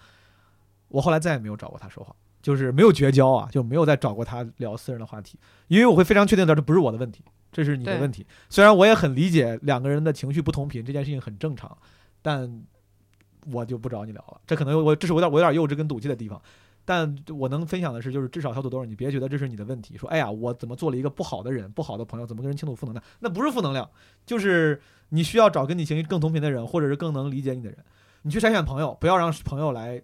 我后来再也没有找过他说话，就是没有绝交啊，就没有再找过他聊私人的话题，因为我会非常确定的，这不是我的问题。这是你的问题，虽然我也很理解两个人的情绪不同频这件事情很正常，但我就不找你聊了。这可能这是我有点幼稚跟赌气的地方，但我能分享的是，就是至少小土豆，你别觉得这是你的问题，说哎呀我怎么做了一个不好的人，不好的朋友，怎么跟人倾吐负能量，那不是负能量，就是你需要找跟你情绪更同频的人，或者是更能理解你的人。你去筛选朋友，不要让朋友来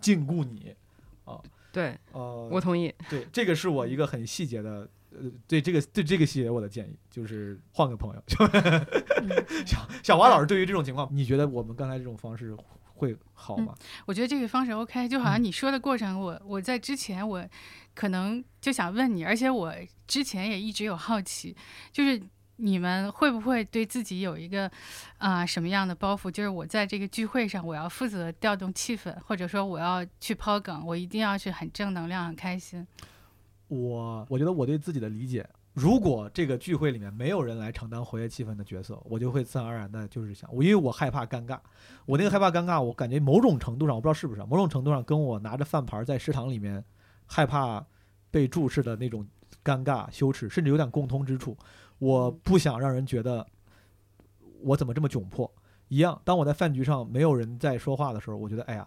禁锢你啊。对，我同意。对，这个是我一个很细节的。对这个系列我的建议就是换个朋友。小华老师，对于这种情况，你觉得我们刚才这种方式会好吗？我觉得这个方式 OK， 就好像你说的过程，我在之前我可能就想问你，而且我之前也一直有好奇，就是你们会不会对自己有一个什么样的包袱，就是我在这个聚会上我要负责调动气氛，或者说我要去抛梗，我一定要是很正能量很开心。我觉得我对自己的理解，如果这个聚会里面没有人来承担活跃气氛的角色，我就会自然而然的就是想，因为我害怕尴尬，我那个害怕尴尬，我感觉某种程度上，我不知道是不是，某种程度上跟我拿着饭盘在食堂里面害怕被注视的那种尴尬羞耻甚至有点共通之处。我不想让人觉得我怎么这么窘迫一样。当我在饭局上没有人在说话的时候，我觉得哎呀，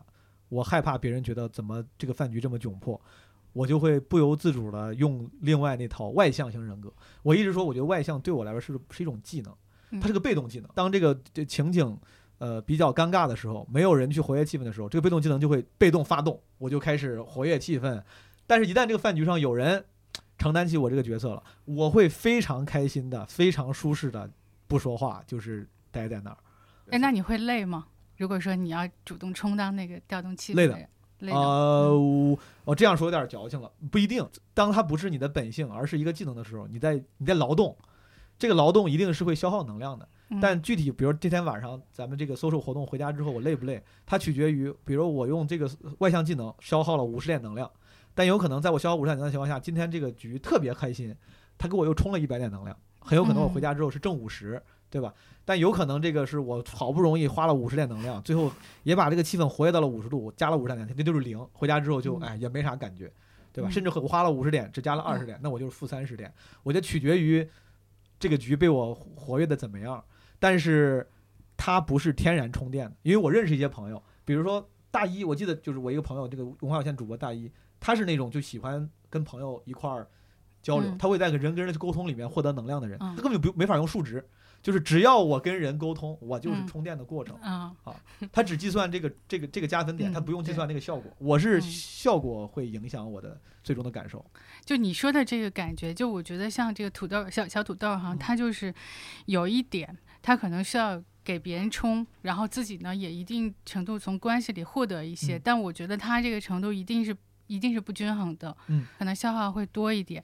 我害怕别人觉得怎么这个饭局这么窘迫，我就会不由自主的用另外那套外向型人格。我一直说，我觉得外向对我来说是一种技能，它是个被动技能。当这个情景比较尴尬的时候，没有人去活跃气氛的时候，这个被动技能就会被动发动，我就开始活跃气氛。但是一旦这个饭局上有人承担起我这个角色了，我会非常开心的非常舒适的不说话，就是待在那儿。哎，那你会累吗？如果说你要主动充当那个调动气氛的人，累的。我这样说有点矫情了，不一定。当它不是你的本性，而是一个技能的时候，你在劳动，这个劳动一定是会消耗能量的。但具体，比如这天晚上咱们这个 social 活动回家之后，我累不累，它取决于，比如我用这个外向技能消耗了50点能量，但有可能在我消耗50点能量的情况下，今天这个局特别开心，它给我又充了100点能量，很有可能我回家之后是正50。对吧？但有可能这个是我好不容易花了50点能量，最后也把这个气氛活跃到了50度，加了50点能量，那就是0。回家之后就也没啥感觉，对吧？甚至我花了50点，只加了20点，那我就是负30点。我觉得取决于这个局被我活跃的怎么样，但是它不是天然充电的。因为我认识一些朋友，比如说大一，我记得就是我一个朋友，这个文化有限主播大一，他是那种就喜欢跟朋友一块儿交流，他会在人跟人的沟通里面获得能量的人，他根本就没法用数值。就是只要我跟人沟通，我就是充电的过程他只计算这个加分点，他不用计算那个效果。我是效果会影响我的最终的感受。就你说的这个感觉，就我觉得像这个土豆小土豆哈，他就是有一点，他可能是要给别人充，然后自己呢也一定程度从关系里获得一些，但我觉得他这个程度一定是不均衡的，可能消耗会多一点。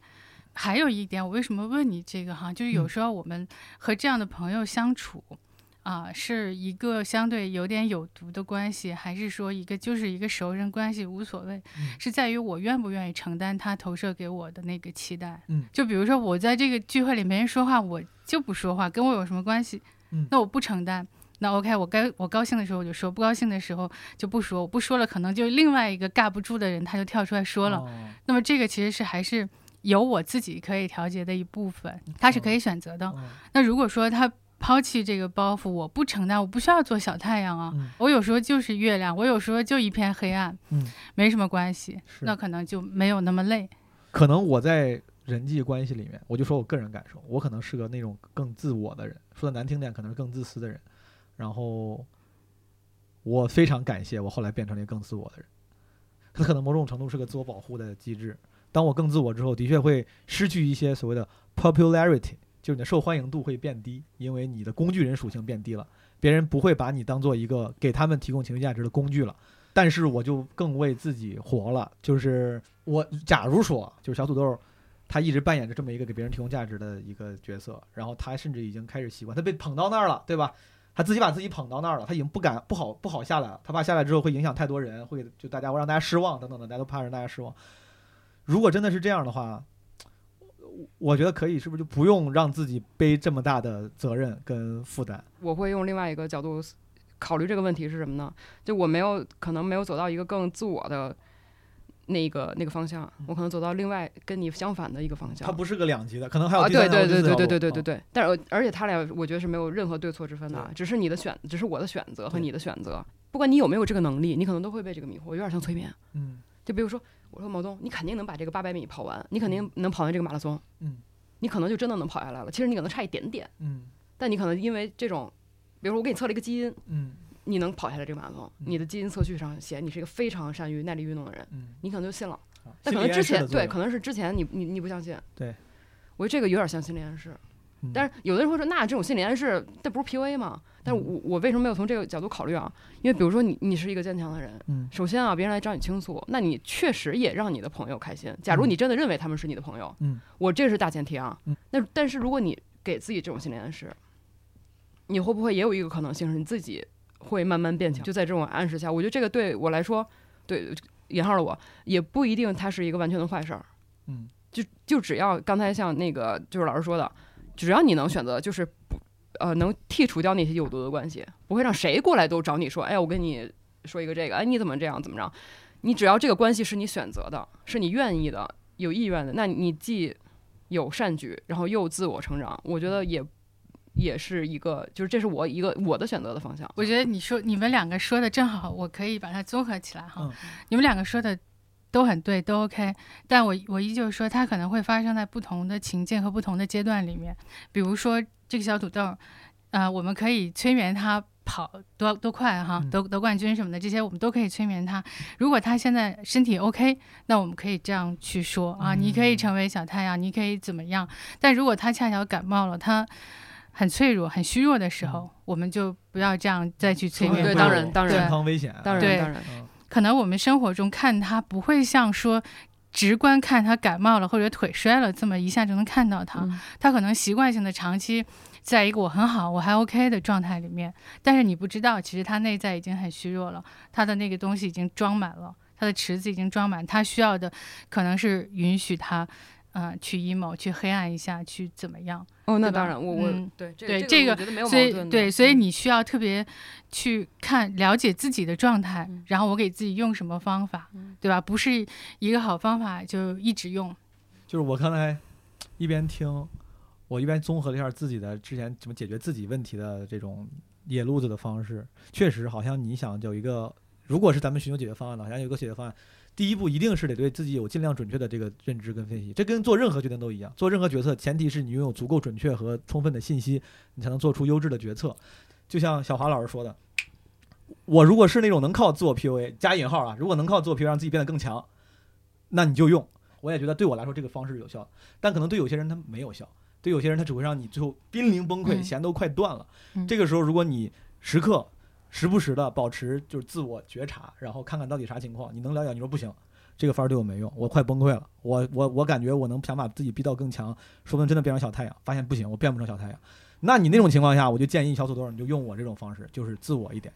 还有一点，我为什么问你这个哈，就是有时候我们和这样的朋友相处是一个相对有点有毒的关系，还是说就是一个熟人关系无所谓，是在于我愿不愿意承担他投射给我的那个期待。就比如说我在这个聚会里没人说话，我就不说话，跟我有什么关系？那我不承担，那 OK， 我高兴的时候我就说，不高兴的时候就不说。我不说了，可能就另外一个尬不住的人他就跳出来说了。那么这个其实是还是有我自己可以调节的一部分，他是可以选择的。那如果说他抛弃这个包袱，我不承担，我不需要做小太阳啊，我有时候就是月亮，我有时候就一片黑暗，没什么关系，那可能就没有那么累。可能我在人际关系里面，我就说我个人感受，我可能是个那种更自我的人，说的难听点可能是更自私的人，然后我非常感谢我后来变成了一个更自我的人。他可能某种程度是个自我保护的机制，当我更自我之后的确会失去一些所谓的 popularity， 就是你的受欢迎度会变低，因为你的工具人属性变低了，别人不会把你当做一个给他们提供情绪价值的工具了。但是我就更为自己活了，就是我假如说就是小土豆他一直扮演着这么一个给别人提供价值的一个角色，然后他甚至已经开始习惯他被捧到那儿了，对吧，他自己把自己捧到那儿了，他已经不好下来了，他怕下来之后会影响太多人，会就大家会让大家失望等等的，大家都怕让大家失望。如果真的是这样的话，我觉得可以是不是就不用让自己背这么大的责任跟负担。我会用另外一个角度考虑这个问题是什么呢，就我可能没有走到一个更自我的那个方向，我可能走到另外跟你相反的一个方向。它不是个两极的，可能还有第三条路。对。但是而且它俩我觉得是没有任何对错之分的，只是我的选择和你的选择。不管你有没有这个能力，你可能都会被这个迷惑，有点像催眠。就比如说，我说毛东，你肯定能把这个800米跑完，你肯定能跑完这个马拉松。你可能就真的能跑下来了，其实你可能差一点点。但你可能因为这种，比如说我给你测了一个基因。你能跑下来这个马拉松，你的基因测序上写你是一个非常善于耐力运动的人，你可能就信了。但可能之前对，可能是之前你不相信。对，我觉得这个有点像心理暗示。但是有的人会说，那这种心理暗示，这不是 PUA 吗？但是我为什么没有从这个角度考虑啊？因为比如说你是一个坚强的人，首先啊，别人来找你倾诉，那你确实也让你的朋友开心。假如你真的认为他们是你的朋友，我这是大前提啊。那但是如果你给自己这种心理暗示，你会不会也有一个可能性是你自己会慢慢变强，就在这种暗示下，我觉得这个对我来说，对引号了我也不一定它是一个完全的坏事儿。就只要刚才像那个就是老师说的，只要你能选择，就是能剔除掉那些有毒的关系，不会让谁过来都找你说，哎，我跟你说一个这个，哎，你怎么这样怎么着？你只要这个关系是你选择的，是你愿意的、有意愿的，那你既有善举，然后又自我成长，我觉得也是一个，就是这是我的选择的方向。我觉得你们两个说的正好，我可以把它综合起来哈。你们两个说的都很对，都 OK。但我依旧说，它可能会发生在不同的情境和不同的阶段里面。比如说这个小土豆，我们可以催眠他跑多快哈，得冠军什么的，这些我们都可以催眠他。如果他现在身体 OK， 那我们可以这样去说啊，你可以成为小太阳，你可以怎么样。但如果他恰巧感冒了，他很脆弱、很虚弱的时候，我们就不要这样再去催眠。对，当然，健康危险，当然。可能我们生活中看他不会像说直观看他感冒了或者腿摔了这么一下就能看到他，他可能习惯性的长期在一个我很好、我还 OK 的状态里面，但是你不知道，其实他内在已经很虚弱了，他的那个东西已经装满了，他的池子已经装满，他需要的可能是允许他。去emo，去黑暗一下，去怎么样？哦，那当然，我对这个我觉得没有矛盾。对，所以你需要特别去了解自己的状态，然后我给自己用什么方法，对吧？不是一个好方法就一直用。就是我刚才一边听，我一边综合了一下自己的之前怎么解决自己问题的这种野路子的方式，确实好像你想有一个，如果是咱们寻求解决方案的，好像有一个解决方案。第一步一定是得对自己有尽量准确的这个认知跟分析，这跟做任何决定都一样，做任何决策前提是你拥有足够准确和充分的信息，你才能做出优质的决策。就像小华老师说的，我如果是那种能靠自我 PUA 加引号啊，如果能靠自我 PUA 让自己变得更强，那你就用，我也觉得对我来说这个方式有效，但可能对有些人他没有效，对有些人他只会让你最后濒临崩溃，弦都快断了。这个时候如果你时不时的保持就是自我觉察，然后看看到底啥情况，你能了解，你说不行，这个法对我没用，我快崩溃了，我感觉我能想把自己逼到更强，说不定真的变成小太阳，发现不行，我变不成小太阳。那你那种情况下，我就建议小土豆，你就用我这种方式，就是自我一点，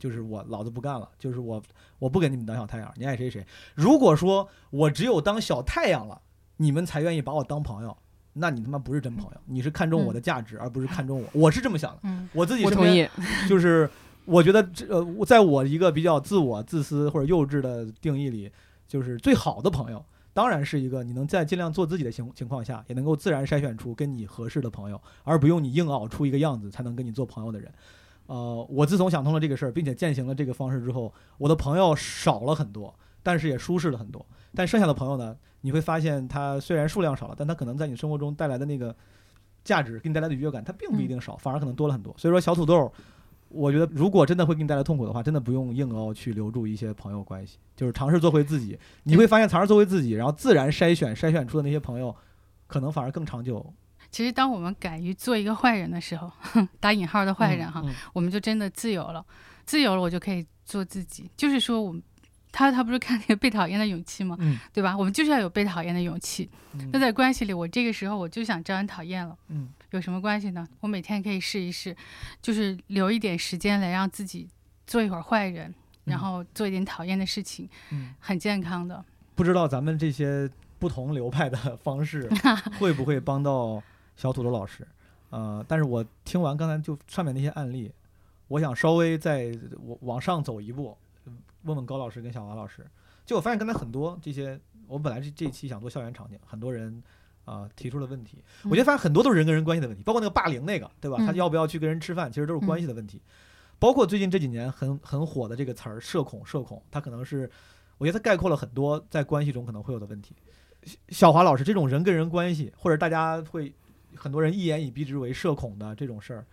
就是我老子不干了，就是我不给你们当小太阳，你爱谁谁。如果说我只有当小太阳了，你们才愿意把我当朋友。那你他妈不是真朋友，你是看重我的价值，而不是看重我。我是这么想的，我自己身边就是我觉得在我一个比较自私或者幼稚的定义里，就是最好的朋友。当然是一个你能在尽量做自己的情况下，也能够自然筛选出跟你合适的朋友，而不用你硬熬出一个样子才能跟你做朋友的人。我自从想通了这个事儿，并且践行了这个方式之后，我的朋友少了很多，但是也舒适了很多。但剩下的朋友呢，你会发现他虽然数量少了，但他可能在你生活中带来的那个价值，给你带来的愉悦感，它并不一定少，反而可能多了很多。所以说，小土豆。我觉得如果真的会给你带来痛苦的话，真的不用硬熬去留住一些朋友关系，就是尝试做回自己，你会发现尝试做回自己，然后自然筛选出的那些朋友可能反而更长久。其实当我们敢于做一个坏人的时候，打引号的坏人哈，我们就真的自由了，我就可以做自己。就是说我们他不是看那个被讨厌的勇气吗、对吧，我们就是要有被讨厌的勇气、那在关系里，我这个时候我就想招人讨厌了、有什么关系呢？我每天可以试一试，就是留一点时间来让自己做一会儿坏人、然后做一点讨厌的事情、很健康的。不知道咱们这些不同流派的方式会不会帮到小土豆老师但是我听完刚才就上面那些案例，我想稍微再往上走一步，问问高老师跟小华老师。就我发现刚才很多这些，我本来是这一期想做校园场景，很多人提出了问题，我觉得发现很多都是人跟人关系的问题，包括那个霸凌那个，对吧？他要不要去跟人吃饭，其实都是关系的问题。包括最近这几年很火的这个词儿“社恐”，它可能是，我觉得它概括了很多在关系中可能会有的问题。小华老师，这种人跟人关系，或者大家会很多人一言以蔽之为社恐的这种事儿，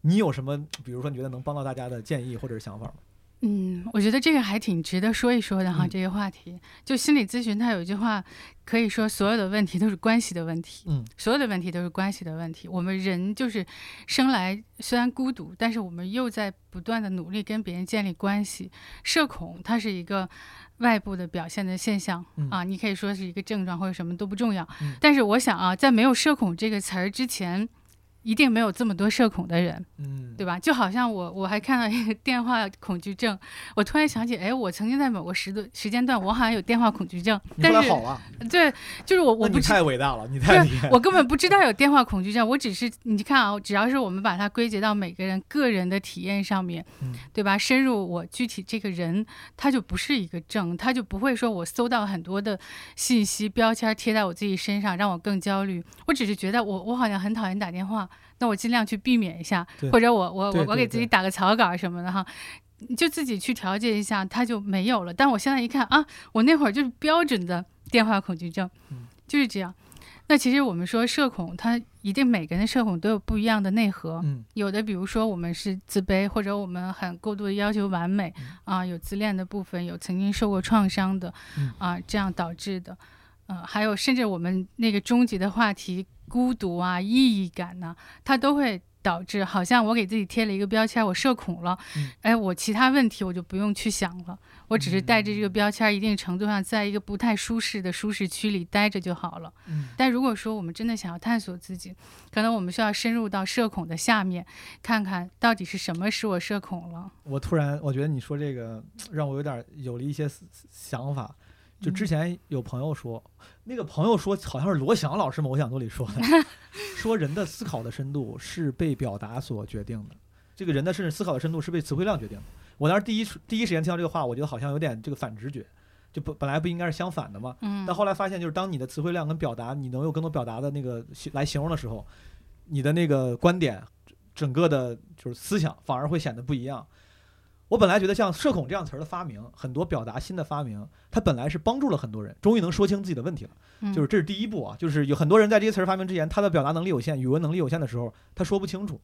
你有什么，比如说你觉得能帮到大家的建议或者是想法吗？我觉得这个还挺值得说一说的哈，这个话题。就心理咨询它有一句话，可以说所有的问题都是关系的问题，所有的问题都是关系的问题。我们人就是生来虽然孤独，但是我们又在不断的努力跟别人建立关系。社恐它是一个外部的表现的现象、你可以说是一个症状或者什么都不重要、但是我想啊，在没有社恐这个词儿之前，一定没有这么多社恐的人，对吧？就好像我还看到一个电话恐惧症，我突然想起，哎，我曾经在某个时间段，我好像有电话恐惧症。但是你后来好了？对，就是我不知，你太伟大了，你太厉害了。我根本不知道有电话恐惧症，我只是你看啊，只要是我们把它归结到每个人个人的体验上面，对吧？深入我具体这个人，他就不是一个症，他就不会说我搜到很多的信息标签贴在我自己身上，让我更焦虑。我只是觉得我好像很讨厌打电话。那我尽量去避免一下，或者我给自己打个草稿什么的哈，就自己去调节一下，它就没有了。但我现在一看啊，我那会儿就是标准的电话恐惧症，就是这样。那其实我们说社恐，它一定每个人的社恐都有不一样的内核，有的比如说我们是自卑，或者我们很过度的要求完美啊，有自恋的部分，有曾经受过创伤的啊，这样导致的。还有甚至我们那个终极的话题孤独啊、意义感呢、它都会导致好像我给自己贴了一个标签，我社恐了，哎，我其他问题我就不用去想了，我只是带着这个标签，一定程度上在一个不太舒适的舒适区里待着就好了。但如果说我们真的想要探索自己，可能我们需要深入到社恐的下面，看看到底是什么使我社恐了。我觉得你说这个让我有了一些想法。就之前有朋友说，那个朋友说好像是罗翔老师某讲座里说的，说人的思考的深度是被表达所决定的，这个人的甚至思考的深度是被词汇量决定的。我当时第一时间听到这个话，我觉得好像有点这个反直觉，就本来不应该是相反的嘛。但后来发现，就是当你的词汇量跟表达，你能有更多表达的那个来形容的时候，你的那个观点，整个的就是思想反而会显得不一样。我本来觉得像社恐这样词儿的发明，很多表达新的发明，它本来是帮助了很多人，终于能说清自己的问题了。就是这是第一步啊，就是有很多人在这些词儿发明之前，他的表达能力有限，语文能力有限的时候，他说不清楚。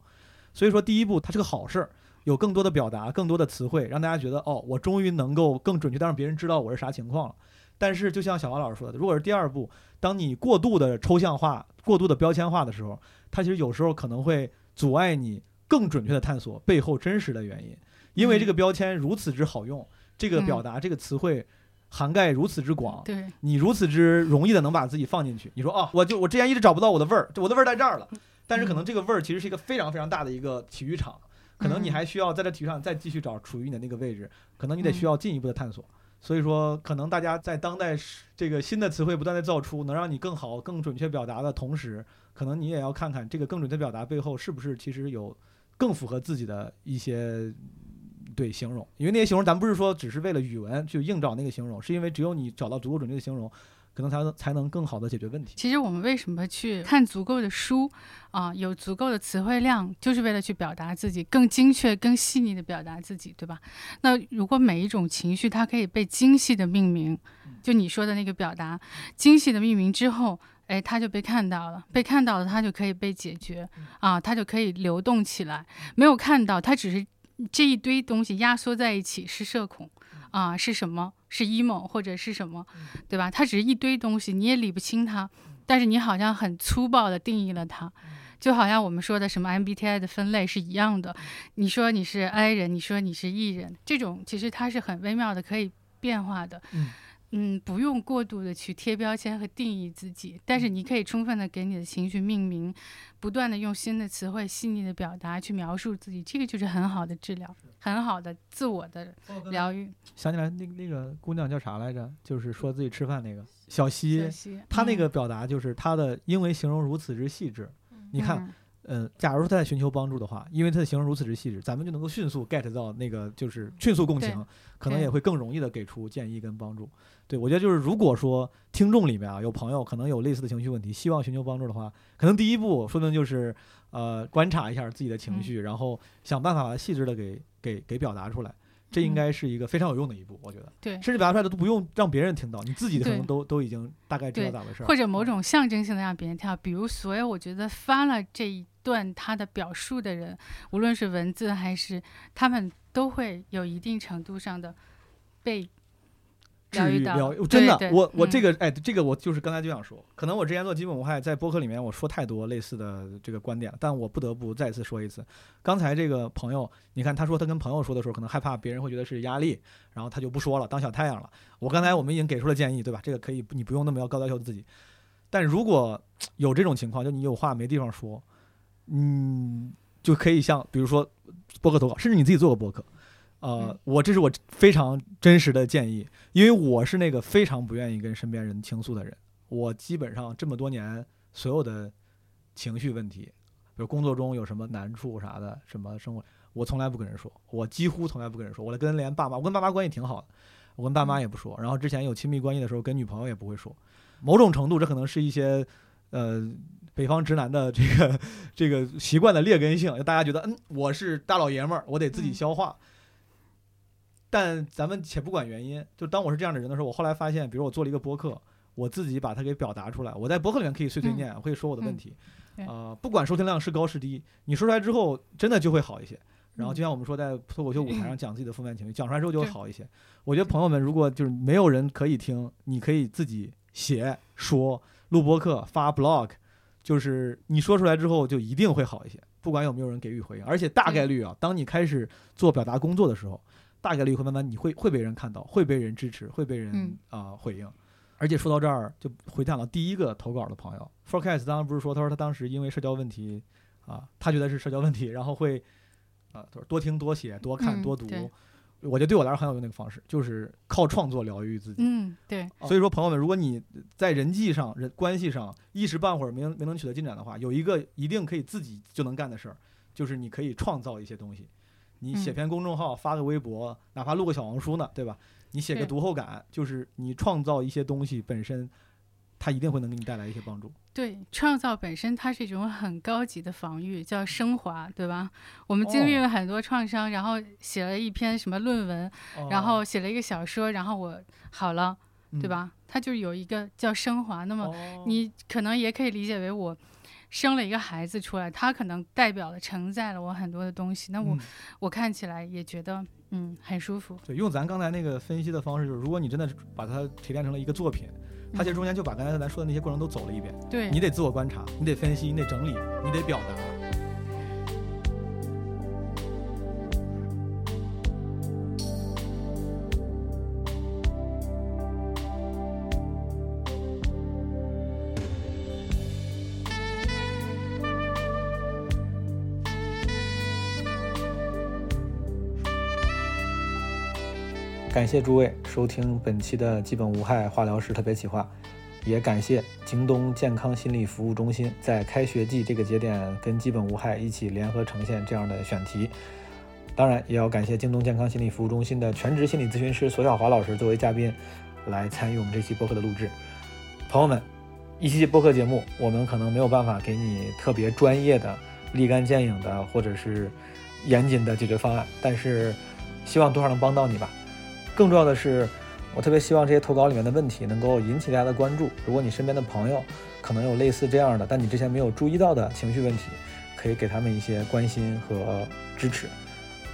所以说第一步它是个好事，有更多的表达，更多的词汇，让大家觉得哦，我终于能够更准确地让别人知道我是啥情况了。但是就像小王老师说的，如果是第二步，当你过度的抽象化、过度的标签化的时候，它其实有时候可能会阻碍你更准确地探索背后真实的原因。因为这个标签如此之好用，这个表达、这个词汇涵盖如此之广，你如此之容易的能把自己放进去。你说啊，我之前一直找不到我的味儿，我的味儿在这儿了。但是可能这个味儿其实是一个非常非常大的一个体育场，可能你还需要在这体育场再继续找处于你的那个位置，可能你得需要进一步的探索。所以说，可能大家在当代这个新的词汇不断的造出，能让你更好、更准确表达的同时，可能你也要看看这个更准确表达背后是不是其实有更符合自己的一些。对形容，因为那些形容咱不是说只是为了语文去硬找那个形容，是因为只有你找到足够准确的形容，可能才能更好的解决问题。其实我们为什么去看足够的书啊，有足够的词汇量，就是为了去表达自己，更精确更细腻的表达自己，对吧？那如果每一种情绪它可以被精细的命名，就你说的那个表达精细的命名之后，哎，它就被看到了，被看到了它就可以被解决啊，它就可以流动起来。没有看到它只是这一堆东西压缩在一起，是社恐啊，是什么，是 emo 或者是什么，对吧？它只是一堆东西，你也理不清它，但是你好像很粗暴的定义了它，就好像我们说的什么 MBTI 的分类是一样的，你说你是 I 人，你说你是 E 人，这种其实它是很微妙的，可以变化的。不用过度的去贴标签和定义自己，但是你可以充分的给你的情绪命名，不断的用新的词汇细腻的表达去描述自己，这个就是很好的治疗，很好的自我的疗愈。想起来那个姑娘叫啥来着，就是说自己吃饭那个小西，她那个表达就是她的因为形容如此之细致，你看假如他在寻求帮助的话，因为他的形容如此之细致，咱们就能够迅速 get 到那个，就是迅速共情，可能也会更容易的给出建议跟帮助。对，我觉得就是如果说听众里面啊有朋友可能有类似的情绪问题，希望寻求帮助的话，可能第一步说不定就是观察一下自己的情绪，然后想办法把它细致的给表达出来。这应该是一个非常有用的一步，我觉得。对，甚至表达出来的都不用让别人听到，你自己可能都已经大概知道咋回事。或者某种象征性的让别人听到，比如所有我觉得发了这一段他的表述的人，无论是文字还是他们，都会有一定程度上的被疗愈到。真的，对对，我这个这个我就是刚才就想说，可能我之前做基本无害在播客里面我说太多类似的这个观点了，但我不得不再次说一次。刚才这个朋友，你看他说他跟朋友说的时候，可能害怕别人会觉得是压力，然后他就不说了，当小太阳了。刚才我们已经给出了建议，对吧？这个可以，你不用那么高要求自己。但如果有这种情况，就你有话没地方说，就可以像比如说播客投稿，甚至你自己做个播客。这是我非常真实的建议，因为我是那个非常不愿意跟身边人倾诉的人。我基本上这么多年所有的情绪问题，比如工作中有什么难处啥的，什么生活，我从来不跟人说，我几乎从来不跟人说。我跟爸妈关系挺好的，我跟爸妈也不说。然后之前有亲密关系的时候，跟女朋友也不会说。某种程度，这可能是一些北方直男的这个习惯的劣根性，大家觉得我是大老爷们儿，我得自己消化。但咱们且不管原因，就当我是这样的人的时候，我后来发现，比如我做了一个播客，我自己把它给表达出来，我在播客里面可以碎碎念，我可以说我的问题，不管收听量是高是低，你说出来之后真的就会好一些。然后就像我们说在脱口秀舞台上讲自己的负面情绪，讲出来之后就会好一些。我觉得朋友们，如果就是没有人可以听，你可以自己写、说、录播客、发 blog， 就是你说出来之后就一定会好一些，不管有没有人给予回应。而且大概率啊，当你开始做表达工作的时候，大概率会慢慢你会被人看到，会被人支持，会被人回应。而且说到这儿，就回想到第一个投稿的朋友 4cats， 当然不是说，他说他当时因为社交问题他觉得是社交问题，然后会多听多写多看多读。我觉得对我来说很有用的一个方式，就是靠创作疗愈自己。对。所以说朋友们，如果你在人际上、关系上一时半会儿没能取得进展的话，有一个一定可以自己就能干的事儿，就是你可以创造一些东西。你写篇公众号，发个微博，哪怕录个小红书呢，对吧？你写个读后感，就是你创造一些东西本身，它一定会能给你带来一些帮助。对，创造本身它是一种很高级的防御，叫升华，对吧？我们经历了很多创伤，然后写了一篇什么论文，然后写了一个小说，然后我好了，对吧？它就有一个叫升华。那么你可能也可以理解为我生了一个孩子出来，他可能代表了、承载了我很多的东西。那我看起来也觉得很舒服。对，用咱刚才那个分析的方式，就是如果你真的把它提炼成了一个作品，它其实中间就把刚才咱说的那些过程都走了一遍。对，你得自我观察，你得分析，你得整理，你得表达。感谢诸位收听本期的基本无害化疗师特别企划，也感谢京东健康心理服务中心在开学季这个节点跟基本无害一起联合呈现这样的选题。当然也要感谢京东健康心理服务中心的全职心理咨询师索小华老师作为嘉宾来参与我们这期播客的录制。朋友们，一期播客节目我们可能没有办法给你特别专业的立竿见影的或者是严谨的解决方案，但是希望多少能帮到你吧。更重要的是，我特别希望这些投稿里面的问题能够引起大家的关注。如果你身边的朋友可能有类似这样的但你之前没有注意到的情绪问题，可以给他们一些关心和支持。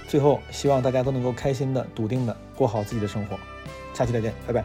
最后希望大家都能够开心的、笃定的过好自己的生活。下期再见，拜拜。